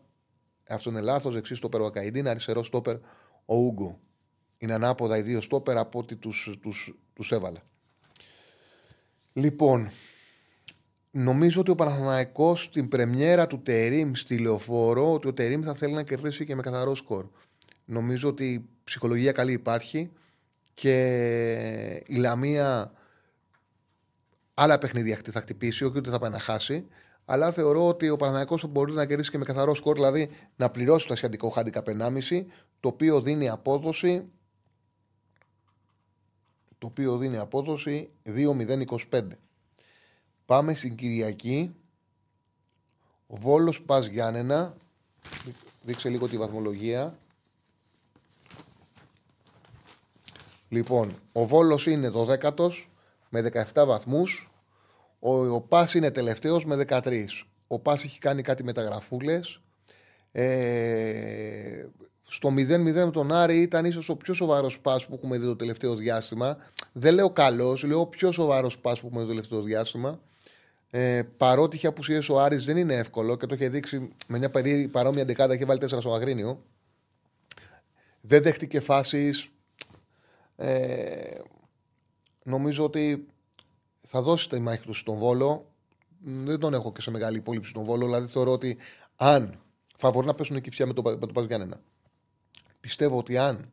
Αυτό είναι λάθος. Δεξί στόπερ ο Ακαϊντίν, αριστερό στόπερ ο Ούγκο. Είναι ανάποδα οι δύο στόπερ από ό,τι τους, τους, τους έβαλα. Λοιπόν, νομίζω ότι ο Παναθηναϊκός στην πρεμιέρα του Τερίμ στη Λεωφόρο, ότι ο Τερίμ θα θέλει να κερδίσει και με καθαρό σκορ. Νομίζω ότι η ψυχολογία καλή υπάρχει και η Λαμία άλλα παιχνίδια θα χτυπήσει, όχι ότι θα πάει να χάσει. Αλλά θεωρώ ότι ο Παναθηναϊκός μπορεί να κερδίσει και με καθαρό σκορ, δηλαδή να πληρώσει το ασιατικό handicap ενάμιση, το οποίο δίνει απόδοση το οποίο δίνει απόδοση δύο μηδέν είκοσι πέντε. Πάμε στην Κυριακή. Βόλος Πας Γιάννενα. Δείξε λίγο τη βαθμολογία. Λοιπόν, ο Βόλος είναι δωδέκατος με δεκαεπτά βαθμούς. Ο, ο Πας είναι τελευταίος με δεκατρία. Ο Πας έχει κάνει κάτι μεταγραφούλες. Ε, στο μηδέν μηδέν με τον Άρη ήταν ίσως ο πιο σοβαρός Πας που έχουμε δει το τελευταίο διάστημα. Δεν λέω καλός, λέω ο πιο σοβαρός Πας που έχουμε δει το τελευταίο διάστημα. Ε, παρότι είχε απουσίες ο Άρης δεν είναι εύκολο και το είχε δείξει με μια παρόμοια δεκάδα και βάλει τέσσερα στο Αγρίνιο. Δεν δέχτηκε φάσεις. Ε, νομίζω ότι θα δώσει τη μάχη του στον Βόλο. Δεν τον έχω και σε μεγάλη υπόλοιψη στον Βόλο. Δηλαδή θεωρώ ότι αν φαβορεί να πέσουν εκεί με τον το Πας Γιάννενα. Πιστεύω ότι αν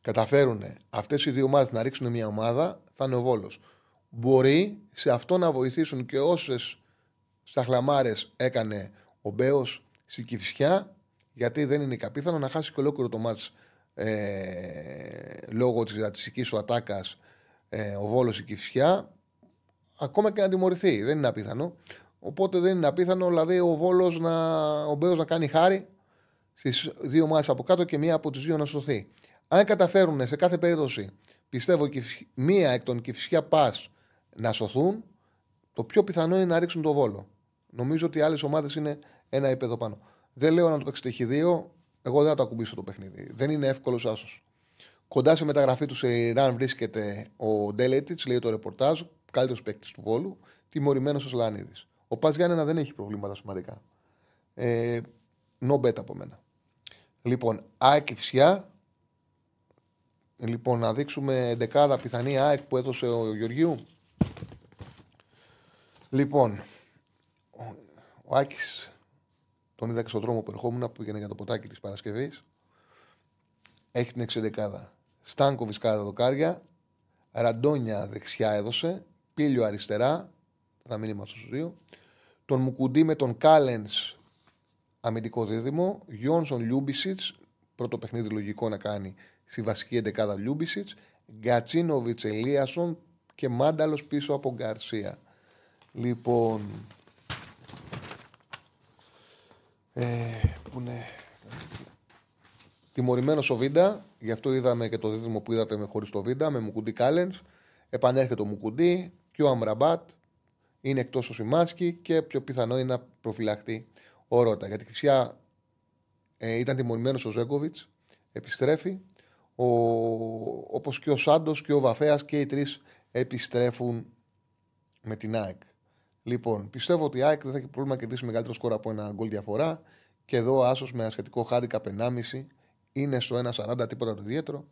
καταφέρουν αυτές οι δύο ομάδες να ρίξουν μια ομάδα, θα είναι ο Βόλος. Μπορεί σε αυτό να βοηθήσουν και όσες στα χλαμάρες έκανε ο Μπέος στην Κηφισιά, γιατί δεν είναι καπίθανο να χάσει και ολόκληρο το μάτς ε, λόγω της ρατσιστικής του ατάκας ε, ο Βόλος στην Κηφισιά. Ακόμα και να τιμωρηθεί. Δεν είναι απίθανο. Οπότε δεν είναι απίθανο δηλαδή ο Βόλος να, ο Μπέος να κάνει χάρη στις δύο ομάδες από κάτω και μία από τις δύο να σωθεί. Αν καταφέρουν σε κάθε περίπτωση, πιστεύω, μία εκ των Κηφισιά Πας να σωθούν, το πιο πιθανό είναι να ρίξουν το Βόλο. Νομίζω ότι οι άλλες ομάδες είναι ένα επίπεδο πάνω. Δεν λέω να το παίξει τυχηδείο. Εγώ δεν θα το ακουμπήσω το παιχνίδι. Δεν είναι εύκολος άσος. Κοντά σε μεταγραφή του σε Ιράν βρίσκεται ο Ντέλετιτς, λέει το ρεπορτάζ. Καλύτερος παίκτης του Βόλου, τιμωρημένος ο Σλανίδης. Ο Πας Γιάννενα δεν έχει προβλήματα σημαντικά. Ε, no bet από μένα. Λοιπόν, ΑΕΚ Ιφσιά. Λοιπόν, να δείξουμε εντεκάδα πιθανή ΑΕΚ που έδωσε ο Γεωργίου. Λοιπόν, Ο Άκης τον είδα και στον δρόμο που ερχόμουν, που πήγαινε για το ποτάκι της Παρασκευής. Έχει την εξεντεκάδα. Στάνκοβιτς κάτω δοκάρια. Ραντόνια δεξιά έδωσε. Πήλιο αριστερά. Θα μείνει στους δύο. Τον Μουκουντή με τον Κάλενς αμυντικό δίδυμο. Γιόνσον Λιούμπισιτς. Πρώτο παιχνίδι λογικό να κάνει στη βασική εντεκάδα Λιούμπισιτς. Γκατσίνοβιτς Ελίασον και Μάνταλος πίσω από Γκαρσία. Λοιπόν. Ε, που ναι. Τιμωρημένος ο Βίντα, γι' αυτό είδαμε και το δίδυμο που είδατε με χωρίς το Βίντα, με Μουκουντή Κάλενς. Επανέρχεται ο Μουκουντή και ο Αμραμπάτ. Είναι εκτός ο Σιμάνσκι και πιο πιθανό είναι να προφυλαχτεί ο Ρότα. Γιατί φυσικά ε, ήταν τιμωρημένος ο Ζέγκοβιτς, επιστρέφει. Ο, όπως και ο Σάντος και ο Βαφέας και οι τρεις επιστρέφουν με την ΑΕΚ. Λοιπόν, πιστεύω ότι η ΑΕΚ δεν θα έχει πρόβλημα να κερδίσει μεγαλύτερο σκορ από ένα γκολ διαφορά. Και εδώ άσως με ένα σχετικό χάντικαπ ενάμιση είναι στο ένα σαράντα, τίποτα το ιδιαίτερο.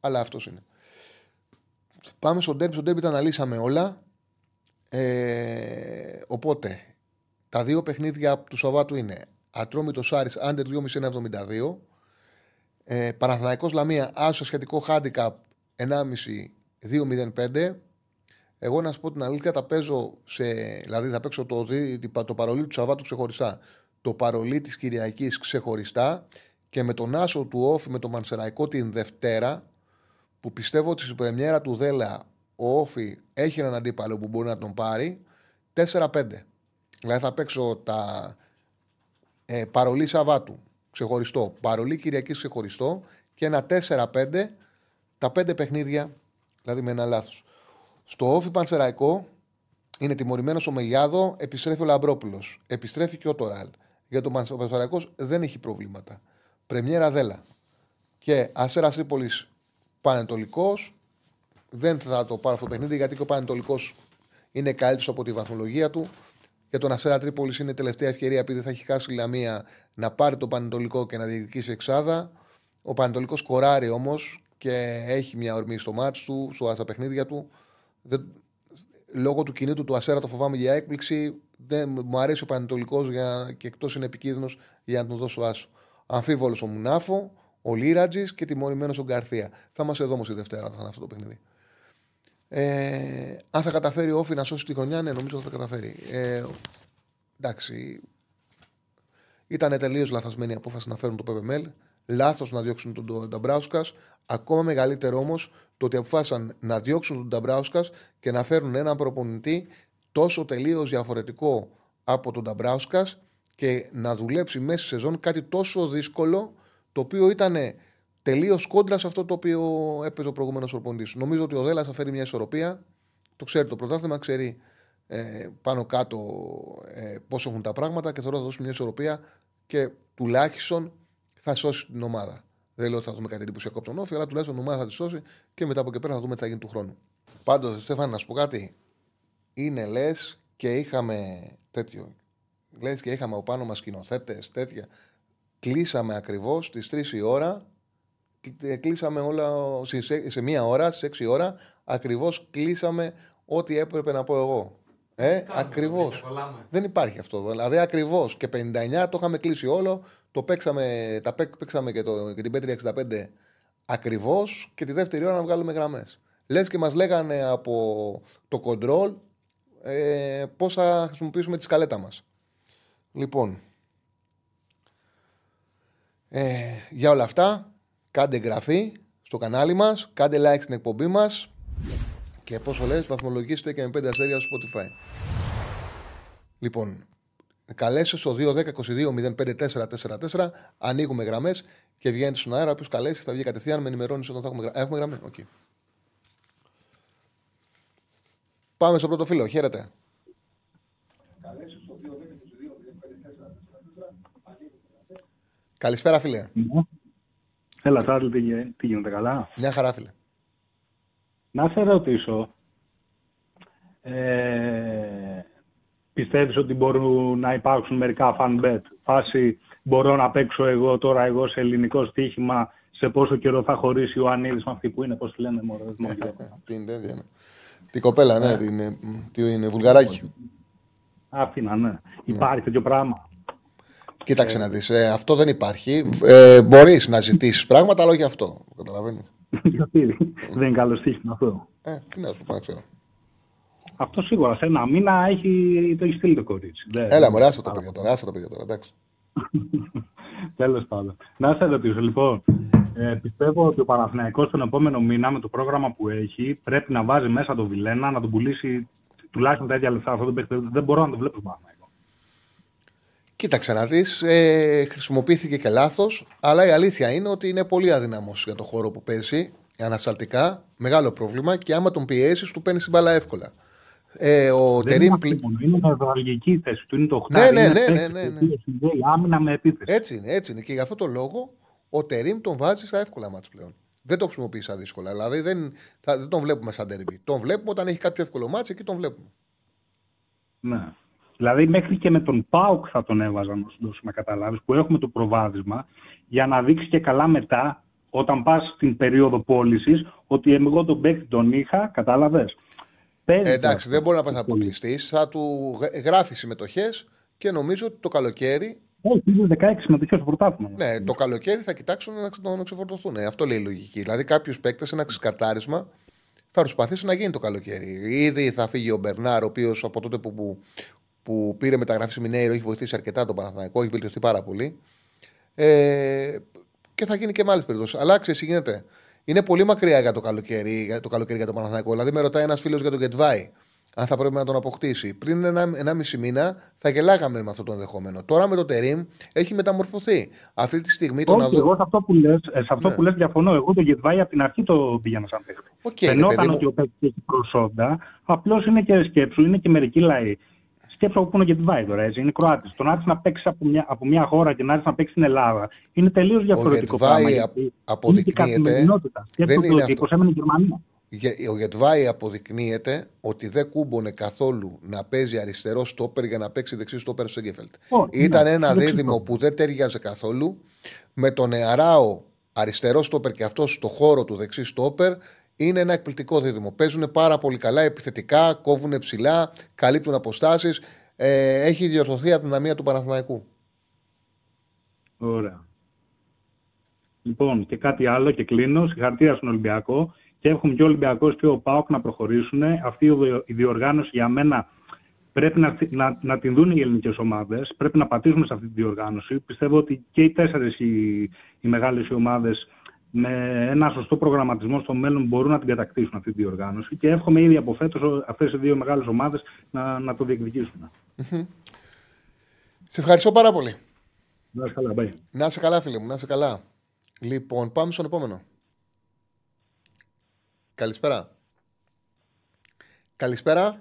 Αλλά αυτός είναι. Πάμε στο ντέρμπι. Στο ντέρμπι τα αναλύσαμε όλα. Ε, οπότε, τα δύο παιχνίδια του Σαββάτου είναι Ατρόμητος Άρης, άντερ δύο κόμμα πενήντα ένα εβδομήντα δύο. Ε, Παναθηναϊκός Λαμία, άσο σχετικό χάντικαπ ενάμιση δύο μηδέν πέντε. Εγώ να σου πω την αλήθεια, τα παίζω σε, δηλαδή θα παίξω το, το παρολί του Σαββάτου ξεχωριστά, το παρολί της Κυριακής ξεχωριστά και με τον άσο του Όφη με τον Πανσεραϊκό την Δευτέρα, που πιστεύω ότι στην πρεμιέρα του Δέλα ο Όφη έχει έναν αντίπαλο που μπορεί να τον πάρει, τέσσερα πέντε. Δηλαδή θα παίξω τα ε, παρολί Σαββάτου ξεχωριστό, παρολί Κυριακής ξεχωριστό και ένα τέσσερα πέντε, τα πέντε παιχνίδια, δηλαδή με ένα λάθος. Στο Όφι Πανσεραϊκό είναι τιμωρημένος ο Μεγιάδο, επιστρέφει ο Λαμπρόπουλος, επιστρέφει και ο Τοράλ. Γιατί ο Πανσεραϊκός δεν έχει προβλήματα. Πρεμιέρα Δέλα. Και Αστέρας Τρίπολης Πανετολικός. Δεν θα το πάρω αυτό το παιχνίδι γιατί και ο Πανετολικός είναι καλύτερος από τη βαθμολογία του. Για τον Αστέρα Τρίπολης είναι τελευταία ευκαιρία, επειδή θα έχει χάσει η Λαμία, να πάρει τον Πανετολικό και να διεκδικήσει εξάδα. Ο Πανετολικός σκοράρει όμως και έχει μια ορμή στο μάτς του, στα παιχνίδια του. Δεν, λόγω του κινήτου του Ασέρα το φοβάμαι για έκπληξη. Δεν, μου αρέσει ο Πανετολικός για, και εκτός είναι επικίνδυνος για να τον δώσω άσο. Αμφίβολος ο Μουνάφο, ο Λίρατζης και τιμωρημένος ο Γκαρθία. Θα μας εδώ όμως η Δευτέρα θα είναι αυτό το παιχνίδι. Ε, αν θα καταφέρει ο Όφη να σώσει τη χρονιά, ναι, νομίζω θα καταφέρει. Ε, εντάξει. Ήταν τελείως λαθασμένη η απόφαση να φέρουν το Π Π Μ Λ. Λάθος να διώξουν τον Νταμπράουσκας. Ακόμα μεγαλύτερο όμως το ότι αποφάσισαν να διώξουν τον Νταμπράουσκας και να φέρουν έναν προπονητή τόσο τελείως διαφορετικό από τον Νταμπράουσκας και να δουλέψει μέσα στη σεζόν κάτι τόσο δύσκολο, το οποίο ήταν τελείως κόντρα σε αυτό το οποίο έπαιζε ο προηγούμενος προπονητής. Νομίζω ότι ο Δέλλας θα φέρει μια ισορροπία. Το ξέρει το πρωτάθλημα, ξέρει ε, πάνω κάτω ε, πώς έχουν τα πράγματα και τώρα θα δώσουν μια ισορροπία και τουλάχιστον θα σώσει την ομάδα. Δεν λέω ότι θα δούμε κάτι εντυπωσιακό από τον Όφη, αλλά τουλάχιστον η ομάδα θα τη σώσει και μετά από εκεί πέρα θα δούμε τι θα γίνει του χρόνου. Πάντως, Στέφανα, να σου πω κάτι. Είναι λες και είχαμε τέτοιο. Λες και είχαμε από πάνω μας σκηνοθέτες, τέτοια. Κλείσαμε ακριβώς στις τρεις η ώρα. Κλείσαμε όλα σε, σε μία ώρα, στις έξι η ώρα. Ακριβώς κλείσαμε ό,τι έπρεπε να πω εγώ. Ε, ακριβώς. Δεν υπάρχει αυτό. Δηλαδή, ακριβώς και πενήντα εννιά το είχαμε κλείσει όλο. Το παίξαμε, τα παίξαμε και, το, και την Πέτρια εξήντα πέντε ακριβώς και τη δεύτερη ώρα να βγάλουμε γραμμές. Λες και μας λέγανε από το κοντρόλ ε, πώς θα χρησιμοποιήσουμε τη σκαλέτα μας. Λοιπόν, ε, για όλα αυτά, κάντε εγγραφή στο κανάλι μας, κάντε like στην εκπομπή μας και πόσο λες, βαθμολογήστε και με πέντε αστέρια στο Spotify. Λοιπόν, καλέστε στο δύο δέκα είκοσι δύο μηδέν πέντε τέσσερα τέσσερα τέσσερα. Ανοίγουμε γραμμές και βγαίνετε στον αέρα. Όποιος καλέσει θα βγει κατευθείαν. Με ενημερώνεις όταν θα έχουμε γραμμή. Έχουμε γραμμή. Okay. Πάμε στο πρώτο φίλο. Χαίρετε. Καλέστε στο δύο δέκα είκοσι δύο μηδέν πέντε τέσσερα τέσσερα τέσσερα. Καλησπέρα, φίλε. Έλα, Τάρλ, τι γίνεται, καλά. Μια χαρά, φίλε. Να σε ρωτήσω. Ε... Πιστεύεις ότι μπορούν να υπάρξουν μερικά fan bet? Φάση μπορώ να παίξω εγώ τώρα εγώ σε ελληνικό στοίχημα σε πόσο καιρό θα χωρίσει ο Ανίδης με αυτή που είναι, πώς τη λένε, μωρέ. Την κοπέλα, ναι, την Βουλγαράκη. Αθήνα, ναι. Υπάρχει yeah. τέτοιο πράγμα. Κοίταξε να δεις. Ε, αυτό δεν υπάρχει. Ε, μπορείς να ζητήσεις πράγματα, αλλά όχι αυτό. Καταλαβαίνεις. Γιατί δεν είναι καλό στοίχημα αυτό. Ε, τι να σου πω, ξέρω. Αυτό σίγουρα. Σε ένα μήνα έχει... το έχει στείλει το κορίτσι. Έλα, μωρέ, άσε το παιδιά τώρα. Άσε το παιδιά τώρα, εντάξει. Τέλος πάντων. Να σε ρωτήσω, λοιπόν. Ε, πιστεύω ότι ο Παναθηναϊκός τον επόμενο μήνα με το πρόγραμμα που έχει πρέπει να βάζει μέσα τον Βιλένα, να τον πουλήσει τουλάχιστον τα ίδια λεφτά. Αυτό δεν, παίξει, δεν μπορώ να το βλέπω Παναθηναϊκό. Κοίταξε να δεις. Ε, χρησιμοποιήθηκε και λάθος, αλλά η αλήθεια είναι ότι είναι πολύ αδυναμός για το χώρο που παίζει. Ανασταλτικά, μεγάλο πρόβλημα και άμα τον πιέσεις, του παίρνει την μπάλα εύκολα. Ε, ο δεν Τερίμ... είναι, είναι νευραλγική θέση του, είναι το οκτώ. Ναι, ναι, ναι, ναι, ναι, ναι. Άμυνα με επίθεση. Έτσι είναι, έτσι είναι. Και γι' αυτό το λόγο ο Τερίμ τον βάζει στα εύκολα μάτς πλέον. Δεν το χρησιμοποιεί στα δύσκολα. Δηλαδή δεν, θα, δεν τον βλέπουμε σαν Τερίμ. Τον βλέπουμε όταν έχει κάποιο εύκολο μάτς, εκεί τον βλέπουμε. Ναι. Δηλαδή μέχρι και με τον ΠΑΟΚ θα τον έβαζαν, όσο να καταλάβει, που έχουμε το προβάδισμα για να δείξει και καλά μετά, όταν πας στην περίοδο πώλησης, ότι εγώ τον παίκτη τον είχα, κατάλαβες. Ε, εντάξει, δεν μπορεί να πας να αποκλειστείς. Θα του γράφει συμμετοχές και νομίζω ότι το καλοκαίρι. Όχι, είναι δεκαέξι συμμετοχές στο πρωτάθλημα. Ναι, το καλοκαίρι θα κοιτάξουν να τον ξεφορτωθούν. Ε, αυτό λέει η λογική. Δηλαδή, κάποιους παίκτες, ένα ξεκατάρισμα, θα προσπαθήσει να γίνει το καλοκαίρι. Ήδη θα φύγει ο Μπερνάρ, ο οποίος από τότε που, που, που πήρε μεταγραφή Μινέιρο έχει βοηθήσει αρκετά τον Παναθηναϊκό, έχει βελτιωθεί πάρα πολύ. Ε, και θα γίνει και με άλλες περιπτώσεις. Αλλά ξέρεις τι γίνεται. Είναι πολύ μακριά για το καλοκαίρι για το, το Παναθηναϊκό. Δηλαδή, με ρωτάει ένας φίλος για τον Γκετβάη, αν θα πρέπει να τον αποκτήσει. Πριν ένα, ένα μισή μήνα θα γελάγαμε με αυτό το ενδεχόμενο. Τώρα με το Τερίμ έχει μεταμορφωθεί. Αυτή τη στιγμή τον αδρό. Εγώ σε αυτό που λες, σε αυτό ναι. που λες διαφωνώ. Εγώ τον Γκετβάη από την αρχή το πήγαινα σαν παίχτη. Okay, φαινόταν ότι ο παίχτης έχει προσόντα. Απλώς είναι και σκέψου, είναι και μερικοί λαοί. Σκέψου από πού είναι ο Γκετβάη τώρα, έτσι. Είναι Κροάτης. Το να έρθει να παίξει από μια, από μια χώρα και να έρθει να παίξει στην Ελλάδα είναι τελείως διαφορετικό πράγμα. Αποδεικνύεται. Είναι και δεν είναι αυτό. Ο Γκετβάη αποδεικνύεται ότι δεν κούμπονε καθόλου να παίζει αριστερό στόπερ για να παίξει δεξί στόπερ στο Γκέφελτ. Oh, ήταν ναι, ένα δίδυμο που δεν τέριαζε καθόλου. Με τον Νεαράο αριστερό στόπερ και αυτό στο χώρο του δεξί στόπερ. Είναι ένα εκπληκτικό δίδυμο. Παίζουν πάρα πολύ καλά επιθετικά, κόβουν ψηλά, καλύπτουν αποστάσεις. Ε, έχει διορθωθεί η αδυναμία του Παναθηναϊκού. Ωραία. Λοιπόν, και κάτι άλλο και κλείνω. Συγχαρητήρια στον Ολυμπιακό. Και εύχομαι και ο Ολυμπιακός και ο ΠΑΟΚ να προχωρήσουν. Αυτή η διοργάνωση για μένα πρέπει να, να, να την δουν οι ελληνικές ομάδες. Πρέπει να πατήσουμε σε αυτή τη διοργάνωση. Πιστεύω ότι και οι τέσσερις οι, οι μεγάλες ομάδες με ένα σωστό προγραμματισμό στο μέλλον μπορούν να την κατακτήσουν αυτή τη διοργάνωση και εύχομαι ήδη από φέτος αυτές οι δύο μεγάλες ομάδες να, να το διεκδικήσουν. Mm-hmm. Σε ευχαριστώ πάρα πολύ. Να είσαι καλά, bye. Να είσαι καλά, φίλε μου, να είσαι καλά. Λοιπόν, πάμε στον επόμενο. Καλησπέρα. Καλησπέρα.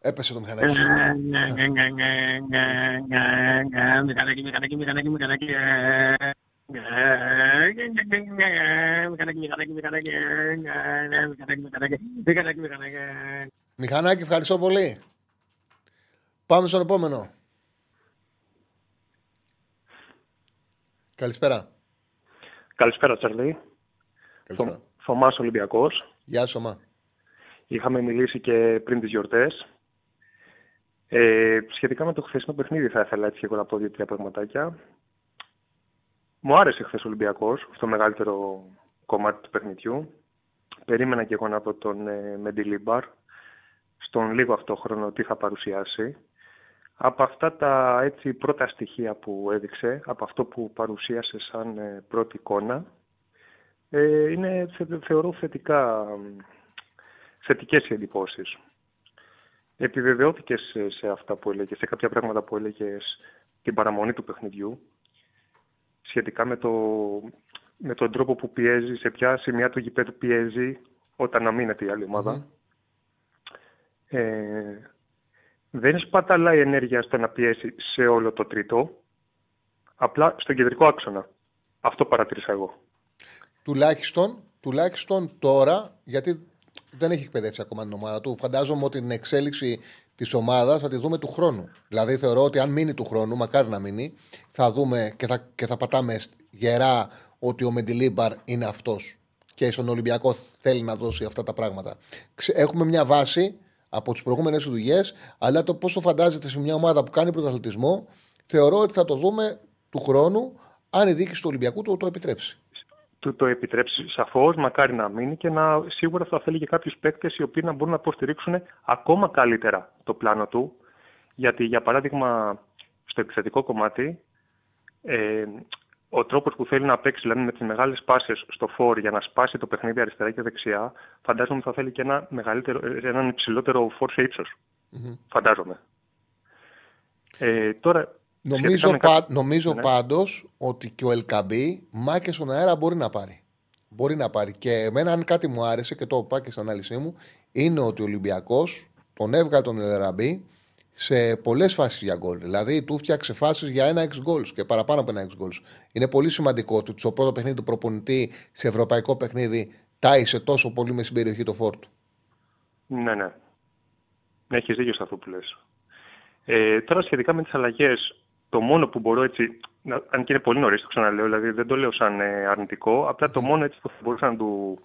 Έπεσε το μηχανάκι. Μηχανάκι, ευχαριστώ πολύ. Πάμε στον επόμενο. Καλησπέρα. Καλησπέρα, Τσαρλί. Καλησπέρα. Θωμάς Ολυμπιακός. Γεια σου, Θωμά. Είχαμε μιλήσει και πριν τις γιορτές. Ε, σχετικά με το χθεσινό παιχνίδι θα ήθελα έτσι εγώ να πω δύο-τρία πραγματάκια. Μου άρεσε χθες ο Ολυμπιακός, στο μεγαλύτερο κομμάτι του παιχνιδιού. Περίμενα και εγώ να δω τον ε, Μεντιλίμπαρ, στον λίγο αυτό χρόνο τι θα παρουσιάσει. Από αυτά τα έτσι, πρώτα στοιχεία που έδειξε, από αυτό που παρουσίασε σαν ε, πρώτη εικόνα, ε, είναι, θε, θεωρώ θετικά, θετικές οι εντυπώσεις. Επιβεβαιώθηκε σε, σε αυτά που έλεγε, σε κάποια πράγματα που έλεγε την παραμονή του παιχνιδιού, σχετικά με, το, με τον τρόπο που πιέζει, σε ποια σημεία του γηπέδου πιέζει όταν αμήνεται η άλλη ομάδα. Mm-hmm. Ε, δεν σπαταλάει ενέργεια στο να πιέσει σε όλο το τρίτο, απλά στον κεντρικό άξονα. Αυτό παρατήρησα εγώ. Τουλάχιστον, τουλάχιστον τώρα, γιατί δεν έχει εκπαιδεύσει ακόμα την ομάδα του. Φαντάζομαι ότι την εξέλιξη της ομάδας θα τη δούμε του χρόνου. Δηλαδή θεωρώ ότι αν μείνει του χρόνου, μακάρι να μείνει, θα δούμε και θα, και θα πατάμε γερά ότι ο Μεντιλίμπαρ είναι αυτός. Και στον Ολυμπιακό θέλει να δώσει αυτά τα πράγματα. Έχουμε μια βάση από τις προηγούμενες δουλειές, αλλά το πώς το φαντάζεται σε μια ομάδα που κάνει πρωταθλητισμό, θεωρώ ότι θα το δούμε του χρόνου, αν η διοίκηση του Ολυμπιακού το, το επιτρέψει. Του το επιτρέψει σαφώς, μακάρι να μείνει και να, σίγουρα θα θέλει και κάποιους παίκτες οι οποίοι να μπορούν να υποστηρίξουν ακόμα καλύτερα το πλάνο του. Γιατί, για παράδειγμα, στο επιθετικό κομμάτι, ε, ο τρόπος που θέλει να παίξει, δηλαδή με τις μεγάλες πάσες στο φόρ για να σπάσει το παιχνίδι αριστερά και δεξιά, φαντάζομαι θα θέλει και ένα μεγαλύτερο, έναν υψηλότερο φόρ σε ύψος. Mm-hmm. Φαντάζομαι. Ε, τώρα, νομίζω, με... πα... νομίζω ναι. πάντως ότι και ο Ελκαμπή μάκες στον αέρα μπορεί να πάρει. Μπορεί να πάρει. Και εμένα, αν κάτι μου άρεσε και το είπα και στην ανάλυση μου, είναι ότι ο Ολυμπιακός τον έβγαλε τον Ελκαμπή σε πολλές φάσεις για γκολ. Δηλαδή, του φτιάξε φάσεις για ένα εξ γκολ και παραπάνω από ένα εξ γκολ. Είναι πολύ σημαντικό ότι στο πρώτο παιχνίδι του προπονητή σε ευρωπαϊκό παιχνίδι τάισε τόσο πολύ με στην περιοχή το φόρτου. Ναι, ναι. Έχεις δίκιο σε αυτό που λες. Ε, τώρα, σχετικά με τις αλλαγές, το μόνο που μπορώ έτσι, αν και είναι πολύ νωρίς, το ξαναλέω, δηλαδή δεν το λέω σαν ε, αρνητικό, απλά το μόνο έτσι που θα μπορούσα να του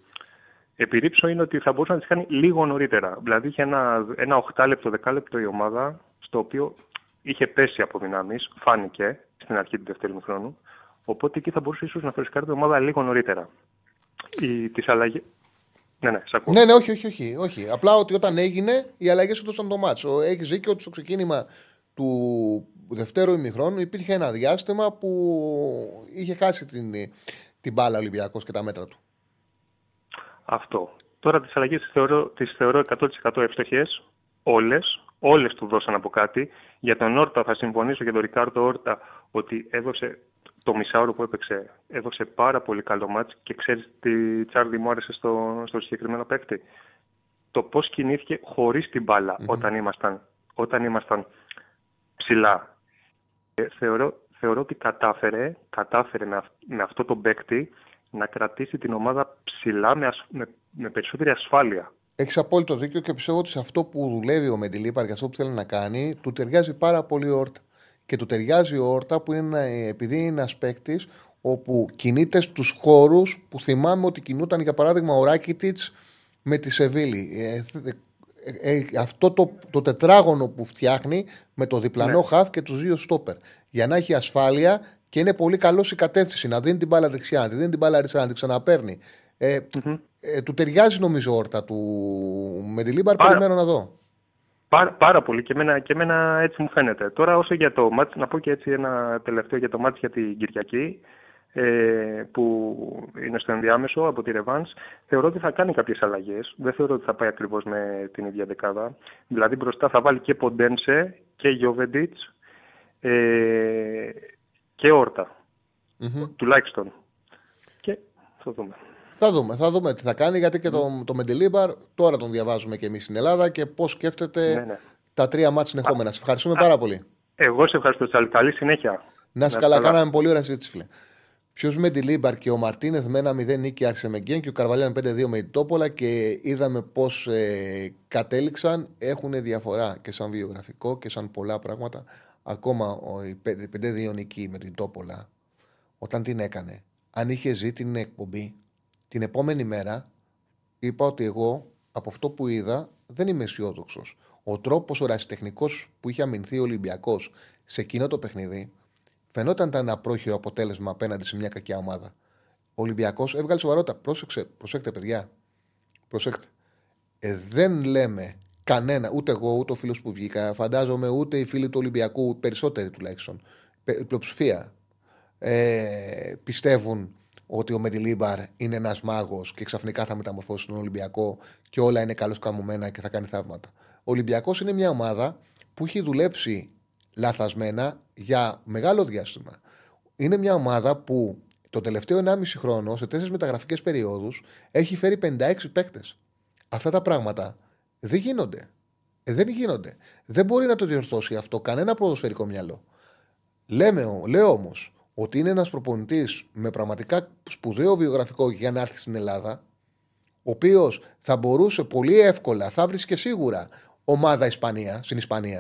επιρρήψω είναι ότι θα μπορούσε να τις κάνει λίγο νωρίτερα. Δηλαδή είχε ένα, ένα οκτώ λεπτό, δέκα λεπτό η ομάδα, στο οποίο είχε πέσει από δυνάμεις, φάνηκε στην αρχή του δεύτερου χρόνου. Οπότε εκεί θα μπορούσε ίσως να φρεσκάρει την ομάδα λίγο νωρίτερα. Η, τις αλλαγές. Ναι, ναι, ναι, ναι, όχι, όχι, όχι, όχι. Απλά ότι όταν έγινε, οι αλλαγές έδωσαν το μάτσο. Έχεις δίκιο ότι στο ξεκίνημα του δευτέρου ημιχρόνου υπήρχε ένα διάστημα που είχε χάσει την, την μπάλα Ολυμπιακός και τα μέτρα του. Αυτό. Τώρα τις αλλαγές τις θεωρώ, τις θεωρώ εκατό τοις εκατό εύστοχες. Όλες. Όλες του δώσαν από κάτι. Για τον Όρτα θα συμφωνήσω και τον Ρικάρντο Όρτα ότι έδωσε το μισάωρο που έπαιξε. Έδωσε πάρα πολύ καλό μάτς και ξέρεις τι, Τσάρντι, μου άρεσε στο, στο συγκεκριμένο παίκτη. Το πώς κινήθηκε χωρίς την μπάλα mm-hmm. όταν, ήμασταν, όταν ήμασταν ψηλά. Ε, θεωρώ, θεωρώ ότι κατάφερε, κατάφερε με, αυ, με αυτό τον παίκτη να κρατήσει την ομάδα ψηλά με, ασ... με... με περισσότερη ασφάλεια. Έχεις απόλυτο δίκιο και πιστεύω ότι σε αυτό που δουλεύει ο Μεντιλίμπαρ και αυτό που θέλει να κάνει, του ταιριάζει πάρα πολύ η Όρτα. Και του ταιριάζει η Όρτα που είναι, επειδή είναι ένας παίκτης όπου κινείται στους χώρους που θυμάμαι ότι κινούταν, για παράδειγμα, ο Ράκιτιτς με τη Σεβίλη. Ε, ε, ε, αυτό το, το τετράγωνο που φτιάχνει με το διπλανό ναι. χαφ και τους δύο στόπερ. Για να έχει ασφάλεια. Και είναι πολύ καλό η κατεύθυνση να δίνει την μπάλα δεξιά, να δίνει την μπάλα αριστερά, να την ξαναπαίρνει. Ε, mm-hmm. ε, του ταιριάζει νομίζω Όρτα του Μεντιλίμπαρ, περιμένω να δω. Πάρα, πάρα πολύ και εμένα, και εμένα έτσι μου φαίνεται. Τώρα όσο για το μάτς, να πω και έτσι ένα τελευταίο για το μάτς για την Κυριακή, ε, που είναι στο ενδιάμεσο από τη Ρεβάνς, θεωρώ ότι θα κάνει κάποιες αλλαγές. Δεν θεωρώ ότι θα πάει ακριβώς με την ίδια δεκάδα. Δηλαδή μπροστά θα βάλει και Ποντένσε και Γιώβετιτς. Ε, Και Όρτα. Mm-hmm. Τουλάχιστον. Και θα δούμε. Θα δούμε, θα δούμε τι θα κάνει, γιατί και mm. το, το Μεντιλίμπαρ τώρα τον διαβάζουμε και εμείς στην Ελλάδα και πώς σκέφτεται ναι, ναι. τα τρία μάτς συνεχόμενα. Α, σε ευχαριστούμε α, πάρα πολύ. Εγώ σε ευχαριστώ, Τσάλη. Καλή συνέχεια. Να σε καλά, καλά. Κάναμε πολύ ωραία συζήτηση, φίλε. Ποιος Μεντιλίμπαρ και ο Μαρτίνεθ με ένα μηδέν νίκη άρχισε με γκέν και ο Καρβαλιάλ πέντε δύο με την Τόπολα και είδαμε πώς ε, κατέληξαν. Έχουν διαφορά και σαν βιογραφικό και σαν πολλά πράγματα. Ακόμα η πέντε δύο νική με την Τόπολα, όταν την έκανε, αν είχε ζει την εκπομπή, την επόμενη μέρα είπα ότι εγώ από αυτό που είδα δεν είμαι αισιόδοξος. Ο τρόπος ο ερασιτεχνικός που είχε αμυνθεί ο Ολυμπιακός σε εκείνο το παιχνίδι φαινόταν ήταν ένα πρόχειρο αποτέλεσμα απέναντι σε μια κακιά ομάδα. Ο Ολυμπιακός έβγαλε σοβαρότητα. Πρόσεξε, προσέξτε παιδιά. Προσέξτε. Ε, δεν λέμε. Κανένα, ούτε εγώ, ούτε ο φίλος που βγήκα, φαντάζομαι ούτε οι φίλοι του Ολυμπιακού, περισσότεροι τουλάχιστον, η πλειοψηφία, ε, πιστεύουν ότι ο Μεντιλίμπαρ είναι ένας μάγος και ξαφνικά θα μεταμορφώσει τον Ολυμπιακό και όλα είναι καλώς καμωμένα και θα κάνει θαύματα. Ο Ολυμπιακός είναι μια ομάδα που έχει δουλέψει λαθασμένα για μεγάλο διάστημα. Είναι μια ομάδα που το τελευταίο ενάμιση χρόνο, σε τέσσερις μεταγραφικές περιόδους, έχει φέρει πενήντα έξι παίκτες. Αυτά τα πράγματα. Δεν γίνονται. Ε, δεν γίνονται. Δεν μπορεί να το διορθώσει αυτό κανένα ποδοσφαιρικό μυαλό. Λέμε, λέω όμως ότι είναι ένας προπονητής με πραγματικά σπουδαίο βιογραφικό για να έρθει στην Ελλάδα, ο οποίος θα μπορούσε πολύ εύκολα, θα βρίσκε σίγουρα ομάδα Ισπανία, στην Ισπανία.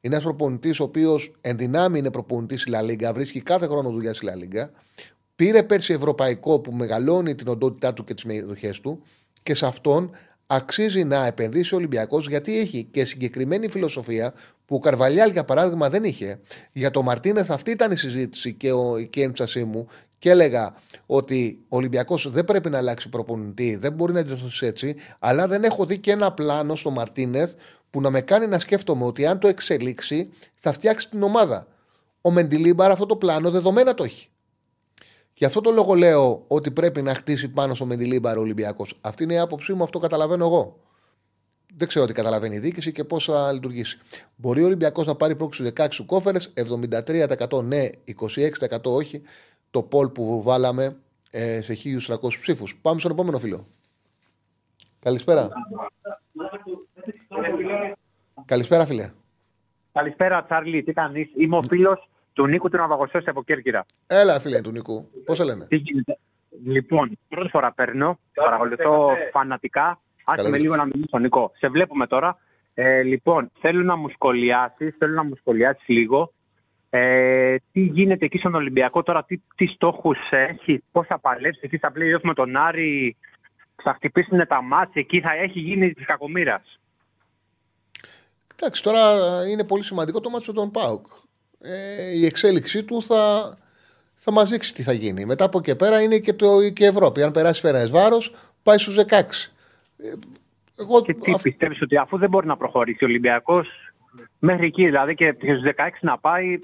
Είναι ένας προπονητής ο οποίος εν δυνάμει είναι προπονητής στη Λα Λίγκα, βρίσκει κάθε χρόνο δουλειά στη Λα Λίγκα. Πήρε πέρσι ευρωπαϊκό που μεγαλώνει την οντότητά του και τις μετοχές του και σε αυτόν αξίζει να επενδύσει ο Ολυμπιακός, γιατί έχει και συγκεκριμένη φιλοσοφία που ο Καρβαλιάλ για παράδειγμα δεν είχε. Για τον Μαρτίνεθ αυτή ήταν η συζήτηση και, ο, και η ένστασή μου και έλεγα ότι ο Ολυμπιακός δεν πρέπει να αλλάξει προπονητή, δεν μπορεί να εντυπωσιάσει έτσι, αλλά δεν έχω δει και ένα πλάνο στο Μαρτίνεθ που να με κάνει να σκέφτομαι ότι αν το εξελίξει θα φτιάξει την ομάδα. Ο Μεντιλίμπαρ αυτό το πλάνο δεδομένα το έχει. Γι' αυτό το λόγο λέω ότι πρέπει να χτίσει πάνω στο Μεντιλίμπαρ ο Ολυμπιακός. Αυτή είναι η άποψή μου, αυτό καταλαβαίνω εγώ. Δεν ξέρω τι καταλαβαίνει η διοίκηση και πώς θα λειτουργήσει. Μπορεί ο Ολυμπιακός να πάρει πρόξι δεκαέξι κόφερες, εβδομήντα τρία τοις εκατό ναι, είκοσι έξι τοις εκατό όχι. Το πόλ που βάλαμε ε, σε χίλιους τριακόσιους ψήφους. Πάμε στον επόμενο φίλο. Καλησπέρα. Καλησπέρα, φίλε. Καλησπέρα, Τσάρλι. Τι κάνεις? Είμαι ο φίλος του Νίκου του Ναυαγωσέως από Κέρκυρα. Έλα, φίλε του Νίκου. Πώς σε λένε? Τι γίνεται? Λοιπόν, πρώτη φορά παίρνω. Παρακολουθώ φανατικά. Άσε με λίγο να μιλήσω, Νίκο. Σε βλέπουμε τώρα. Ε, λοιπόν, θέλω να μου σχολιάσεις, θέλω να μου σχολιάσεις λίγο. Ε, τι γίνεται εκεί στον Ολυμπιακό τώρα, τι, τι στόχους έχει, πώς θα παλέψει εκεί στα play-off με τον Άρη, θα χτυπήσουν τα μάτς, εκεί θα έχει γίνει της κακομοίρας. Εντάξει, τώρα είναι πολύ σημαντικό το μάτς με τον ΠΑΟΚ. Ε, η εξέλιξή του θα, θα μας δείξει τι θα γίνει. Μετά από και πέρα είναι και, το, και η Ευρώπη. Αν περάσει Φερεντσβάρος, πάει στους δεκαέξι. Ε, εγώ, και τι αυ... πιστεύεις ότι αφού δεν μπορεί να προχωρήσει ο Ολυμπιακός μέχρι εκεί, δηλαδή και στους δεκαέξι να πάει.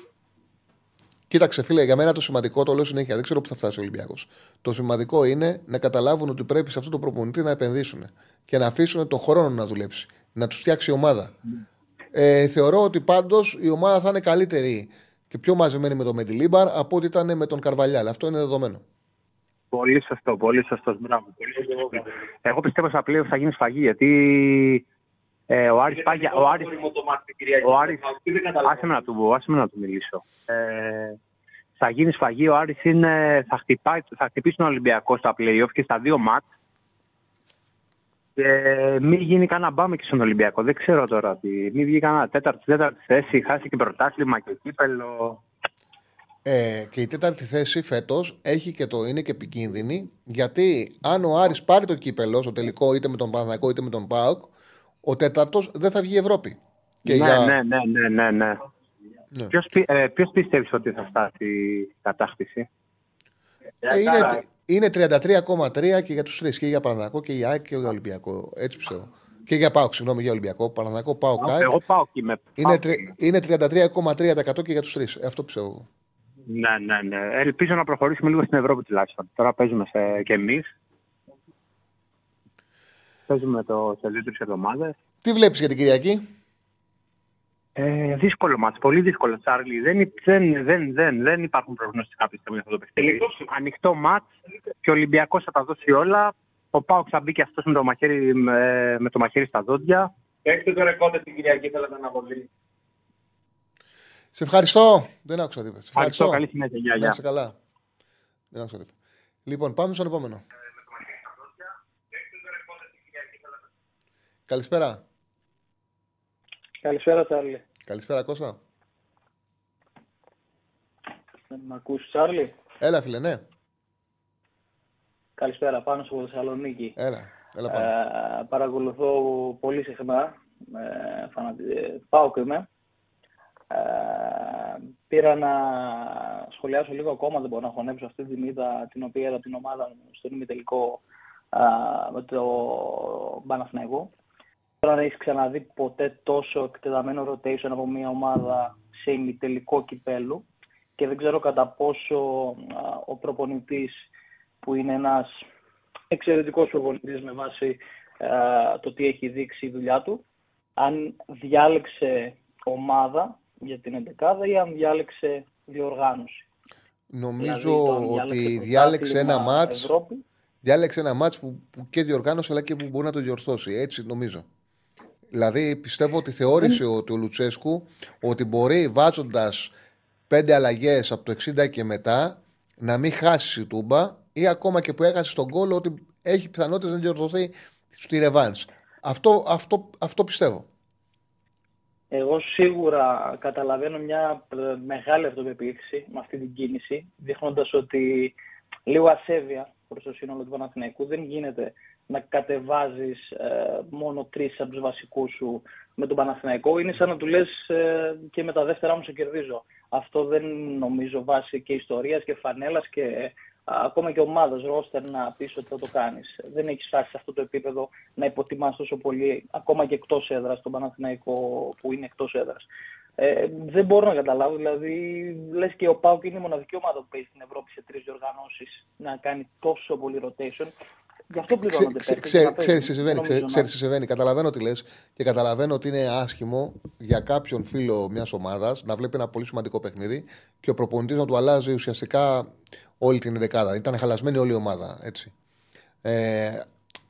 Κοίταξε, φίλε, για μένα το σημαντικό, το λέω συνέχεια, δεν ξέρω πού θα φτάσει ο Ολυμπιακός. Το σημαντικό είναι να καταλάβουν ότι πρέπει σε αυτό το προπονητή να επενδύσουν και να αφήσουν τον χρόνο να δουλέψει, να τους φτιάξει η ομάδα. Ε, θεωρώ ότι πάντως η ομάδα θα είναι καλύτερη και πιο μαζεμένη με τον Μεντιλίμπαρ από ό,τι ήταν με τον Καρβαλιάλ. Αυτό είναι δεδομένο. Πολύ σωστό, πολύ σωστό. Μπράβο. Πολύ σωστό. Εγώ πιστεύω στα πλέον θα γίνει σφαγή, γιατί. Ε, ο Άρης πάει για... Ο Άρης... Ο Άρης... Άσε με να του, άσε με να του μιλήσω. Ε, θα γίνει σφαγή. Ο Άρης είναι... θα, χτυπάει... θα χτυπήσει τον Ολυμπιακό στα play-off και στα δύο μάτς. Ε, μην γίνει κανένα μπάμε και στον Ολυμπιακό. Δεν ξέρω τώρα. Μην βγει κανένα τέταρτη, τέταρτη θέση. Χάσει και πρωτάθλημα και κύπελο. Ε, και η τέταρτη θέση φέτος έχει και το είναι και επικίνδυνη. Γιατί αν ο Άρης πάρει το κύπελο στο τελικό είτε με τον Παναθηναϊκό είτε με τον ΠΑΟΚ, ο τέταρτος δεν θα βγει η Ευρώπη. Και ναι, για... ναι, ναι, ναι, ναι. ναι. Ποιος, πι, ε, ποιος πιστεύεις ότι θα φτάσει η κατάκτηση? Ε, είναι, είναι τριάντα τρία κόμμα τρία και για τους τρεις. Και για Παναθηναϊκό και για ΑΕΚ και για Ολυμπιακό. Έτσι πιστεύω. Και για ΠΑΟΚ, συγγνώμη, για Ολυμπιακό. Παναθηναϊκό, ΠΑΟΚ, ΑΕΚ. Εγώ ΠΑΟΚ είμαι. Είναι, είναι τριάντα τρία κόμμα τρία τοις εκατό και για τους τρεις. Αυτό πιστεύω. Ναι, ναι, ναι. Ελπίζω να προχωρήσουμε λίγο στην Ευρώπη τουλάχιστον. Τώρα παίζουμε σε... κι εμείς. Παίζουμε το σε δύο τρεις εβδομάδες. Τι βλέπεις για την Κυριακή? Ε, δύσκολο μάτς, πολύ δύσκολο, Τσάρλι. Δεν, δεν, δεν, δεν, δεν υπάρχουν προγνωστικά πιστεύω για αυτό το παιχνίδι. Ανοιχτό μάτς και ο Ολυμπιακός θα τα δώσει όλα. Ο ΠΑΟΚ θα μπει και αυτός με το μαχαίρι, με, με το μαχαίρι στα δόντια. Έχετε το ρεκόρ την Κυριακή, θέλατε αναβολή. Σε ευχαριστώ. Δεν άκουσα τίποτα. Σε ευχαριστώ. ευχαριστώ. Καλή συνέχεια. Γεια, γεια. Να είσαι καλά. Δεν άκουσα τίποτα. Λοιπόν, πάμε στον επόμενο. Καλησπέρα. Καλησπέρα, Τσάρλι. Καλησπέρα, Κώστα. Δεν με ακούσεις, Τσάρλι? Έλα, φίλε, ναι. Καλησπέρα, πάνω στο Θεσσαλονίκη. Έλα, έλα πάνω. Ε, παρακολουθώ πολύ συχνά. Ε, φανα... Πάω και είμαι. Ε, πήρα να σχολιάσω λίγο ακόμα, δεν μπορώ να χωνέψω αυτή την είδα την οποία από την ομάδα μου στον ημιτελικό ε, με το Παναθηναϊκό. Τώρα να έχεις ξαναδεί ποτέ τόσο εκτεταμένο rotation από μια ομάδα σε ημιτελικό κυπέλου και δεν ξέρω κατά πόσο α, ο προπονητής που είναι ένας εξαιρετικός προπονητής με βάση α, το τι έχει δείξει η δουλειά του, αν διάλεξε ομάδα για την εντεκάδα ή αν διάλεξε διοργάνωση. Νομίζω δηλαδή, ότι διάλεξε ένα μάτς, Ευρώπη, διάλεξε ένα μάτς που, που και διοργάνωσε αλλά και που μπορεί να το διορθώσει, έτσι νομίζω. Δηλαδή πιστεύω ότι θεώρησε mm. ότι ο Λουτσέσκου ότι μπορεί βάζοντας πέντε αλλαγές από το εξήντα και μετά να μην χάσει η Τούμπα ή ακόμα και που έχασε τον γκολ ότι έχει πιθανότητες να διορθωθεί στη ρεβάνς. Αυτό, αυτό, αυτό πιστεύω. Εγώ σίγουρα καταλαβαίνω μια μεγάλη αυτοπεποίθηση με αυτή την κίνηση, δείχνοντας ότι λίγο ασέβεια προς το σύνολο του Παναθηναϊκού. Δεν γίνεται να κατεβάζεις ε, μόνο τρεις από τους βασικούς σου με τον Παναθηναϊκό. Είναι σαν να του λες ε, και με τα δεύτερά μου σε κερδίζω. Αυτό δεν νομίζω βάσει και ιστορίας και φανέλας και ε, ακόμα και ομάδας ρόστερ να πεις ότι θα το κάνεις. Δεν έχεις φτάσει σε αυτό το επίπεδο να υποτιμάς τόσο πολύ, ακόμα και εκτός έδρας, τον Παναθηναϊκό που είναι εκτός έδρας. Ε, δεν μπορώ να καταλάβω, δηλαδή λες και ο ΠΑΟΚ είναι η μοναδική ομάδα που παίζει στην Ευρώπη σε τρεις διοργανώσεις να κάνει τόσο πολύ rotation. Γι' αυτό πληρώνονται πέρα. Ξέρεις τι συμβαίνει, ξέρεις τι συμβαίνει. Καταλαβαίνω τι λες και καταλαβαίνω ότι είναι άσχημο για κάποιον φίλο μιας ομάδας να βλέπει ένα πολύ σημαντικό παιχνίδι και ο προπονητής να του αλλάζει ουσιαστικά όλη την δεκάδα. Ήταν χαλασμένη όλη η ομάδα, έτσι. Ε,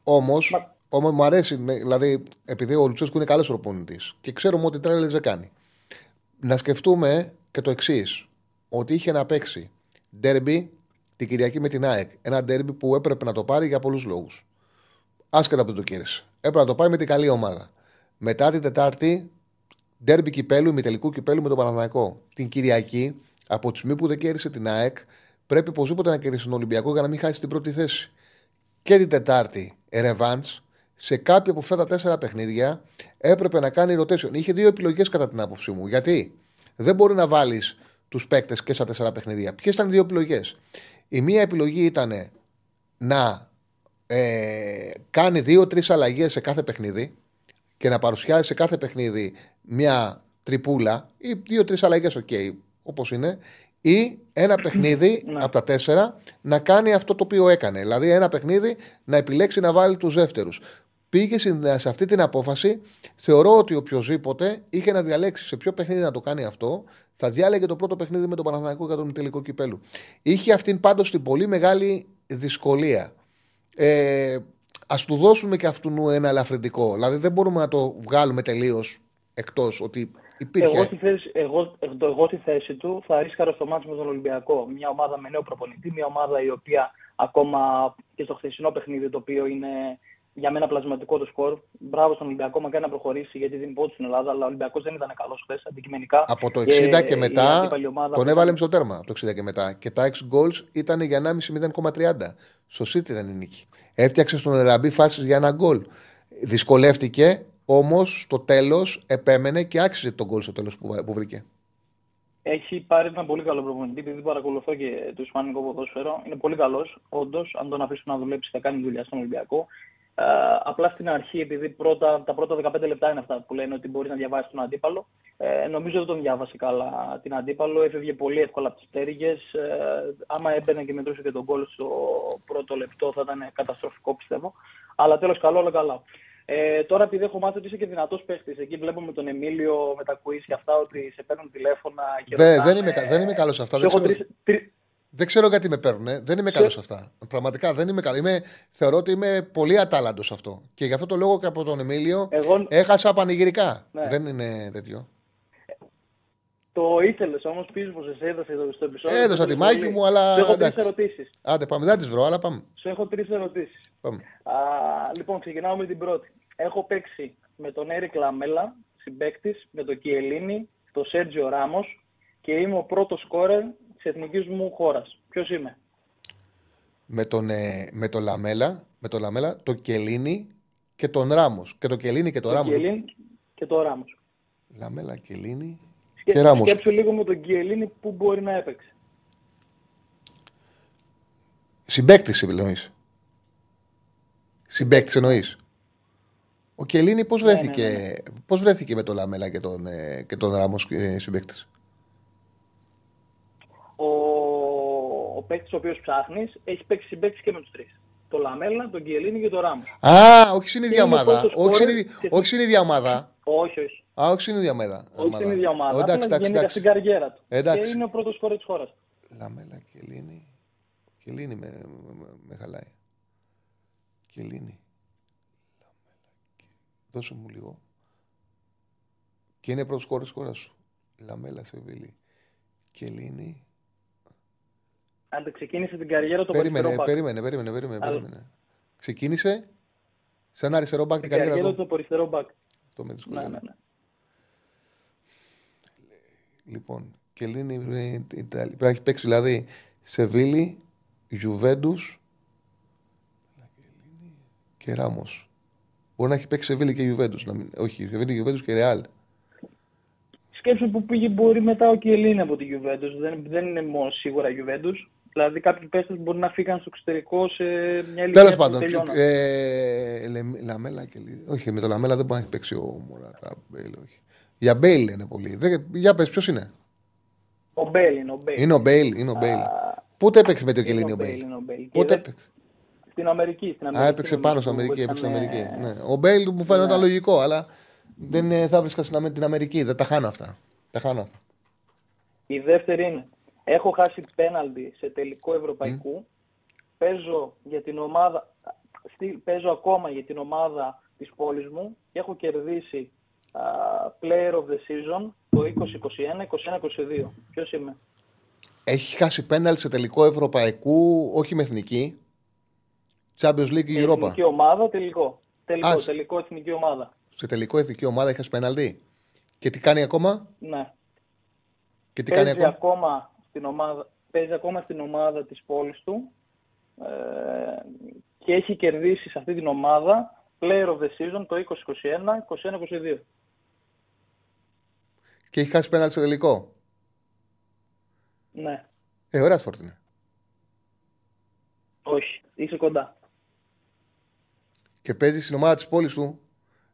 όμως, όμως μου αρέσει, δηλαδή επειδή ο Λουτσέσκου είναι καλός προπονητής και ξέρουμε ότι τρέλες δεν κάνει. Να σκεφτούμε και το εξής, ότι είχε να παίξει ντέρμπι την Κυριακή με την ΑΕΚ. Ένα ντέρμπι που έπρεπε να το πάρει για πολλούς λόγους. Άσχετα από το κέρδισε. Έπρεπε να το πάρει με την καλή ομάδα. Μετά την Τετάρτη, ντέρμπι κυπέλου, ημιτελικού κυπέλου με τον Παναθηναϊκό. Την Κυριακή, από τη στιγμή που δεν κέρδισε την ΑΕΚ, πρέπει οπωσδήποτε να κερδίσει τον Ολυμπιακό για να μην χάσει την πρώτη θέση. Και την Τετάρτη, ρεβάνς. Σε κάποια από αυτά τα τέσσερα παιχνίδια έπρεπε να κάνει rotation. Είχε δύο επιλογές κατά την άποψή μου. Γιατί δεν μπορεί να βάλεις τους παίκτες και στα τέσσερα παιχνίδια. Ποιες ήταν οι δύο επιλογές? Η μία επιλογή ήταν να ε, κάνει δύο-τρεις αλλαγές σε κάθε παιχνίδι και να παρουσιάζει σε κάθε παιχνίδι μια τριπούλα ή δύο-τρεις αλλαγές, οκ, okay, όπως είναι, ή ένα παιχνίδι από τα τέσσερα να κάνει αυτό το οποίο έκανε. Δηλαδή ένα παιχνίδι να επιλέξει να βάλει τους δεύτερους. Πήγε σε αυτή την απόφαση. Θεωρώ ότι οποιοδήποτε είχε να διαλέξει σε ποιο παιχνίδι να το κάνει αυτό, θα διάλεγε το πρώτο παιχνίδι με τον Παναθηναϊκό για τον τελικό κυπέλου. Είχε αυτήν πάντως την πολύ μεγάλη δυσκολία. Ε, ας του δώσουμε και αυτού ένα ελαφρυντικό. Δηλαδή δεν μπορούμε να το βγάλουμε τελείως εκτός ότι υπήρχε. Εγώ στη θέση, εγώ, εγώ, εγώ στη θέση του θα ρίσκαρα στο μάτσο με τον Ολυμπιακό. Μια ομάδα με νέο προπονητή, μια ομάδα η οποία ακόμα και στο χθεσινό παιχνίδι, το οποίο είναι για μένα πλασματικό το σκορ. Μπράβο στον Ολυμπιακό, μακάρι να προχωρήσει γιατί δεν υπότιτλοι στην Ελλάδα. Αλλά ο Ολυμπιακός δεν ήταν καλός χθες αντικειμενικά. Από το εξήντα και, και μετά τον έβαλε ήταν... στο τέρμα. Από το εξήντα και μετά. Και τα έξι goals ήταν για ένα κόμμα μηδέν μηδέν τριάντα. Σωστή ήταν η νίκη. Έφτιαξε στον Ελκαμπή φάσεις για ένα goal. Δυσκολεύτηκε, όμως στο τέλος επέμενε και άξιζε τον goal στο τέλος που, που βρήκε. Έχει πάρει έναν πολύ καλό προπονητή, επειδή παρακολουθώ και το ισπανικό ποδόσφαιρο. Είναι πολύ καλός, όντως. Αν τον αφήσουν να δουλέψει, θα κάνει δουλειά στον Ολυμπιακό. Uh, απλά στην αρχή, επειδή πρώτα, τα πρώτα δεκαπέντε λεπτά είναι αυτά που λένε ότι μπορεί να διαβάσει τον αντίπαλο, ε, νομίζω δεν τον διάβασε καλά την αντίπαλο. Έφευγε πολύ εύκολα από τις πτέρυγες. Ε, άμα έμπαινε και μετρούσε και τον γκολ στο πρώτο λεπτό, θα ήταν καταστροφικό, πιστεύω. Αλλά τέλος, καλό, όλα καλά. Ε, τώρα, επειδή έχω μάθει ότι είσαι και δυνατός παίχτης, εκεί βλέπουμε τον Εμίλιο με τα quiz και αυτά, ότι σε παίρνουν τηλέφωνα και Δε, ρωτάνε, δεν, είμαι, δεν είμαι καλός αυτά. Δεν ξέρω. Τρι... Δεν ξέρω γιατί με παίρνουν. Ε. Δεν είμαι καλό σε αυτά. Πραγματικά δεν είμαι καλό. Είμαι, θεωρώ ότι είμαι πολύ ατάλλαντο σε αυτό. Και γι' αυτό το λόγο και από τον Εμίλιο εγώ... έχασα πανηγυρικά. Ναι. Δεν είναι τέτοιο. Το ήθελε όμω, πίσω που σε έδωσε στο επεισόδιο. Έδωσα τη μάχη μου, αλλά. Σου έχω τρεις ερωτήσει. Άντε, πάμε. Δεν τι βρω, αλλά πάμε. Σου έχω τρεις ερωτήσει. Λοιπόν, ξεκινάω με την πρώτη. Έχω παίξει με τον Έρικ Λαμέλα, συμπαίκτη, με τον Κιελίνη, τον Σέρτζιο Ράμος και είμαι ο πρώτο σκόρερ της εθνικής μου χώρας. Ποιος είμαι? Με τον, ε, με τον Λαμέλα, με τον Λαμέλα, τον Κελίνη και τον Ράμος. Και τον Κελίνη και τον Ράμος. Κελίνη και τον Ράμος. Λαμέλα, Κελίνη Σκέ, και Ράμος. Σκέψου λίγο με τον Κελίνη που μπορεί να έπαιξε. Συμπαίκτης εννοείς. Συμπαίκτης εννοείς. Ο Κελίνη πώς βρέθηκε, ναι, ναι, ναι. Πώς βρέθηκε με τον Λαμέλα και τον, ε, και τον Ράμος ε, συμπαίκτης? Ο, ο παίκτης ο οποίος ψάχνεις έχει παίξει συμπαίκτης και με τους τρεις. Το Λαμέλα, τον Κιελίνη και τον Ράμος. Α, όχι στην ίδια ομάδα. Όχι στην ίδια ομάδα. Όχι, όχι. Α, όχι στην ίδια ομάδα. Όχι στην ίδια ομάδα. Εντάξει, εντάξει. Γενικά στην καριέρα του. Εντάξει. Και είναι ο πρώτος σκόρερ της χώρας. Λαμέλα, Κιελίνη. Κιελίνη με, με, με, με χαλάει. Κιελίνη. Δώσε μου λίγο. Και είναι πρώτος σκόρερ της χώρας σου. Λαμέλα, Σεβίλη. Κιελίνη. Αν ξεκίνησε την καριέρα του περίμενε, περίμενε, περίμενε, περίμενε, περίμενε. Ξεκίνησε σαν αριστερό μπακ την καριέρα του. Το αριστερό μπακ. Αυτό με δυσκολεύει. Ναι, ναι, ναι. Λοιπόν, και λύνει πρέπει να έχει παίξει δηλαδή Σεβίλη, Γιουβέντους και Ράμος. Μπορεί να έχει παίξει Σεβίλη και Γιουβέντους. Μην... Όχι, Σεβίλη, Γιουβέντους και Ρεάλ. Σκέψου που πήγε μπορεί μετά ο Κιελίν από τη Γιουβέντους. Δεν, δεν είναι μόνο σίγουρα Γιουβέντους. Δηλαδή κάποιοι παίκτες μπορεί να φύγαν στο εξωτερικό σε μια ηλικία. Τέλος πάντων. Ε, λε, λαμέλα και λίγο. Όχι, με το Λαμέλα δεν μπορεί να έχει παίξει ο Μωράτα. Για Μπέιλ είναι πολύ. Δεν, για πες, ποιος είναι. Ο Μπέιλ είναι ο Μπέιλ. Είναι ο Μπέιλ. Είναι ο Μπέιλ. Α, πότε έπαιξε με το Κελίνι ο Μπέιλ. Πότε έπαιξε. Στην Αμερική. Στην Αμερική. Α, έπαιξε πάνω στην Αμερική. Έπαιξε Αμερική. Ε... Ναι. Ο Μπέιλ μου φαίνονταν λογικό, αλλά δεν θα βρίσκα την Αμερική. Δεν τα χάνω αυτά. Τα χάνω αυτά. Η δεύτερη είναι. Έχω χάσει πέναλτι σε τελικό ευρωπαϊκού. Mm. Παίζω, για την ομάδα, παίζω ακόμα για την ομάδα της πόλης μου. Έχω κερδίσει uh, Player of the Season το είκοσι είκοσι ένα, είκοσι ένα είκοσι δύο. Mm. Ποιος είμαι? Έχει χάσει πέναλτι σε τελικό ευρωπαϊκού, όχι με εθνική. Champions League και Europa. Εθνική ομάδα, τελικό. Τελικό, Ας... τελικό εθνική ομάδα. Σε τελικό εθνική ομάδα έχει χάσει πέναλτι. Και τι κάνει ακόμα? Ναι. Και τι κάνει ακόμα? ακόμα... Ομάδα, παίζει ακόμα στην ομάδα της πόλης του ε, και έχει κερδίσει σε αυτή την ομάδα Player of the Season το είκοσι είκοσι ένα, είκοσι ένα είκοσι δύο. Και έχει χάσει πέναλτι στο τελικό. Ναι. Ε, ωραία σφορτινή. Όχι, είσαι κοντά. Και παίζει στην ομάδα της πόλης του.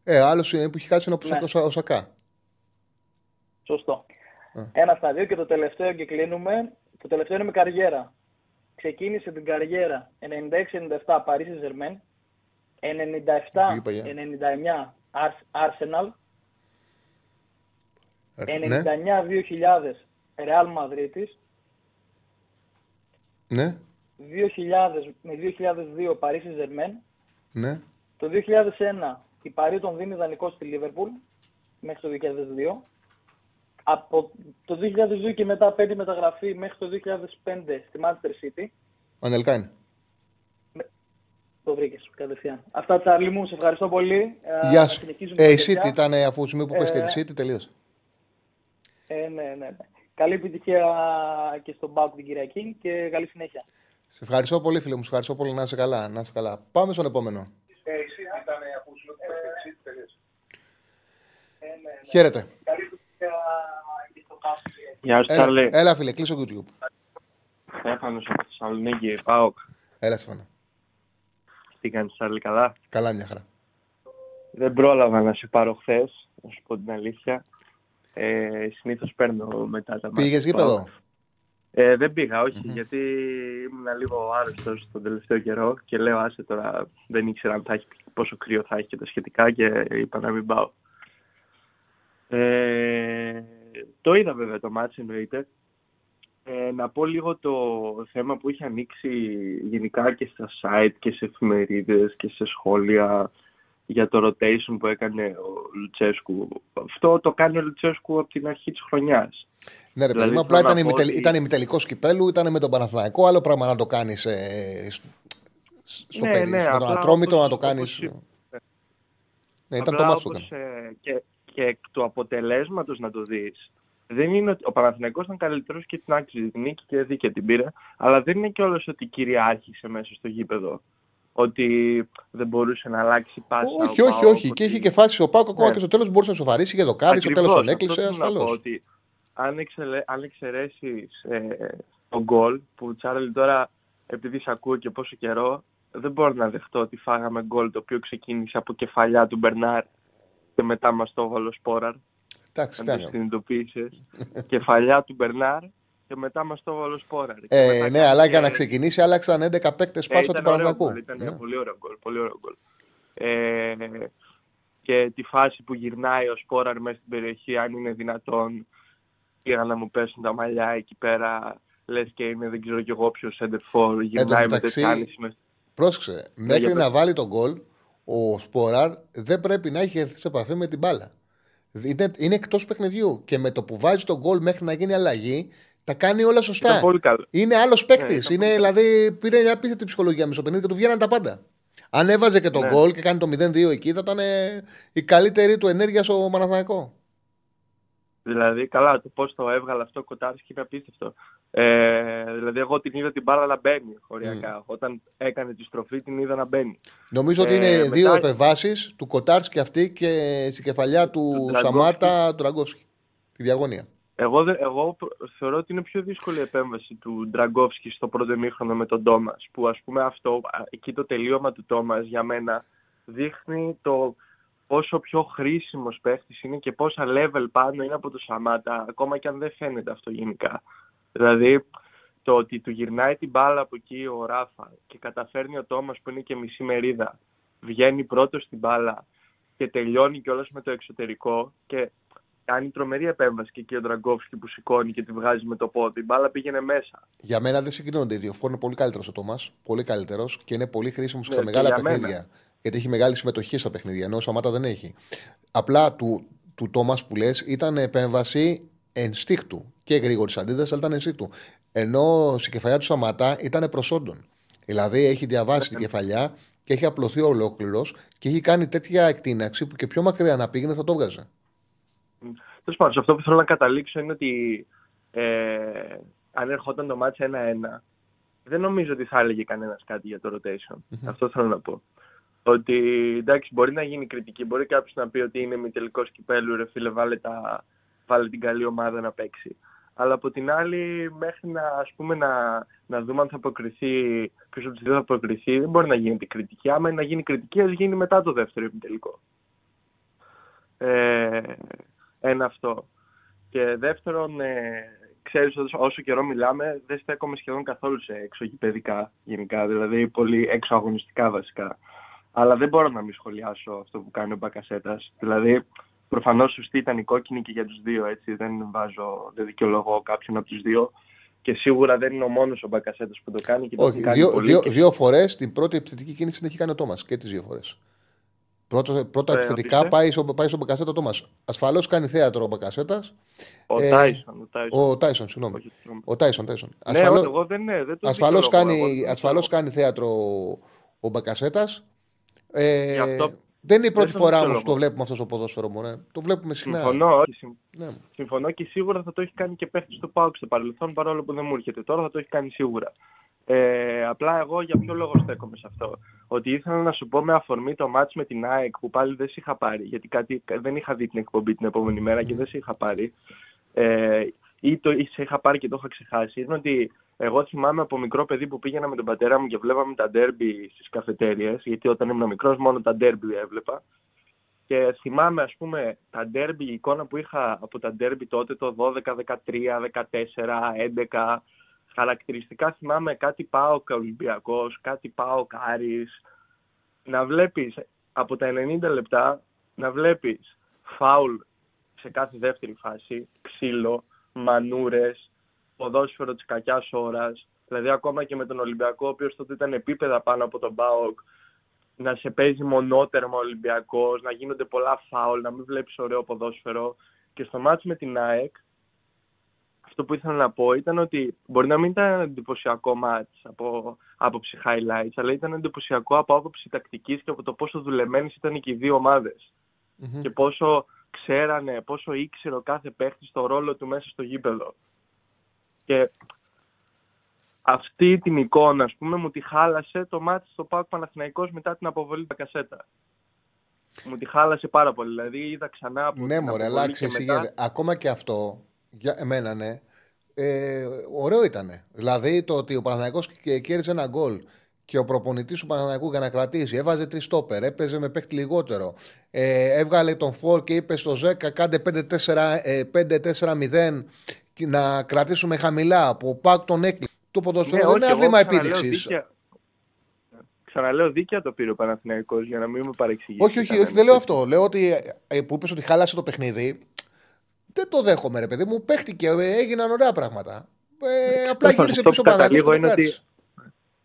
Ε, άλλος που έχει χάσει είναι ο, ναι. ο Σακά. Σωστό. Mm. Ένα στα δύο και το τελευταίο και κλείνουμε. Το τελευταίο είναι με καριέρα. Ξεκίνησε την καριέρα ενενήντα έξι ενενήντα επτά Παρίσι Ζερμέν, ενενήντα επτά ενενήντα εννιά Arsenal, ενενήντα εννιά δύο χιλιάδες Ρεάλ Μαδρίτης, ναι. δύο χιλιάδες με δύο χιλιάδες δύο Παρίσι Ζερμέν, ναι. Το δύο χιλιάδες ένα η Παρί τον δίνει δανεικό στη Λίβερπουλ μέχρι το δύο χιλιάδες δύο. Από το δύο χιλιάδες δύο και μετά πέντε μεταγραφή μέχρι το δύο χιλιάδες πέντε στη Manchester City. Ο Ανελκάνη. Το βρήκες κατευθείαν. Αυτά, Τσάρλι μου, σε ευχαριστώ πολύ. Γεια σου. Ε, η City ήταν αφού σημείο που ε, πες και τη City, τελείωσε. Ε, ναι, ναι, ναι. Καλή επιτυχία και στον ΠΑΟΚ την Κυριακή και καλή συνέχεια. Σε ευχαριστώ πολύ, φίλε μου. Σε ευχαριστώ πολύ. Να είσαι καλά. Να είσαι καλά. Πάμε στον επόμενο. Ε, η City ήταν αφού σημείο που πες και τη City, τελείωσε. Ε, ναι, ναι. Χαίρετε. Γεια σου, Τσάρλι. Έλα, φίλε, κλείσω YouTube. Στέφανος από Θεσσαλονίκη, ΠΑΟΚ. Έλα, Στέφανο. Τι κάνεις, Τσάρλι, καλά? Καλά, μια χαρά. Δεν πρόλαβα να σε πάρω χθες, να σου πω την αλήθεια. Ε, συνήθως παίρνω μετά τα μάτια. Πήγες γήπεδο? Ε, δεν πήγα, όχι, mm-hmm. γιατί ήμουν λίγο άρρωστος τον τελευταίο καιρό και λέω, άσε τώρα, δεν ήξερα αν θα έχει, πόσο κρύο θα έχει και τα σχετικά και είπα να μην πάω. Ε, το είδα βέβαια το μάτς, εννοείται. Ε, να πω λίγο το θέμα που είχε ανοίξει γενικά και στα site και σε εφημερίδες και σε σχόλια για το rotation που έκανε ο Λουτσέσκου. Αυτό το κάνει ο Λουτσέσκου από την αρχή της χρονιάς. Ναι ρε, δηλαδή, απλά ήταν, ότι... ήταν ημιτελικός κυπέλου, ήταν με τον Παναθηναϊκό, άλλο πράγμα να το κάνεις ε, στο ναι, περίπτωση, ναι, στον Ατρόμητο να το κάνεις... Όπως... Ναι, ήταν απλά, το μάτς όπως, ε, και... και εκ του αποτελέσματος να το δεις. Δεν είναι ότι ο Παναθηναϊκός ήταν καλύτερος και την άξιζε την νίκη και δίκαια την πήρε, αλλά δεν είναι κιόλας ότι κυριάρχησε μέσα στο γήπεδο. Ότι δεν μπορούσε να αλλάξει πάσα. Όχι, όχι, όχι. Ότι... Και είχε και φάσει ο ΠΑΟΚ ακόμα ναι. και στο τέλος μπορούσε να σοφαρίσει και το κάνει. Στο τέλος τον έκλεισε. Ασφαλώς. Ότι αν, εξελε... αν εξαιρέσεις ε, τον γκολ, που Τσάρλι τώρα επειδή σε ακούω και πόσο καιρό, δεν μπορώ να δεχτώ ότι φάγαμε γκολ το οποίο ξεκίνησε από κεφαλιά του Μπερνάρ. Και μετά μας το έβαλε ο Σπόραρ. Εντάξει, εντάξει. Συνειδητοποίησες. Κεφαλιά του Μπερνάρ και μετά μας το έβαλε ο Σπόραρ. Ε, ναι, αλλά για να ξεκινήσει άλλαξαν έντεκα παίκτες πάσα του Παναθηναϊκού. Ήταν yeah. πολύ ωραίο γκολ. Πολύ ωραίο γκολ. Ε, και τη φάση που γυρνάει ο Σπόραρ μέσα στην περιοχή, αν είναι δυνατόν, πήγα να μου πέσουν τα μαλλιά εκεί πέρα. Λες και είναι, δεν ξέρω κι εγώ ποιο σεντερφόρ. Γυρνάει με τέτοια άνηση. Πρόσεξε, μέχρι να βάλει τον γκολ. Ο Σποράρ δεν πρέπει να έχει έρθει σε επαφή με την μπάλα. Είναι, είναι εκτός παιχνιδιού. Και με το που βάζει τον γκολ μέχρι να γίνει αλλαγή, τα κάνει όλα σωστά. Είναι άλλος παίκτης. Ναι, είναι, δηλαδή πήρε μια απίστευτη ψυχολογία μισοπενίδη και του βγαίναν τα πάντα. Αν έβαζε και τον γκολ ναι. και κάνει το μηδέν δύο εκεί, θα ήταν ε, η καλύτερη του ενέργεια στο Παναθηναϊκό. Δηλαδή, καλά, το πώς το έβγαλε αυτό ο Κοτάρης και είναι απίστευτο. Ε, δηλαδή, εγώ την είδα την μπάλα να μπαίνει οριακά. Mm. Όταν έκανε τη στροφή, την είδα να μπαίνει. Νομίζω ε, ότι είναι μετά... δύο επεμβάσεις του Κοτάρης και αυτή και στην κεφαλιά του, του Σαμάτα, του Τραγκόφσκι. Τη διαγωνία. Εγώ, εγώ θεωρώ ότι είναι πιο δύσκολη η επέμβαση του Ντραγκόφσκι στο πρώτο ημίχρονο με τον Τόμας. Που ας πούμε αυτό, εκεί το τελείωμα του Τόμας για μένα δείχνει το πόσο πιο χρήσιμος παίχτης είναι και πόσα level πάνω είναι από το Σαμάτα, ακόμα και αν δεν φαίνεται αυτό γενικά. Δηλαδή το ότι του γυρνάει την μπάλα από εκεί ο Ράφα και καταφέρνει ο Τόμας που είναι και μισή μερίδα, βγαίνει πρώτος στην μπάλα και τελειώνει κιόλας με το εξωτερικό και κάνει τρομερή επέμβαση και εκεί ο Ντραγκόφσκι που σηκώνει και τη βγάζει με το πόδι. Η μπάλα πήγαινε μέσα. Για μένα δεν συγκρίνονται οι δύο. Είναι πολύ καλύτερος ο Τόμας. Πολύ καλύτερος και είναι πολύ χρήσιμος ναι, στα μεγάλα παιχνίδια. Μένα. Γιατί έχει μεγάλη συμμετοχή στα παιχνίδια. Ενώ ο Σαμάτα δεν έχει. Απλά του, του Τόμας που λες ήταν επέμβαση ενστίκτου. Και γρήγορη αντίδραση, αλλά ήταν ενστίκτου. Ενώ στην κεφαλιά του Σαμάτα ήταν προσόντων. Δηλαδή έχει διαβάσει την κεφαλιά και έχει απλωθεί ολόκληρος και έχει κάνει τέτοια εκτείναξη που και πιο μακριά να πήγαινε θα το βγάζε. Τέλος πάντων, αυτό που θέλω να καταλήξω είναι ότι ε, αν ερχόταν το μάτς ένα ένα, δεν νομίζω ότι θα έλεγε κανένας κάτι για το rotation. Mm-hmm. Αυτό θέλω να πω. Ότι εντάξει, μπορεί να γίνει κριτική, μπορεί κάποιος να πει ότι είναι μη τελικός κυπέλου, ρε φίλε, βάλε, τα, βάλε την καλή ομάδα να παίξει. Αλλά από την άλλη, μέχρι να, ας πούμε, να, να δούμε αν θα αποκριθεί, ποιος από τους δύο θα αποκριθεί, δεν μπορεί να γίνει την κριτική. Άμα να γίνει κριτική, ας γίνει μετά το δεύτερο επιτελικό. Ε, Ένα αυτό. Και δεύτερον, ε, ξέρεις όσο καιρό μιλάμε, δεν στέκομαι σχεδόν καθόλου σε εξωγηπαιδικά γενικά, δηλαδή πολύ εξωαγωνιστικά βασικά. Αλλά δεν μπορώ να μην σχολιάσω αυτό που κάνει ο Μπακασέτας. Δηλαδή, προφανώς σωστή ήταν η κόκκινη και για τους δύο, έτσι. Δεν βάζω, δεν δικαιολογώ κάποιον από τους δύο. Και σίγουρα δεν είναι ο μόνος ο Μπακασέτας που το κάνει. Και το όχι, κάνει δύο, δύο, και... δύο φορές την πρώτη επιθετική κίνηση την έχει κάνει ο Τόμας και τις δύο φορές. Πρώτο, πρώτα επιθετικά πάει στον στο Μπακασέτα ο Τόμας. Ασφαλώς κάνει θέατρο ο Μπακασέτας. Ο Τάισον. Ε, ο Τάισον, συγγνώμη. Ο Τάισον, Τάισον. Ναι, ασφαλώς, εγώ δεν, ναι, δεν το ασφαλώς κάνει, εγώ, ασφαλώς κάνει θέατρο ο Μπακασέτας. Ε, αυτό... Δεν είναι η πρώτη φορά όμως που το βλέπουμε αυτό στο ποδόσφαιρο. Μωρέ. Το βλέπουμε συχνά. Συμφωνώ, ναι. Συμφωνώ και σίγουρα θα το έχει κάνει και παίχτη στο ΠΑΟΚ στο παρελθόν, παρόλο που δεν μου έρχεται. Τώρα θα το έχει κάνει σίγουρα. Ε, απλά εγώ για ποιο λόγο στέκομαι σε αυτό. Ότι ήθελα να σου πω με αφορμή το μάτς με την ΑΕΚ που πάλι δεν σε είχα πάρει, γιατί κάτι, δεν είχα δει την εκπομπή την επόμενη μέρα και δεν σε είχα πάρει, ε, ή, το, ή σε είχα πάρει και το είχα ξεχάσει. Είναι ότι εγώ θυμάμαι από μικρό παιδί που πήγαινα με τον πατέρα μου και βλέπαμε τα ντέρμπι στις καφετέριες, γιατί όταν ήμουν μικρός μόνο τα ντέρμπι έβλεπα. Και θυμάμαι, ας πούμε, τα ντέρμπι, η εικόνα που είχα από τα ντέρμπι τότε, το δώδεκα, δεκατρία, δεκατέσσερα, έντεκα. Χαρακτηριστικά θυμάμαι κάτι ΠΑΟΚ Ολυμπιακός, κάτι ΠΑΟΚ Άρης. Να βλέπεις από τα ενενήντα λεπτά, να βλέπεις φάουλ σε κάθε δεύτερη φάση, ξύλο, μανούρες, ποδόσφαιρο της κακιάς ώρας. Δηλαδή ακόμα και με τον Ολυμπιακό, ο οποίος τότε ήταν επίπεδα πάνω από τον ΠΑΟΚ, να σε παίζει μονότερμα Ολυμπιακός, να γίνονται πολλά φάουλ, να μην βλέπεις ωραίο ποδόσφαιρο. Και στο μάτς με την ΑΕΚ, αυτό που ήθελα να πω ήταν ότι μπορεί να μην ήταν εντυπωσιακό μάτς από άποψη highlights, αλλά ήταν εντυπωσιακό από άποψη τακτικής και από το πόσο δουλεμένες ήταν και οι δύο ομάδες. Mm-hmm. Και πόσο ξέρανε, πόσο ήξερε ο κάθε παίχτης το ρόλο του μέσα στο γήπεδο. Και αυτή την εικόνα, ας πούμε, μου τη χάλασε το μάτς στο ΠΑΟΚ Παναθηναϊκός μετά την αποβολή τα κασέτα. Μου τη χάλασε πάρα πολύ. Δηλαδή είδα ξανά από ναι, την μωρέ, αποβολή και μετά... Ακόμα και αυτό... Για εμένα, ναι. Ε, ωραίο ήταν. Δηλαδή το ότι ο Παναθηναϊκός κέρδισε ένα γκολ και ο προπονητής του Παναθηναϊκού για να κρατήσει, έβαζε τρεις στόπερ, έπαιζε με παίχτη λιγότερο. Ε, έβγαλε τον Φορ και είπε στο Ζέκα: κάντε πέντε τέσσερα μηδέν να κρατήσουμε χαμηλά. Που ο ΠΑΟΚ τον έκλεισε. Το ποδοσφαίρο ναι, δεν είναι άδειμα επίδειξης. Ξαναλέω, δίκαια το πήρε ο Παναθηναϊκός για να μην με παρεξηγήσει. Όχι, όχι, όχι, δεν λέω αυτό. Λέω ότι που είπε ότι χάλασε το παιχνίδι. Δεν το δέχομαι, ρε παιδί μου. Παίχτηκε, έγιναν ωραία πράγματα. Ε, απλά γύρισε πίσω πάνω.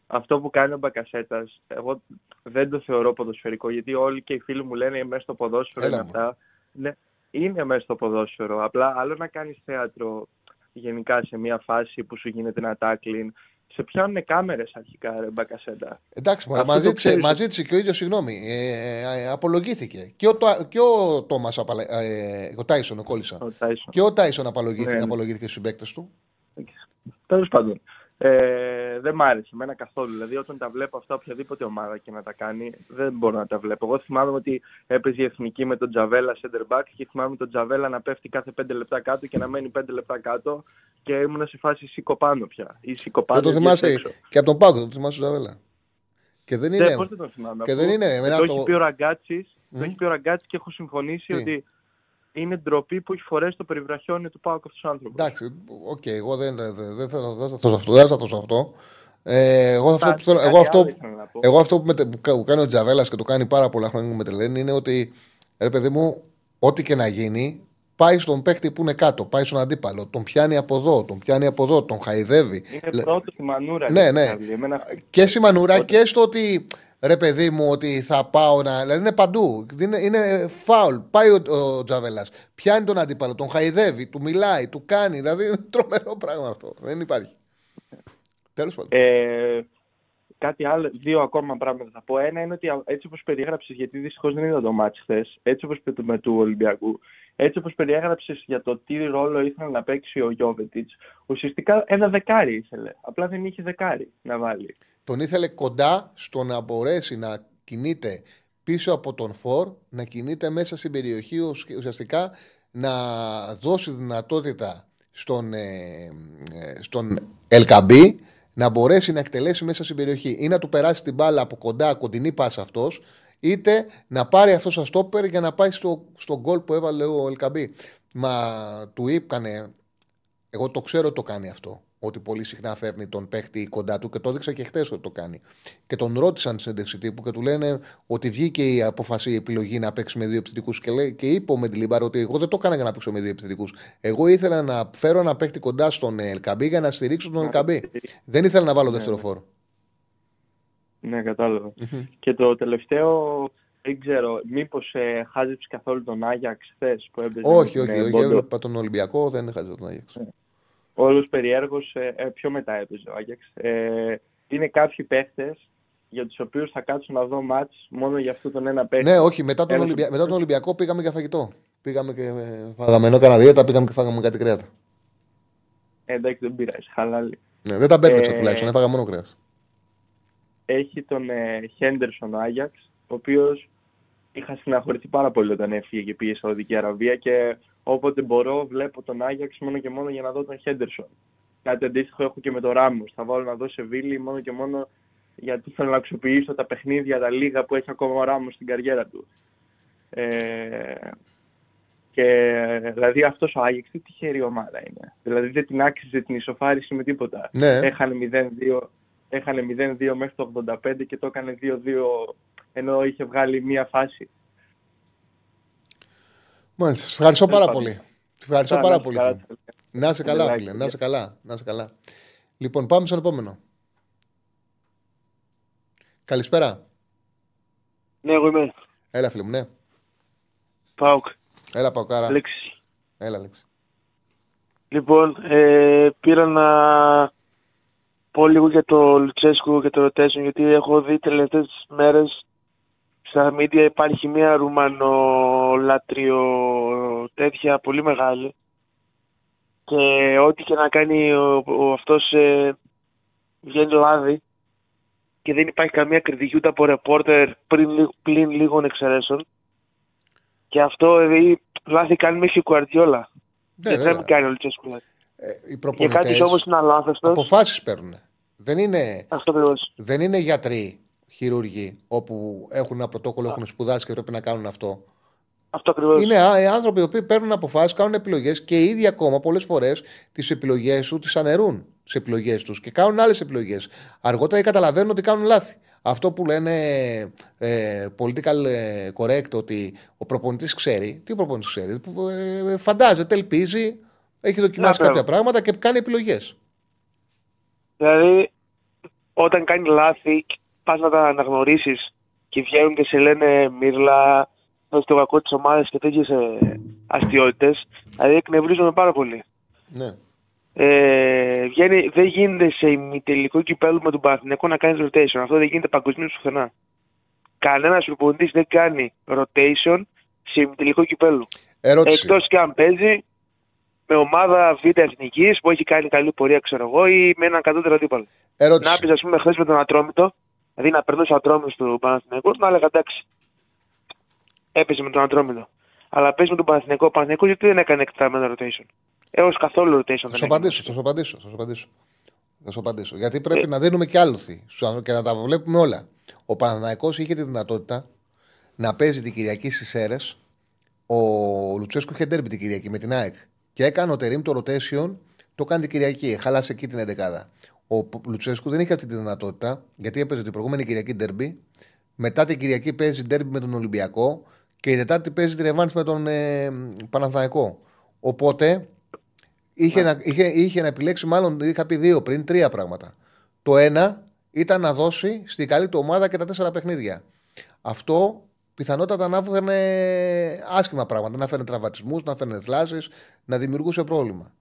Αυτό που κάνει ο Μπακασέτας, εγώ δεν το θεωρώ ποδοσφαιρικό, γιατί όλοι και οι φίλοι μου λένε μέσα στο ποδόσφαιρο είναι αυτά. Ναι, είναι μέσα στο ποδόσφαιρο. Απλά άλλο να κάνεις θέατρο γενικά σε μια φάση που σου γίνεται ένα τάκλιν Σε πιάνουν κάμερες αρχικά, ρε Μπακασέντα. Εντάξει, μα ζήτησε και ο ίδιος συγγνώμη. Ε, ε, απολογήθηκε. Και ο, και ο Τόμας, ε, ο Τάισον, ο κόλλησα. Ο Τάισον. Και ο Τάισον απολογήθηκε, ναι, ναι. απολογήθηκε στους συμπαίκτες του. Τέλος πάντων. Ε, δεν μ' άρεσε εμένα καθόλου. Δηλαδή, όταν τα βλέπω αυτά, οποιαδήποτε ομάδα και να τα κάνει, δεν μπορώ να τα βλέπω. Εγώ θυμάμαι ότι έπαιζε η εθνική με τον Τζαβέλα center back και θυμάμαι τον Τζαβέλα να πέφτει κάθε πέντε λεπτά κάτω και να μένει πέντε λεπτά κάτω και ήμουν σε φάση σηκωπάνω πια. Ή σηκωπάνω. Το θυμάσαι και από τον Πάκο, το θυμάσαι τον Τζαβέλα. Και δεν είναι. Ναι, πώς δεν τον θυμάμαι. Και δεν είναι. Το, αυτό... έχει πει ο Ραγκάτσης, mm. το έχει πει ο Ραγκάτσης και έχω συμφωνήσει mm. ότι. Είναι ντροπή που έχει φορέσει το περιβραχιόνι του ΠΑΟΚ αυτούς τους άνθρωπους. Εντάξει, οκ, okay, εγώ δεν, δεν, δεν θα δώσω αυτό. Δεν θα δώσω αυτό. Ε, εγώ, αυτό που θέλω, εγώ, αυτό, εγώ αυτό που, με, που κάνει ο Τζαβέλας και το κάνει πάρα πολλά χρόνια με τρελαίνει είναι ότι, ρε παιδί μου, ό,τι και να γίνει, πάει στον παίκτη που είναι κάτω, πάει στον αντίπαλο, τον πιάνει από εδώ, τον πιάνει από εδώ, τον χαϊδεύει. Είναι Λε... πρώτο στη μανούρα. Ναι, ναι. Εμένα... Και στη μανούρα Ότι... και στο ότι... Ρε παιδί μου, ότι θα πάω να. Δηλαδή είναι παντού. Είναι, είναι φάουλ. Πάει ο, ο Τζαβέλας. Πιάνει τον αντίπαλο, τον χαϊδεύει, του μιλάει, του κάνει. Δηλαδή είναι τρομερό πράγμα αυτό. Δεν υπάρχει. Τέλος πάντων. Ε, κάτι άλλο, δύο ακόμα πράγματα θα πω. Ένα είναι ότι έτσι όπως περιέγραψες, γιατί δυστυχώς δεν είδα το μάτς χθες, έτσι όπως με του Ολυμπιακού, έτσι όπως περιέγραψες για το τι ρόλο ήθελε να παίξει ο Γιώβετιτς, ουσιαστικά ένα δεκάρι ήθελε. Απλά δεν είχε δεκάρι να βάλει. Τον ήθελε κοντά στο να μπορέσει να κινείται πίσω από τον φορ, να κινείται μέσα στην περιοχή, ουσιαστικά να δώσει δυνατότητα στον, ε, στον Ελκαμπή να μπορέσει να εκτελέσει μέσα στην περιοχή ή να του περάσει την μπάλα από κοντά, κοντινή πάσα αυτός, είτε να πάρει αυτό σαν στόπερ για να πάει στο, στο γκολ που έβαλε ο Ελκαμπή. Μα του είπανε, εγώ το ξέρω το κάνει αυτό. Ότι πολύ συχνά φέρνει τον παίχτη κοντά του και το έδειξα και χθες ότι το κάνει. Και τον ρώτησαν στην έντευξη τύπου και του λένε ότι βγήκε η απόφαση, η επιλογή να παίξει με δύο επιθετικούς. Και, λέει, και είπε ο Μεντιλίμπαρ ότι εγώ δεν το έκανα για να παίξω με δύο επιθετικούς. Εγώ ήθελα να φέρω ένα παίχτη κοντά στον Ελκαμπή για να στηρίξω τον Ελκαμπή. Δεν ήθελα να βάλω δεύτερο φόρο. Ναι, κατάλαβα. Mm-hmm. Και το τελευταίο. Δεν ξέρω, μήπως ε, χάζεψε καθόλου τον Άγιαξ χθες που έπαιζε. Όχι, όχι. όχι έβλεπα τον Ολυμπιακό, δεν χάζεψε τον Άγιαξ. Όλος περιέργως ε, πιο μετά έπαιζε ο Άγιαξ. Ε, είναι κάποιοι παίχτες για τους οποίους θα κάτσω να δω μάτς μόνο για αυτό τον ένα παίχτη. Ναι, όχι. Μετά τον, Ένας... Ολυμπια... μετά τον Ολυμπιακό πήγαμε για φαγητό. Πήγαμε και φάγαμε ενώ καναδίαιτα, πήγαμε και φάγαμε κάτι κρέατα. Ε, εντάξει, δεν πειράζει. Χαλάλι. Ναι, δεν τα μπέρδεψα ε, τουλάχιστον, έφαγα μόνο κρέας. Έχει τον ε, Χέντερσον ο Άγιαξ, ο οποίος είχα συναχωρηθεί πάρα πολύ όταν έφυγε και πήγε Σαουδική Αραβία και. Όποτε μπορώ, βλέπω τον Άγιαξ μόνο και μόνο για να δω τον Χέντερσον. Κάτι αντίστοιχο έχω και με τον Ράμος. Θα βάλω να δω Σεβίλη μόνο και μόνο γιατί θέλω να αξιοποιήσω τα παιχνίδια, τα λίγα που έχει ακόμα ο Ράμος στην καριέρα του. Ε, και, δηλαδή αυτός ο Άγιαξ, τι τυχερή ομάδα είναι. Δηλαδή δεν την άξιζε την ισοφάριση με τίποτα. Ναι. Έχανε μηδέν δύο, έχανε μηδέν δύο μέχρι το ογδόντα πέντε και το έκανε δύο δύο ενώ είχε βγάλει μία φάση. Μάλιστα, σας ευχαριστώ πάρα Λέβαια. πολύ. Σας ευχαριστώ Λέβαια. πάρα Λέβαια. πολύ. Φίλε. Να είσαι καλά, Λέβαια. φίλε. Να είσαι καλά. Να είσαι καλά. Λοιπόν, πάμε στον επόμενο. Καλησπέρα. Ναι, εγώ είμαι. Έλα, φίλε μου, ναι. ΠΑΟΚ. Έλα, ΠΑΟΚάρα. Λέξη. Έλα, Λέξη. Λοιπόν, ε, πήρα να πω λίγο για το Λουτσέσκου και το Ορτέγκα, γιατί έχω δει τελευταίες μέρες στα μίντια υπάρχει μια ρουμανολάτριο τέτοια πολύ μεγάλη και ό,τι και να κάνει ο, ο αυτός ε, βγαίνει λάδι και δεν υπάρχει καμία κριτική ούτε από ρεπόρτερ πριν, πλην λίγων εξαιρέσεων και αυτό δηλαδή λάθη κάνει μέχρι η Κουαρτιόλα ναι, και δεν μην κάνει ο Λουτσέσκου λάθη. Και κάτι όμως είναι αλάθαστος. Αποφάσεις παίρνουν. Δεν είναι, αυτό δεν είναι γιατροί. Χειρουργοί, όπου έχουν ένα πρωτόκολλο, έχουν σπουδάσει και πρέπει να κάνουν αυτό. Αυτό ακριβώς. Είναι άνθρωποι που παίρνουν αποφάσεις, κάνουν επιλογές και οι ίδιοι ακόμα πολλές φορές τις επιλογές του τις αναιρούν τις επιλογές τους και κάνουν άλλες επιλογές. Αργότερα καταλαβαίνουν ότι κάνουν λάθη. Αυτό που λένε ε, political correct, ότι ο προπονητής ξέρει. Τι ο προπονητής ξέρει, ε, φαντάζεται, ελπίζει, έχει δοκιμάσει κάποια πράγματα και κάνει επιλογές. Δηλαδή, όταν κάνει λάθη. Πας να τα αναγνωρίσεις και βγαίνουν και σε λένε μύρλα, δώσεις το κακό της ομάδας και τέτοιες ε, αστιότητες. Δηλαδή εκνευρίζομαι πάρα πολύ. Ναι. Ε, βγαίνει, δεν γίνεται σε ημιτελικό κυπέλλου με τον Παναθηναϊκό να κάνει rotation. Αυτό δεν γίνεται παγκοσμίως πουθενά. Κανένας προπονητής δεν κάνει rotation σε ημιτελικό κυπέλλου. Εκτός και αν παίζει με ομάδα Β' Εθνικής που έχει κάνει καλή πορεία, ξέρω εγώ, ή με έναν κατώτερο αντίπαλο. Να πει, α πούμε, χθες με τον Ατρόμητο, δηλαδή να περνούσε ο Ατρόμητος του Παναθηναϊκού, να έλεγα εντάξει, έπαιζε με τον Ατρόμητο. Αλλά παίζει με τον Παναθηναϊκό. Παναθηναϊκό γιατί δεν έκανε εκτεταμένο rotation. Έως καθόλου rotation. Θα σου απαντήσω, θα σου απαντήσω, θα σου απαντήσω. Θα σου απαντήσω. Γιατί πρέπει ε... να δίνουμε και άλουθη και να τα βλέπουμε όλα. Ο Παναθηναϊκός είχε τη δυνατότητα να παίζει την Κυριακή στις Σέρες. Ο Λουτσέσκου είχε ντέρμπι την Κυριακή με την ΑΕΚ. Και έκανε ο Τερίμ το rotation, το κάνει την Κυριακή. Χάλασε εκεί την εντεκάδα. Ο Λουτσέσκου δεν είχε αυτή τη δυνατότητα, γιατί έπαιζε την προηγούμενη Κυριακή ντέρμπι. Μετά την Κυριακή παίζει ντέρμπι με τον Ολυμπιακό. Και η Τετάρτη παίζει τη ρεβάνς με τον ε, Παναθηναϊκό. Οπότε είχε, yeah. να, είχε, είχε να επιλέξει, μάλλον είχα πει δύο πριν, τρία πράγματα. Το ένα ήταν να δώσει στην καλή του ομάδα και τα τέσσερα παιχνίδια. Αυτό πιθανότατα να φέρνε άσχημα πράγματα. Να φέρνε τραυματισμούς, να φέρνε θλάσεις, να δημιουργούσε πρόβλημα.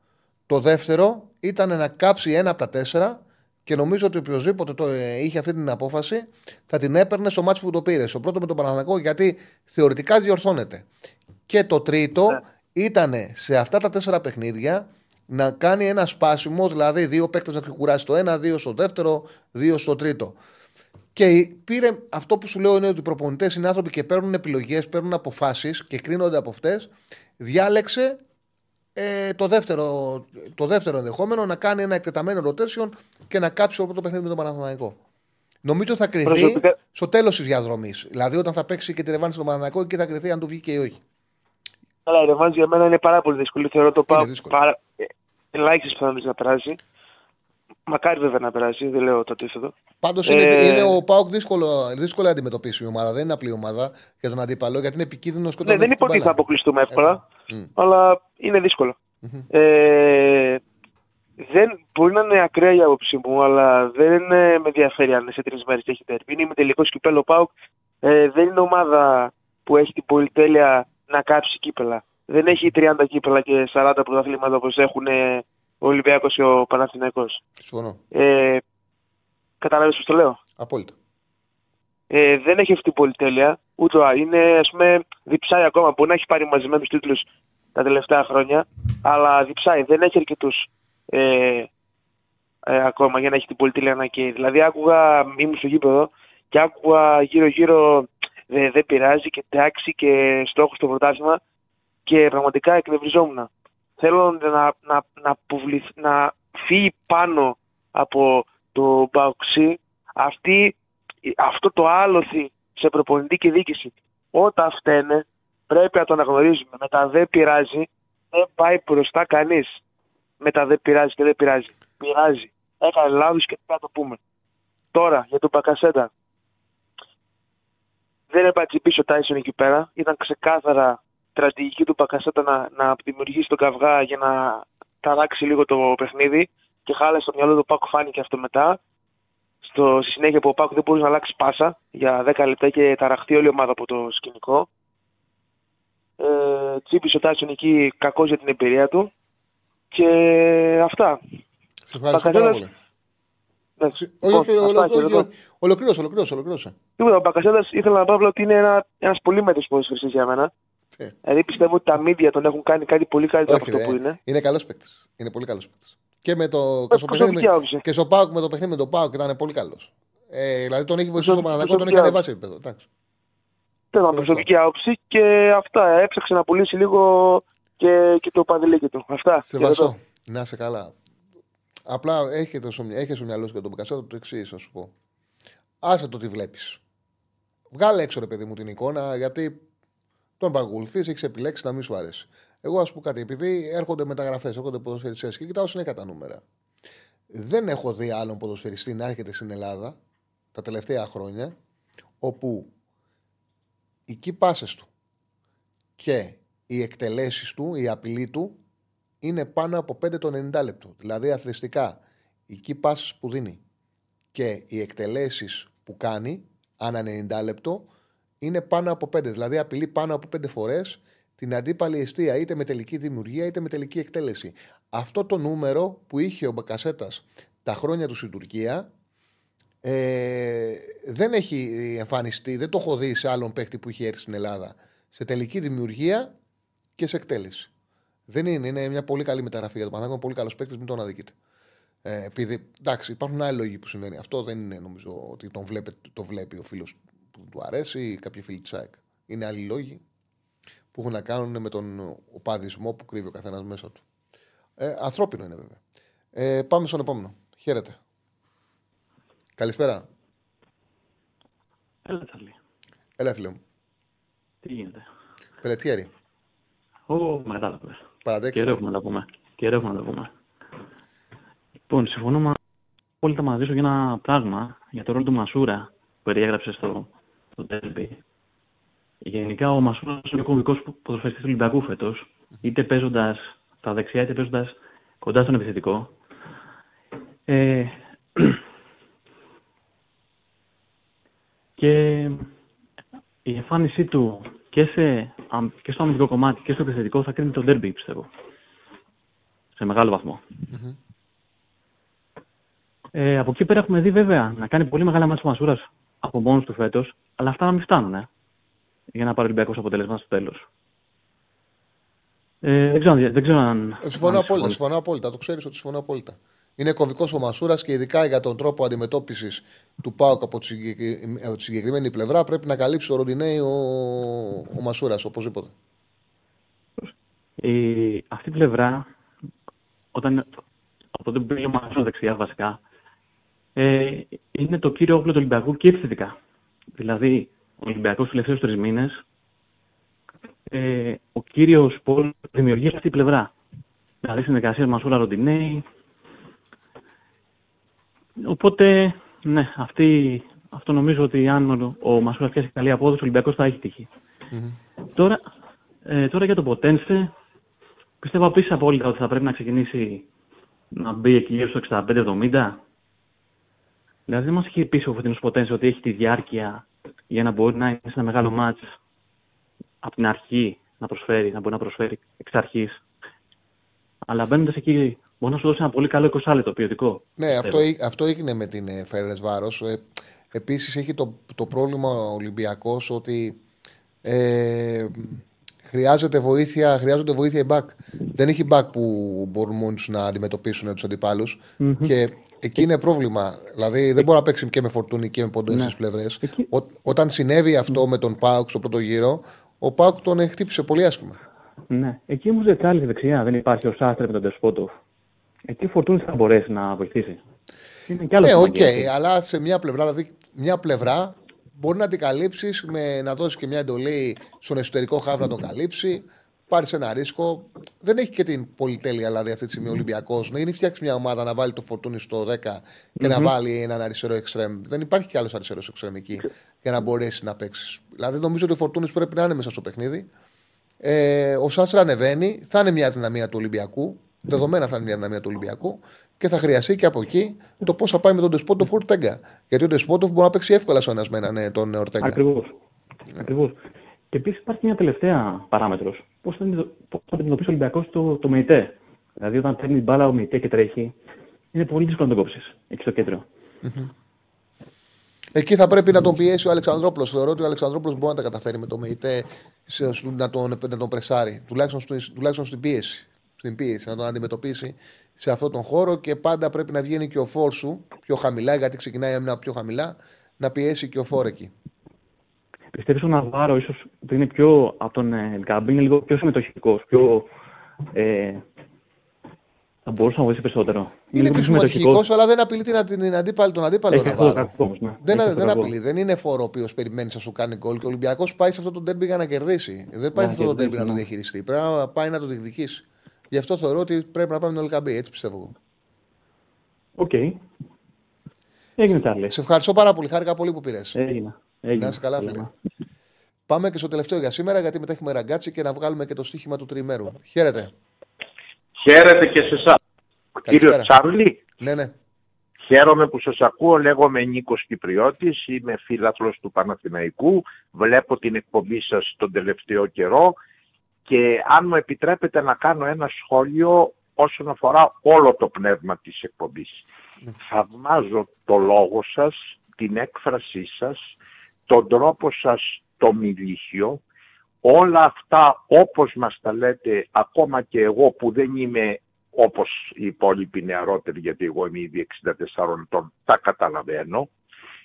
Το δεύτερο ήταν να κάψει ένα από τα τέσσερα. Και νομίζω ότι οποιοδήποτε το, ε, είχε αυτή την απόφαση θα την έπαιρνε στο μάτσο που το πήρε. Στο πρώτο με τον Παναθηναϊκό, γιατί θεωρητικά διορθώνεται. Και το τρίτο yeah. ήταν σε αυτά τα τέσσερα παιχνίδια να κάνει ένα σπάσιμο, δηλαδή δύο παίκτες να ξεκουράσει το ένα, δύο στο δεύτερο, δύο στο τρίτο. Και πήρε, αυτό που σου λέω είναι ότι οι προπονητές είναι άνθρωποι και παίρνουν επιλογές, παίρνουν αποφάσεις και κρίνονται από αυτές. Διάλεξε. Ε, το, δεύτερο, το δεύτερο ενδεχόμενο να κάνει ένα εκτεταμένο rotation και να κάψει όλο το παιχνίδι με τον Παναθηναϊκό. Νομίζω θα κρυθεί προσωπικά στο τέλος της διαδρομής. Δηλαδή, όταν θα παίξει και τη ρεβάνση στον Παναθηναϊκό, εκεί θα κρυθεί αν του βγήκε ή όχι. Καλά, η ρεβάνση για μένα είναι πάρα πολύ δύσκολη. Θεωρώ το πάω. Παρα... ελάχιστες πιθανότητες να περάσει. Μακάρι βέβαια να περάσει, δεν λέω το αντίθετο. Πάντως ε... είναι, είναι ο ΠΑΟΚ δύσκολο, δύσκολο να αντιμετωπίσει η ομάδα. Δεν είναι απλή ομάδα για τον αντίπαλο, γιατί είναι επικίνδυνο σκοτεινό. Ναι, δεν είπα ότι θα αποκλειστούμε εύκολα, mm. αλλά είναι δύσκολο. Mm-hmm. Ε, δεν, μπορεί να είναι ακραία η άποψή μου, αλλά δεν με ενδιαφέρει αν σε τρεις μέρες έχει τέρμι. Είναι με τελικό σκυπέλο. Ο ΠΑΟΚ ε, δεν είναι ομάδα που έχει την πολυτέλεια να κάψει κύπελα. Δεν έχει τριάντα κύπελα και σαράντα πρωταθλήματα όπως έχουν ο Ολυμπιακός και ο Παναθηναϊκός. Συμφωνώ. Ε, Καταλάβεις πώς το λέω. Απόλυτα. Ε, δεν έχει αυτή την πολυτέλεια. Ούτε είναι, ας πούμε, διψάει ακόμα. Μπορεί να έχει πάρει μαζεμένους τίτλους τα τελευταία χρόνια, αλλά διψάει. Δεν έχει αρκετούς ε, ε, ακόμα για να έχει την πολυτέλεια να καίει. Δηλαδή, άκουγα, ήμουν στο γήπεδο και άκουγα γύρω-γύρω δεν δε πειράζει και τάξη και στόχος στο πρωτάθλημα και πραγματικά εκνευριζόμουν. Θέλω να, να, να, πουβληθ, να φύγει πάνω από το Παοξή αυτή, αυτό το άλοθη σε προπονητή και διοίκηση. Όταν φταίνε πρέπει να το αναγνωρίζουμε. Μετά δεν πειράζει, δεν πάει μπροστά κανείς. Μετά δεν πειράζει και δεν πειράζει. Πειράζει. Έκανε λάθος και θα το πούμε. Τώρα για τον Μπακασέτα. Δεν έπατσε πίσω ο Τάισον εκεί πέρα. Ήταν ξεκάθαρα στρατηγική του Μπακασέτα να, να δημιουργήσει τον καυγά για να ταράξει λίγο το παιχνίδι και χάλασε στο μυαλό του Πάκου, φάνηκε αυτό μετά. Στο, στη συνέχεια που ο Πάκου δεν μπορούσε να αλλάξει πάσα για δέκα λεπτά και ταραχτεί όλη η ομάδα από το σκηνικό. Ε, τσίπησε ο Τάισον εκεί, κακός για την εμπειρία του. Και αυτά. Σε ευχαριστώ πάρα πολύ. Ολοκλήρωσε, ολοκλήρωσε. Ο Μπακασέτας ήθελα να πω ότι είναι ένας πολύ μέτρης ποδοσφαιριστής για μένα. Ε. Δηλαδή πιστεύω ότι τα media τον έχουν κάνει κάτι πολύ καλύτερο από αυτό ε. που είναι. Είναι καλός παίκτης. Είναι πολύ καλός παίκτης. Και, με το... και, στο παιχνίδι... και στο ΠΑΟΚ με το παιχνίδι με τον ΠΑΟΚ ήταν πολύ καλός. Ε, δηλαδή τον έχει βοηθήσει ο Παναθηναϊκός, τον έχει ανεβάσει επίπεδο. Θέλω προσωπική άποψη και αυτά. Έψαξε να πουλήσει λίγο και, και το παντελίκι του. Αυτά. Σεβαστό. Να είσαι καλά. Απλά έχει στο μυαλό σου για τον Μπακασέτα το εξής, θα σου πω. Άσε το τι βλέπεις. Βγάλε έξω, ρε παιδί μου, την εικόνα, γιατί τον παρακολουθείς, έχεις επιλέξει να μην σου αρέσει. Εγώ, ας πούμε κάτι, επειδή έρχονται μεταγραφές, έρχονται ποδοσφαιριστές και κοιτάω συνέχεια τα νούμερα. Δεν έχω δει άλλον ποδοσφαιριστή να έρχεται στην Ελλάδα τα τελευταία χρόνια, όπου οι κει πάσες του και οι εκτελέσεις του, η απειλή του, είναι πάνω από πέντε το ενενήντα λεπτό. Δηλαδή, αθλητικά, οι κει πάσες που δίνει και οι εκτελέσεις που κάνει ανά ενενήντα λεπτό είναι πάνω από πέντε. Δηλαδή, απειλεί πάνω από πέντε φορές την αντίπαλη αιστεία είτε με τελική δημιουργία είτε με τελική εκτέλεση. Αυτό το νούμερο που είχε ο Μπακασέτας τα χρόνια του στην Τουρκία ε, δεν έχει εμφανιστεί, δεν το έχω δει σε άλλον παίκτη που είχε έρθει στην Ελλάδα. Σε τελική δημιουργία και σε εκτέλεση. Δεν είναι, είναι μια πολύ καλή μεταγραφή για τον Παναθηναϊκό. Πολύ καλός παίκτης, μην τον αδικείτε. Ε, επειδή, εντάξει, υπάρχουν άλλοι λόγοι που συμβαίνει. Αυτό δεν είναι, νομίζω, ότι τον βλέπει, το βλέπει ο φίλος που του αρέσει ή κάποιοι φίλοι της ΑΕΚ. Είναι άλλοι λόγοι που έχουν να κάνουν με τον οπαδισμό που κρύβει ο καθένας μέσα του. Ε, ανθρώπινο είναι βέβαια. Ε, πάμε στον επόμενο. Χαίρετε. Καλησπέρα. Έλα, Τσαρλί. Έλα, φίλε μου. Τι γίνεται. Πελετιέρη. Ω, κατάλαβες. Παραδέξτε. Καιρεύουμε να τα πούμε. Καιρεύουμε να τα πούμε. Λοιπόν, συμφωνούμε απόλυτα μαζί σου για ένα πράγμα, για το ρόλο του Μασούρα που περιέγραψε στο, στο ντέρμπι. Γενικά, ο Μασούρας είναι ο κομβικός ποδοσφαιριστής του Ολυμπιακού φέτος, είτε παίζοντας στα δεξιά, είτε παίζοντας κοντά στον επιθετικό. Ε, και η εμφάνισή του και, σε, και στο αμυντικό κομμάτι και στο επιθετικό θα κρίνει το ντέρμπι, πιστεύω. Σε μεγάλο βαθμό. Mm-hmm. Ε, από εκεί πέρα έχουμε δει βέβαια να κάνει πολύ μεγάλα μάτια ο Μασούρας από μόνος του φέτος, αλλά αυτά να μην φτάνουν. Ε. Για να πάρει ολυμπιακό αποτέλεσμα στο τέλος. Ε, δεν, ξέρω, δεν ξέρω αν. Συμφωνώ απόλυτα, συμφωνώ απόλυτα. Το ξέρεις ότι συμφωνώ απόλυτα. Είναι κομβικός ο Μασούρας και ειδικά για τον τρόπο αντιμετώπισης του ΠΑΟΚ από τη συγκεκριμένη πλευρά πρέπει να καλύψει το Ροντινέη ο, ο Μασούρας οπωσδήποτε. Ε, αυτή η πλευρά, όταν, από τότε που πήγε ο Μασούρας δεξιά βασικά, ε, είναι το κύριο όπλο του Ολυμπιακού και επιθετικά. Δηλαδή. Ο Ολυμπιακός στους τελευταίους τρεις μήνες, ε, ο κύριος Πολ δημιουργεί αυτή η πλευρά. Δηλαδή συνεργασίες Μασούρα Ροντινέη. Οπότε, ναι, αυτή, αυτό νομίζω ότι αν ο, ο Μασούρας πιάσει καλή απόδοση, ο Ολυμπιακός θα έχει τύχη. Mm-hmm. Τώρα, ε, τώρα για τον Ποντένσε, πιστεύω επίσης απόλυτα ότι θα πρέπει να ξεκινήσει να μπει εκεί γύρω στο εξήντα πέντε εβδομήντα. Δηλαδή δεν μας έχει πείσει ο φωτεινός Ποντένσε ότι έχει τη διάρκεια για να μπορεί να είναι σε ένα μεγάλο μάτς από την αρχή να προσφέρει, να μπορεί να προσφέρει εξ αρχής. Αλλά μπαίνοντας εκεί, μπορεί να σου δώσει ένα πολύ καλό εικοσάλετο ποιοτικό. Ναι, αυτό, αυτό έγινε με την ε, Φερεντσβάρος. Ε, επίσης έχει το, το πρόβλημα ο Ολυμπιακός ότι ε, χρειάζεται βοήθεια, χρειάζονται βοήθεια οι back. Δεν έχει back που μπορούν μόνοι τους να αντιμετωπίσουν τους αντιπάλους. Mm-hmm. Και εκεί είναι πρόβλημα. Δηλαδή δεν μπορεί να παίξει και με Φορτούνη και με Ποντένσε στις πλευρές. Ο, όταν συνέβη αυτό με τον ΠΑΟΚ στο πρώτο γύρο, ο ΠΑΟΚ τον χτύπησε πολύ άσχημα. Ναι. Εκεί όμως δεν κάλυψε δεξιά. Δεν υπάρχει ο Σάστρε με τον Τεσπότοφ. Εκεί ο Φορτούνης θα μπορέσει να βοηθήσει. Είναι κι άλλο. Ναι, οκ, okay, αλλά σε μια πλευρά, δηλαδή μια πλευρά μπορεί να την καλύψει, να δώσει και μια εντολή στον εσωτερικό χάφ να τον καλύψει. Πάρει ένα ρίσκο. Δεν έχει και την πολυτέλεια δηλαδή αυτή τη στιγμή ο Ολυμπιακός να γίνει φτιάξει μια ομάδα να βάλει το Φορτούνι στο δέκα και mm-hmm. να βάλει έναν αριστερό εξτρέμ. Δεν υπάρχει κι άλλο αριστερό εξτρέμ εκεί για να μπορέσει να παίξει. Δηλαδή νομίζω ότι ο Φορτούνι πρέπει να είναι μέσα στο παιχνίδι. Ε, ο Σάστρα ανεβαίνει, θα είναι μια δυναμία του Ολυμπιακού. Δεδομένα θα είναι μια δυναμία του Ολυμπιακού και θα χρειαστεί και από εκεί το πώς θα πάει με τον Ντεσπότοφ Ορτέγκα. Γιατί ο Ντεσπότοφ μπορεί να παίξει εύκολα σε ένα μένα ναι, τον Ορτέγκα. Ακριβώς. Και επίσης υπάρχει μια τελευταία παράμετρος. Πώς θα αντιμετωπίσει ο Ολυμπιακός το, το ΜΕΙΤΕ. Δηλαδή, όταν παίρνει μπάλα ο ΜΕΙΤΕ και τρέχει, είναι πολύ δύσκολο να τον κόψεις εκεί στο κέντρο. Mm-hmm. Εκεί θα πρέπει να τον πιέσει ο Αλεξανδρόπουλος. Θεωρώ ότι ο Αλεξανδρόπουλος μπορεί να τα καταφέρει με το ΜΕΙΤΕ να τον, να τον πρεσάρει, τουλάχιστον, στο, τουλάχιστον στην, πίεση, στην πίεση, να τον αντιμετωπίσει σε αυτόν τον χώρο και πάντα πρέπει να βγαίνει και ο φόρ σου πιο χαμηλά, γιατί ξεκινάει έμεινα πιο χαμηλά, να πιέσει και ο φόρ εκεί. Πιστεύεις ο Ναβάρο ίσως ότι είναι πιο από τον Ελκαμπή, είναι λίγο πιο συμμετοχικός, πιο, ε, θα μπορούσε να βοηθήσει περισσότερο. Είναι πιο συμμετοχικός, αλλά δεν απειλεί την, την αντίπαλη, τον αντίπαλο Ναβάρο. Κακός, ναι. Δεν, δεν απειλεί, δεν είναι φόρο ο οποίος περιμένει να σου κάνει γκολ και ο Ολυμπιακός πάει σε αυτό το ντέρμπι για να κερδίσει. Δεν πάει σε αυτό το ντέρμπι να το διαχειριστεί, πρέπει να πάει να το διεκδικήσει. Γι' αυτό θεωρώ ότι πρέπει να πάμε τον Ελκαμπή, έτσι πιστεύω. Οκ. Okay. Έγινε τάλι. Σε ευχαριστώ πάρα πολύ, χάρηκα πολύ που πήρες. Έγινα. Έγινε, καλά, φίλε. Πάμε και στο τελευταίο για σήμερα, γιατί μετά έχουμε ραγκάτσι και να βγάλουμε και το στοίχημα του τριημέρου. Χαίρετε. Χαίρετε και σε εσάς. Κύριο Τσάρλι. Ναι, ναι. Χαίρομαι που σας ακούω. Λέγομαι Νίκος Κυπριώτης. Είμαι φίλαθλος του Παναθηναϊκού. Βλέπω την εκπομπή σας τον τελευταίο καιρό Και αν μου επιτρέπετε να κάνω ένα σχόλιο όσον αφορά όλο το πνεύμα της εκπομπής. Mm. Θαυμάζω το λόγο σας, την έκφρασή σας, τον τρόπο σας το μιλήσιο. Όλα αυτά όπως μας τα λέτε, ακόμα και εγώ που δεν είμαι όπως οι υπόλοιποι νεαρότεροι, γιατί εγώ είμαι ήδη εξήντα τεσσάρων ετών, τα καταλαβαίνω,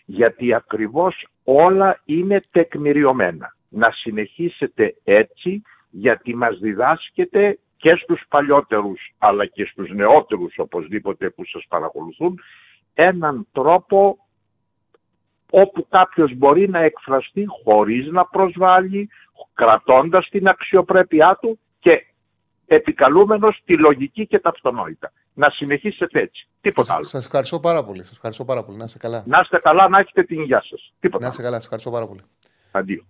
γιατί ακριβώς όλα είναι τεκμηριωμένα. Να συνεχίσετε έτσι, γιατί μας διδάσκεται και στους παλιότερους αλλά και στους νεότερους οπωσδήποτε που σας παρακολουθούν έναν τρόπο όπου κάποιος μπορεί να εκφραστεί χωρίς να προσβάλλει, κρατώντας την αξιοπρέπειά του και επικαλούμενος τη λογική και τα αυτονόητα. Να συνεχίσετε έτσι. Τίποτα σας, άλλο. Σας ευχαριστώ πάρα πολύ. Σας ευχαριστώ πάρα πολύ. Να είστε καλά. Να είστε καλά, να έχετε την υγεία σας. Τίποτα. Να είστε καλά. Σας ευχαριστώ πάρα πολύ. Αντίο.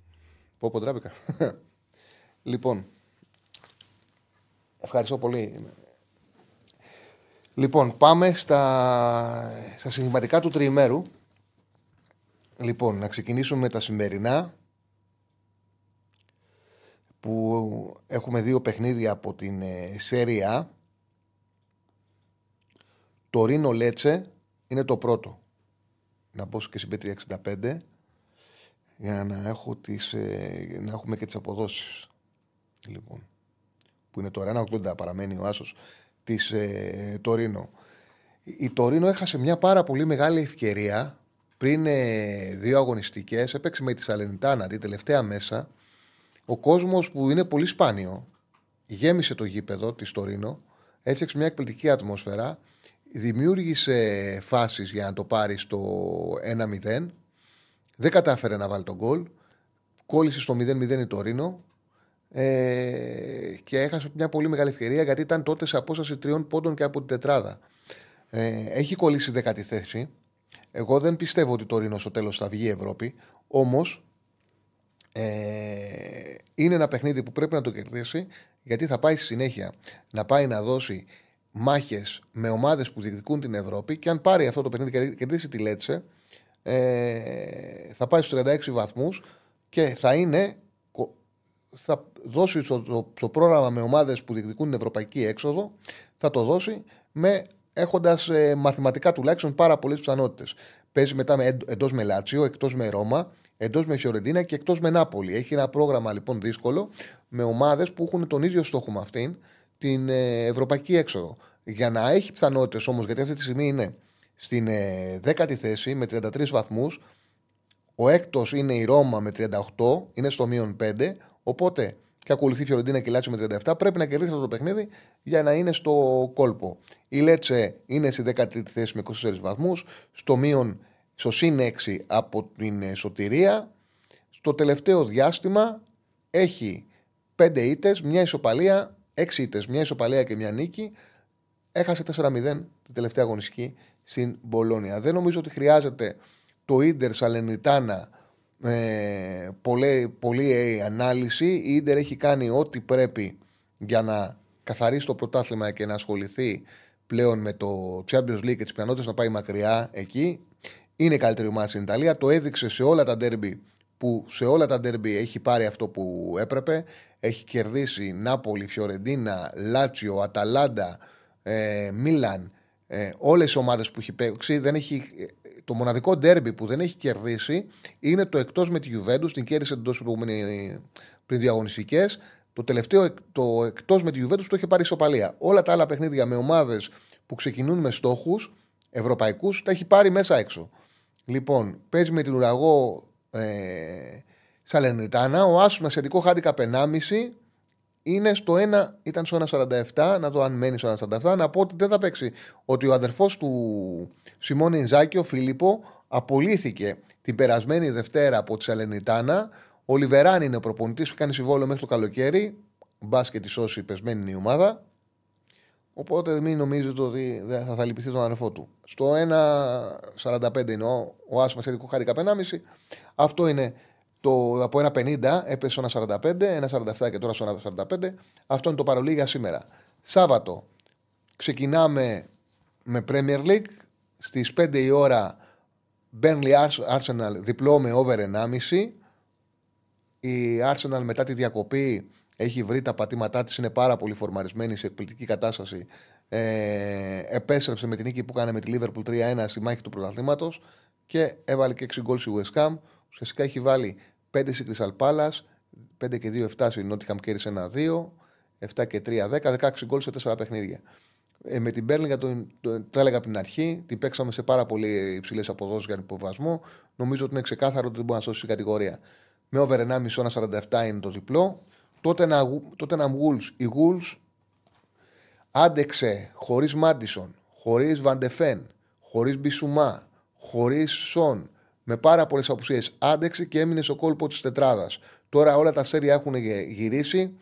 Πω ποντράπηκα. Λοιπόν, ευχαριστώ πολύ. Λοιπόν, πάμε στα, στα συνθηματικά του τριημέρου. Λοιπόν, να ξεκινήσουμε με τα σημερινά, που έχουμε δύο παιχνίδια από την ε, Σέρια. Το Ρίνο Λέτσε είναι το πρώτο. Να μπω και στην πέτρια εξήντα πέντε για να, έχω τις, ε, να έχουμε και τις αποδόσεις. Λοιπόν, που είναι τώρα ένα ογδόντα παραμένει ο άσος της ε, Τωρίνο. Η Τωρίνο έχασε μια πάρα πολύ μεγάλη ευκαιρία πριν ε, δύο αγωνιστικές. Έπαιξε με τη Σαλερνιτάνα τη τελευταία μέσα. Ο κόσμος, που είναι πολύ σπάνιο, γέμισε το γήπεδο της Τωρίνο, έφτιαξε μια εκπληκτική ατμόσφαιρα, δημιούργησε φάσεις για να το πάρει στο ένα μηδέν. Δεν κατάφερε να βάλει τον γκολ. Κόλλησε στο μηδέν μηδέν η Τωρίνο. Ε, και έχασε μια πολύ μεγάλη ευκαιρία, γιατί ήταν τότε σε απόσταση τριών πόντων και από την τετράδα. Ε, έχει κολλήσει δέκατη θέση. Εγώ δεν πιστεύω ότι το Ρήνο στο τέλος θα βγει η Ευρώπη, όμως ε, είναι ένα παιχνίδι που πρέπει να το κερδίσει, γιατί θα πάει στη συνέχεια να πάει να δώσει μάχες με ομάδες που διεκδικούν την Ευρώπη, και αν πάρει αυτό το παιχνίδι και κερδίσει τη Λέτσε, ε, θα πάει στους τριάντα έξι βαθμούς και θα είναι... θα δώσει στο, το, το πρόγραμμα με ομάδες που διεκδικούν την ευρωπαϊκή έξοδο, θα το δώσει με, έχοντας ε, μαθηματικά τουλάχιστον πάρα πολλές πιθανότητες. Παίζει μετά με, εντός με Λάτσιο, εκτός με Ρώμα, εντός με Φιωρεντίνα και εκτός με Νάπολη. Έχει ένα πρόγραμμα λοιπόν δύσκολο με ομάδες που έχουν τον ίδιο στόχο με αυτήν, την ε, ευρωπαϊκή έξοδο. Για να έχει πιθανότητες όμως, γιατί αυτή τη στιγμή είναι στην ε, δέκατη θέση με τριάντα τρεις βαθμούς, ο έκτος είναι η Ρώμα με τριάντα οκτώ, είναι στο μείον πέντε. Οπότε και ακολουθεί η Φιωρεντίνα και η Λάτσιο με τριάντα επτά. Πρέπει να κερδίσει αυτό το παιχνίδι για να είναι στο κόλπο. Η Λέτσε είναι στη δέκατη θέση με είκοσι τέσσερις βαθμούς, στο μείον, στο συν έξι από την σωτηρία. Στο τελευταίο διάστημα έχει πέντε ήττες, μια ισοπαλία, έξι ήττες, μια ισοπαλία και μια νίκη. Έχασε τέσσερα μηδέν την τελευταία αγωνιστική στην Μπολόνια. Δεν νομίζω ότι χρειάζεται το Ίντερ Σαλερνιτάνα Ε, πολλή, πολλή ανάλυση. Η Ίντερ έχει κάνει ό,τι πρέπει για να καθαρίσει το πρωτάθλημα και να ασχοληθεί πλέον με το Champions League και τις πιθανότητες να πάει μακριά εκεί. Είναι καλύτερη ομάδα στην Ιταλία. Το έδειξε σε όλα τα ντέρμπι, που σε όλα τα ντέρμπι έχει πάρει αυτό που έπρεπε. Έχει κερδίσει Νάπολη, Φιωρεντίνα, Λάτσιο, Αταλάντα, ε, Μίλαν, ε, όλες οι ομάδες που έχει παίξει. Δεν έχει... Το μοναδικό ντέρμπι που δεν έχει κερδίσει είναι το εκτός με τη Γιουβέντους. Την κέρδισε εντός πριν δύο αγωνιστικές. Το τελευταίο, το εκτός με τη Γιουβέντους, το είχε πάρει ισοπαλία. Όλα τα άλλα παιχνίδια με ομάδες που ξεκινούν με στόχους ευρωπαϊκούς τα έχει πάρει μέσα έξω. Λοιπόν, παίζει με την Ουραγό ε, Σαλερνιτάνα. Ο άσος με ασιατικό χάντικαπ ενάμιση είναι στο ένα, ήταν στο ένα σαράντα επτά. Να δω αν μένει στο ένα σαράντα επτά. Να πω ότι δεν θα παίξει, ότι ο αδερφός του Σιμώνη Ινζάκη, ο Φίλιππο, απολύθηκε την περασμένη Δευτέρα από τη Σαλερνιτάνα. Ο Λιβεράν είναι ο προπονητής που κάνει συμβόλαιο μέχρι το καλοκαίρι. Μπάσκετ, σώσει, πεσμένη είναι η ομάδα. Οπότε μην νομίζετε ότι θα, θα λυπηθεί τον αδερφό του. Στο ένα σαράντα πέντε είναι ο, ο άσο μαθητικού χάρηκα πενάμιση. Αυτό είναι το, από ένα πενήντα έπεσε στο ένα σαράντα πέντε, ένα σαράντα επτά και τώρα στο ένα σαράντα πέντε. Αυτό είναι το παρολί για σήμερα. Σάββατο ξεκινάμε με Premier League. Στις πέντε η ώρα Burnley Arsenal, διπλό με over ενάμιση. Η Arsenal μετά τη διακοπή έχει βρει τα πατήματά της, είναι πάρα πολύ φορμαρισμένη σε εκπληκτική κατάσταση. Ε, επέστρεψε με την νίκη που έκανε με τη Λίβερπουλ τρία ένα στη μάχη του πρωταθλήματος και έβαλε και έξι γκολ στη West Ham. Ουσιαστικά έχει βάλει πέντε στη Crystal Palace, πέντε και δύο εφτά στη Nottingham Forest ένα δύο, επτά και τρία δέκα, δεκαέξι γκολ σε τέσσερα παιχνίδια. Ε, με την Μπέρλινγκ, το, το, το έλεγα από την αρχή, την παίξαμε σε πάρα πολύ υψηλές αποδόσεις για τον υποβασμό. Νομίζω ότι είναι ξεκάθαρο ότι δεν μπορεί να σώσει την κατηγορία. Με over ένα κόμμα πέντε σαράντα επτά είναι το διπλό. Τότε να, τότε να Wolves, οι Wolves άντεξε χωρίς Μάντισον, χωρίς Βαντεφέν, χωρίς Μπισουμά, χωρίς Σον, με πάρα πολλές απουσίες. Άντεξε και έμεινε στο κόλπο της τετράδας. Τώρα όλα τα αστέρια έχουν γυρίσει.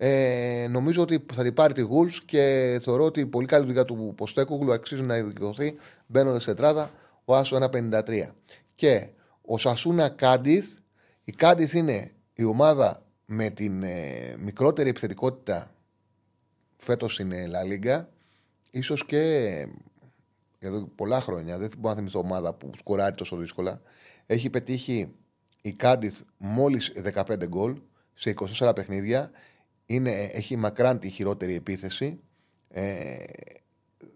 Ε, νομίζω ότι θα την πάρει τη Wolves και θεωρώ ότι η πολύ καλή δουλειά του Ποστέκογλου αξίζει να ειδικευθεί μπαίνοντας στην τετράδα, ο Άσο ένα κόμμα πενήντα τρία. Και ο Σασούνα Κάντιθ, η Κάντιθ είναι η ομάδα με την ε, μικρότερη επιθετικότητα φέτος στην Λα Λίγκα, ίσως και ε, εδώ πολλά χρόνια. Δεν μπορώ να θυμηθώ ομάδα που σκοράρει τόσο δύσκολα. Έχει πετύχει η Κάντιθ μόλις δεκαπέντε γκολ σε είκοσι τέσσερα παιχνίδια. Είναι, έχει μακράν τη χειρότερη επίθεση. Ε,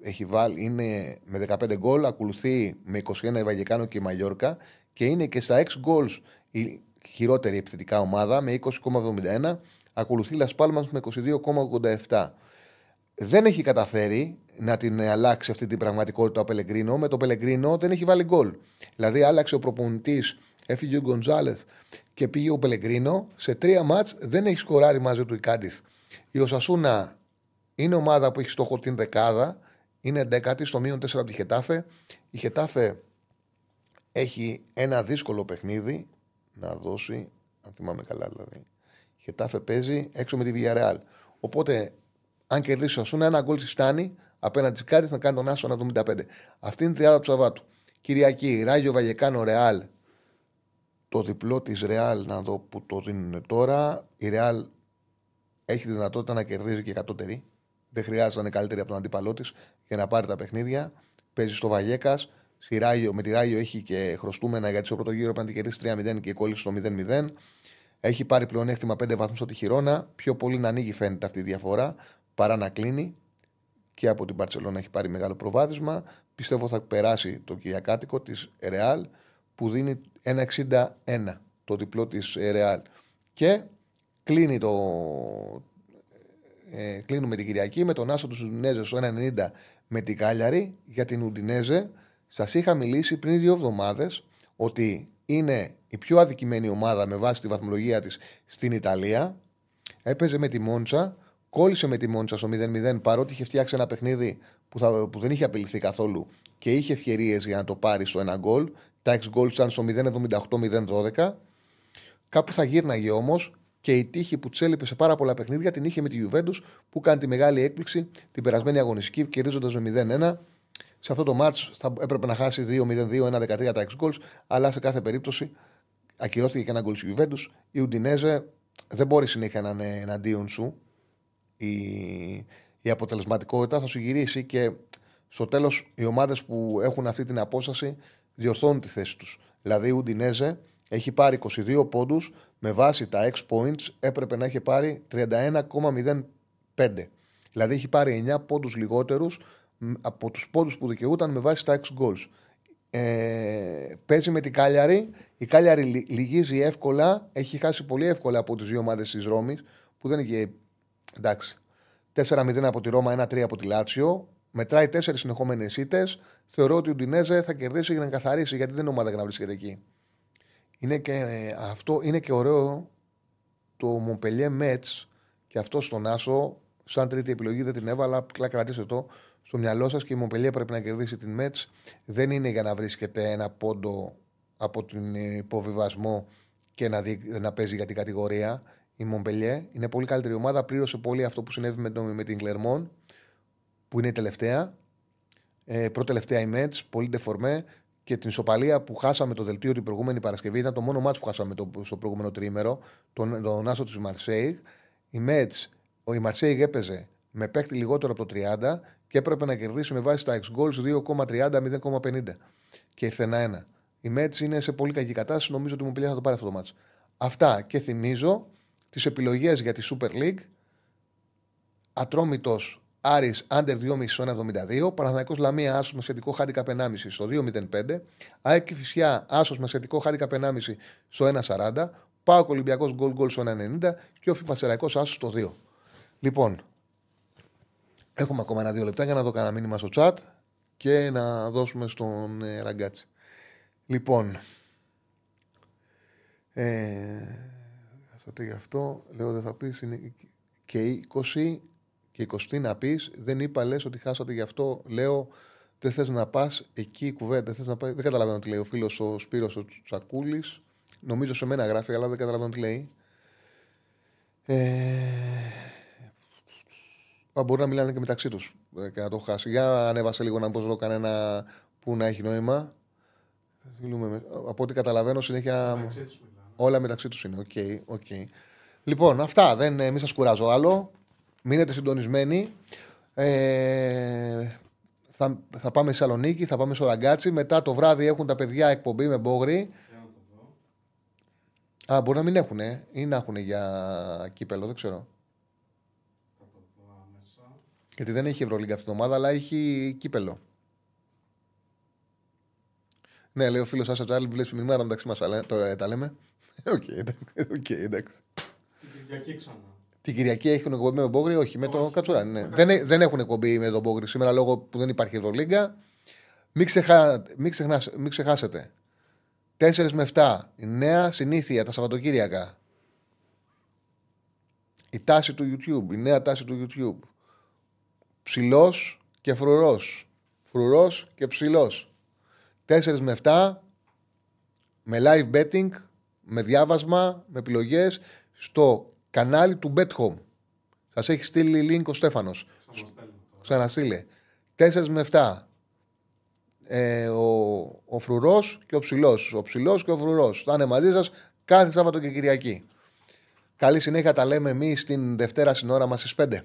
έχει βάλει, είναι με δεκαπέντε γκολ, ακολουθεί με είκοσι ένα η Βαγεκάνο και η Μαγιόρκα και είναι και στα έξι γκολ η χειρότερη επιθετικά ομάδα με είκοσι κόμμα εβδομήντα ένα. Ακολουθεί Las Palmas με είκοσι δύο κόμμα ογδόντα επτά. Δεν έχει καταφέρει να την αλλάξει αυτή την πραγματικότητα ο Πελεγκρίνο. Με το Πελεγκρίνο δεν έχει βάλει γκολ. Δηλαδή άλλαξε ο προπονητής, έφυγε ο Γκοντζάλεθ και πήγε ο Πελεγκρίνο. Σε τρία μάτς δεν έχει σκοράρει μαζί του η Κάντιθ. Η Οσασούνα είναι ομάδα που έχει στόχο την δεκάδα. Είναι δέκατη στο μείον τέσσερα από τη Χετάφε. Η Χετάφε έχει ένα δύσκολο παιχνίδι να δώσει, αν θυμάμαι καλά δηλαδή. Η Χετάφε παίζει έξω με τη Villarreal. Οπότε, αν κερδίσει ο Οσασούνα, ένα γκολ τη φτάνει απέναντι τη Κάντιθ να κάνει τον Άσο ένα κόμμα εβδομήντα πέντε. Αυτή είναι η τριάδα του Σαββάτου. Κυριακή, Ράγιο Βαγεκάνο Ρεάλ. Το διπλό της Ρεάλ, να δω που το δίνουν τώρα. Η Ρεάλ έχει δυνατότητα να κερδίζει και κατώτερη. Δεν χρειάζεται να είναι καλύτερη από τον αντίπαλό της για να πάρει τα παιχνίδια. Παίζει στο Βαγέκας. Με τη Ράγιο έχει και χρωστούμενα γιατί στο πρώτο γύρο πρέπει να την κερδίσει τρία μηδέν και κόλλησε στο μηδέν μηδέν. Έχει πάρει πλεονέκτημα πέντε βαθμούς από τη Χιρόνα. Πιο πολύ να ανοίγει φαίνεται αυτή η διαφορά παρά να κλείνει. Και από την Μπαρτσελόνα έχει πάρει μεγάλο προβάδισμα. Πιστεύω θα περάσει το κυριακάτικο της Ρεάλ, που δίνει ένα εξήντα ένα το διπλό της Ρεάλ. Και κλείνει το, ε, κλείνουμε την Κυριακή με τον Άσο του Ουντινέζε στο ένα ενενήντα με την Κάλιαρη. Για την Ουντινέζε σας είχα μιλήσει πριν δύο εβδομάδες ότι είναι η πιο αδικημένη ομάδα με βάση τη βαθμολογία της στην Ιταλία. Έπαιζε με τη Μόντσα, κόλλησε με τη Μόντσα στο μηδέν μηδέν παρότι είχε φτιάξει ένα παιχνίδι που, θα, που δεν είχε απειληθεί καθόλου και είχε ευκαιρίες για να το πάρει στο ένα γκολ. Τα έξι γκολ ήταν στο μηδέν εβδομήντα οκτώ μηδέν δώδεκα. Κάπου θα γύρναγε όμως και η τύχη που τσέλιπε σε πάρα πολλά παιχνίδια την είχε με τη Γιουβέντους που κάνει τη μεγάλη έκπληξη την περασμένη αγωνιστική κερδίζοντας με μηδέν ένα. Σε αυτό το μάτς θα έπρεπε να χάσει δύο μηδέν δύο ένα δεκατρία τα έξι γκολ, αλλά σε κάθε περίπτωση ακυρώθηκε και ένα γκολ στη Γιουβέντους. Η Ουντινέζε δεν μπορεί συνέχεια να είναι εναντίον σου. Η, η αποτελεσματικότητα θα σου γυρίσει και στο τέλος οι ομάδες που έχουν αυτή την απόσταση διορθώνουν τη θέση τους. Δηλαδή η Ουντινέζε έχει πάρει είκοσι δύο πόντους, με βάση τα έξι points έπρεπε να έχει πάρει τριάντα ένα κόμμα μηδέν πέντε. Δηλαδή έχει πάρει εννέα πόντους λιγότερους από τους πόντους που δικαιούταν με βάση τα έξι goals. Ε, παίζει με την Κάλιαρη. Η Κάλιαρη λυγίζει εύκολα, έχει χάσει πολύ εύκολα από τις δύο ομάδες της Ρώμης που δεν είχε, εντάξει, τέσσερα μηδέν από τη Ρώμα, ένα τρία από τη Λάτσιο. Μετράει τέσσερις συνεχόμενες ήττες. Θεωρώ ότι η Ουντινέζε θα κερδίσει για να καθαρίσει, γιατί δεν είναι ομάδα για να βρίσκεται εκεί. Είναι και, ε, αυτό είναι και ωραίο το Μομπελιέ Μέτς και αυτό στον Άσο. Σαν τρίτη επιλογή δεν την έβαλα. Απλά κρατήστε το στο μυαλό σας και η Μομπελιέ πρέπει να κερδίσει την Μέτς. Δεν είναι για να βρίσκεται ένα πόντο από τον υποβιβασμό και να, δι, να παίζει για την κατηγορία. Η Μομπελιέ είναι πολύ καλύτερη ομάδα. Πλήρωσε πολύ αυτό που συνέβη με, το, με την Κλερμόν, που είναι η τελευταία, ε, προτελευταία η Μέτς, πολύ ντεφορμέ, και την ισοπαλία που χάσαμε το δελτίο την προηγούμενη Παρασκευή. Ήταν το μόνο μάτς που χάσαμε το, στο προηγούμενο τριήμερο, τον, τον Άσο της Μαρσέιγ. Η Μέτς, η Μαρσέιγ έπαιζε με παίκτη λιγότερο από το τριάντα και έπρεπε να κερδίσει με βάση τα εξ γκολς δύο κόμμα τριάντα μηδέν κόμμα πενήντα και ήρθε ένα ένα. Η Μέτς είναι σε πολύ κακή κατάσταση, νομίζω ότι μου πει θα το πάρει αυτό το μάτς. Αυτά, και θυμίζω τις επιλογές για τη Super League. Ατρόμητος Άρης Άντερ δυόμισι στο ένα εβδομήντα δύο. Παναθηναϊκός Λαμία Άσος με σχετικό χάντικαπ ενάμισι στο δύο μηδέν πέντε. ΑΕΚ Κηφισιά Άσος με σχετικό χάντικαπ ενάμισι στο ένα σαράντα. ΠΑΟΚ Ολυμπιακός γκολ γκολ στο ένα ενενήντα. Και Όφη Πανσεραϊκός Άσος στο δύο. Λοιπόν, έχουμε ακόμα ένα-δύο λεπτά για να δω κανένα μήνυμα στο chat και να δώσουμε στον ε, Ραγκάτσι. Λοιπόν, ε, αυτό γι' αυτό λέω δεν θα πεις και είκοσι και είκοσι να πεις. Δεν είπα, λες ότι χάσατε γι' αυτό. Λέω δεν θες να πας εκεί η κουβέντα. Δεν, να πας, δεν καταλαβαίνω τι λέει ο φίλος ο Σπύρος ο Τσακούλης. Νομίζω σε μένα γράφει αλλά δεν καταλαβαίνω τι λέει. Ε... Μπορεί να μιλάνε και μεταξύ τους και να το χάσει. Για ανέβασε λίγο να μπω εδώ κανένα που να έχει νόημα. Από ό,τι καταλαβαίνω συνέχεια μεταξύ όλα μεταξύ τους είναι. Okay, okay. Λοιπόν, αυτά. Δεν, μην σας κουράζω άλλο. Μείνετε συντονισμένοι. Ε, θα, θα πάμε στη Θεσσαλονίκη, θα πάμε στο Ραγκάτσι. Μετά το βράδυ έχουν τα παιδιά εκπομπή με Μπόγρι. Α, μπορεί να μην έχουνε ή να έχουνε για κύπελο, δεν ξέρω. Γιατί δεν έχει Ευρωλίγκα αυτήν την ομάδα, αλλά έχει κύπελο. Ναι, λέει ο φίλος Άσα Τσάρλι, βλέπει μηνύματα μεταξύ μας, αλλά τώρα τα λέμε. Οκ, εντάξει. Την Κυριακή ξανά. Την Κυριακή έχουν εκπομπή με τον Μπόγρι, όχι, με τον Κατσουράνη. Ναι. Δεν, δεν έχουν εκπομπή με τον Μπόγρι σήμερα λόγω που δεν υπάρχει Ευρωλίγκα. Μην, ξεχά, μην, ξεχνάς, μην ξεχάσετε. τέσσερα με εφτά, η νέα συνήθεια τα Σαββατοκύριακα. Η τάση του YouTube, η νέα τάση του YouTube. Ψηλός και φρουρός. Φρουρός και ψηλός. τέσσερα με εφτά με live betting, με διάβασμα, με επιλογές στο κανάλι του BetHome. Σας έχει στείλει link ο Στέφανος. Ξαναστείλε. τέσσερα με εφτά ε, ο, ο φρουρός και ο ψηλός. Ο ψηλός και ο φρουρός. Θα είναι μαζί σας κάθε Σάββατο και Κυριακή. Καλή συνέχεια, τα λέμε εμείς την Δευτέρα στην ώρα μας στις πέντε.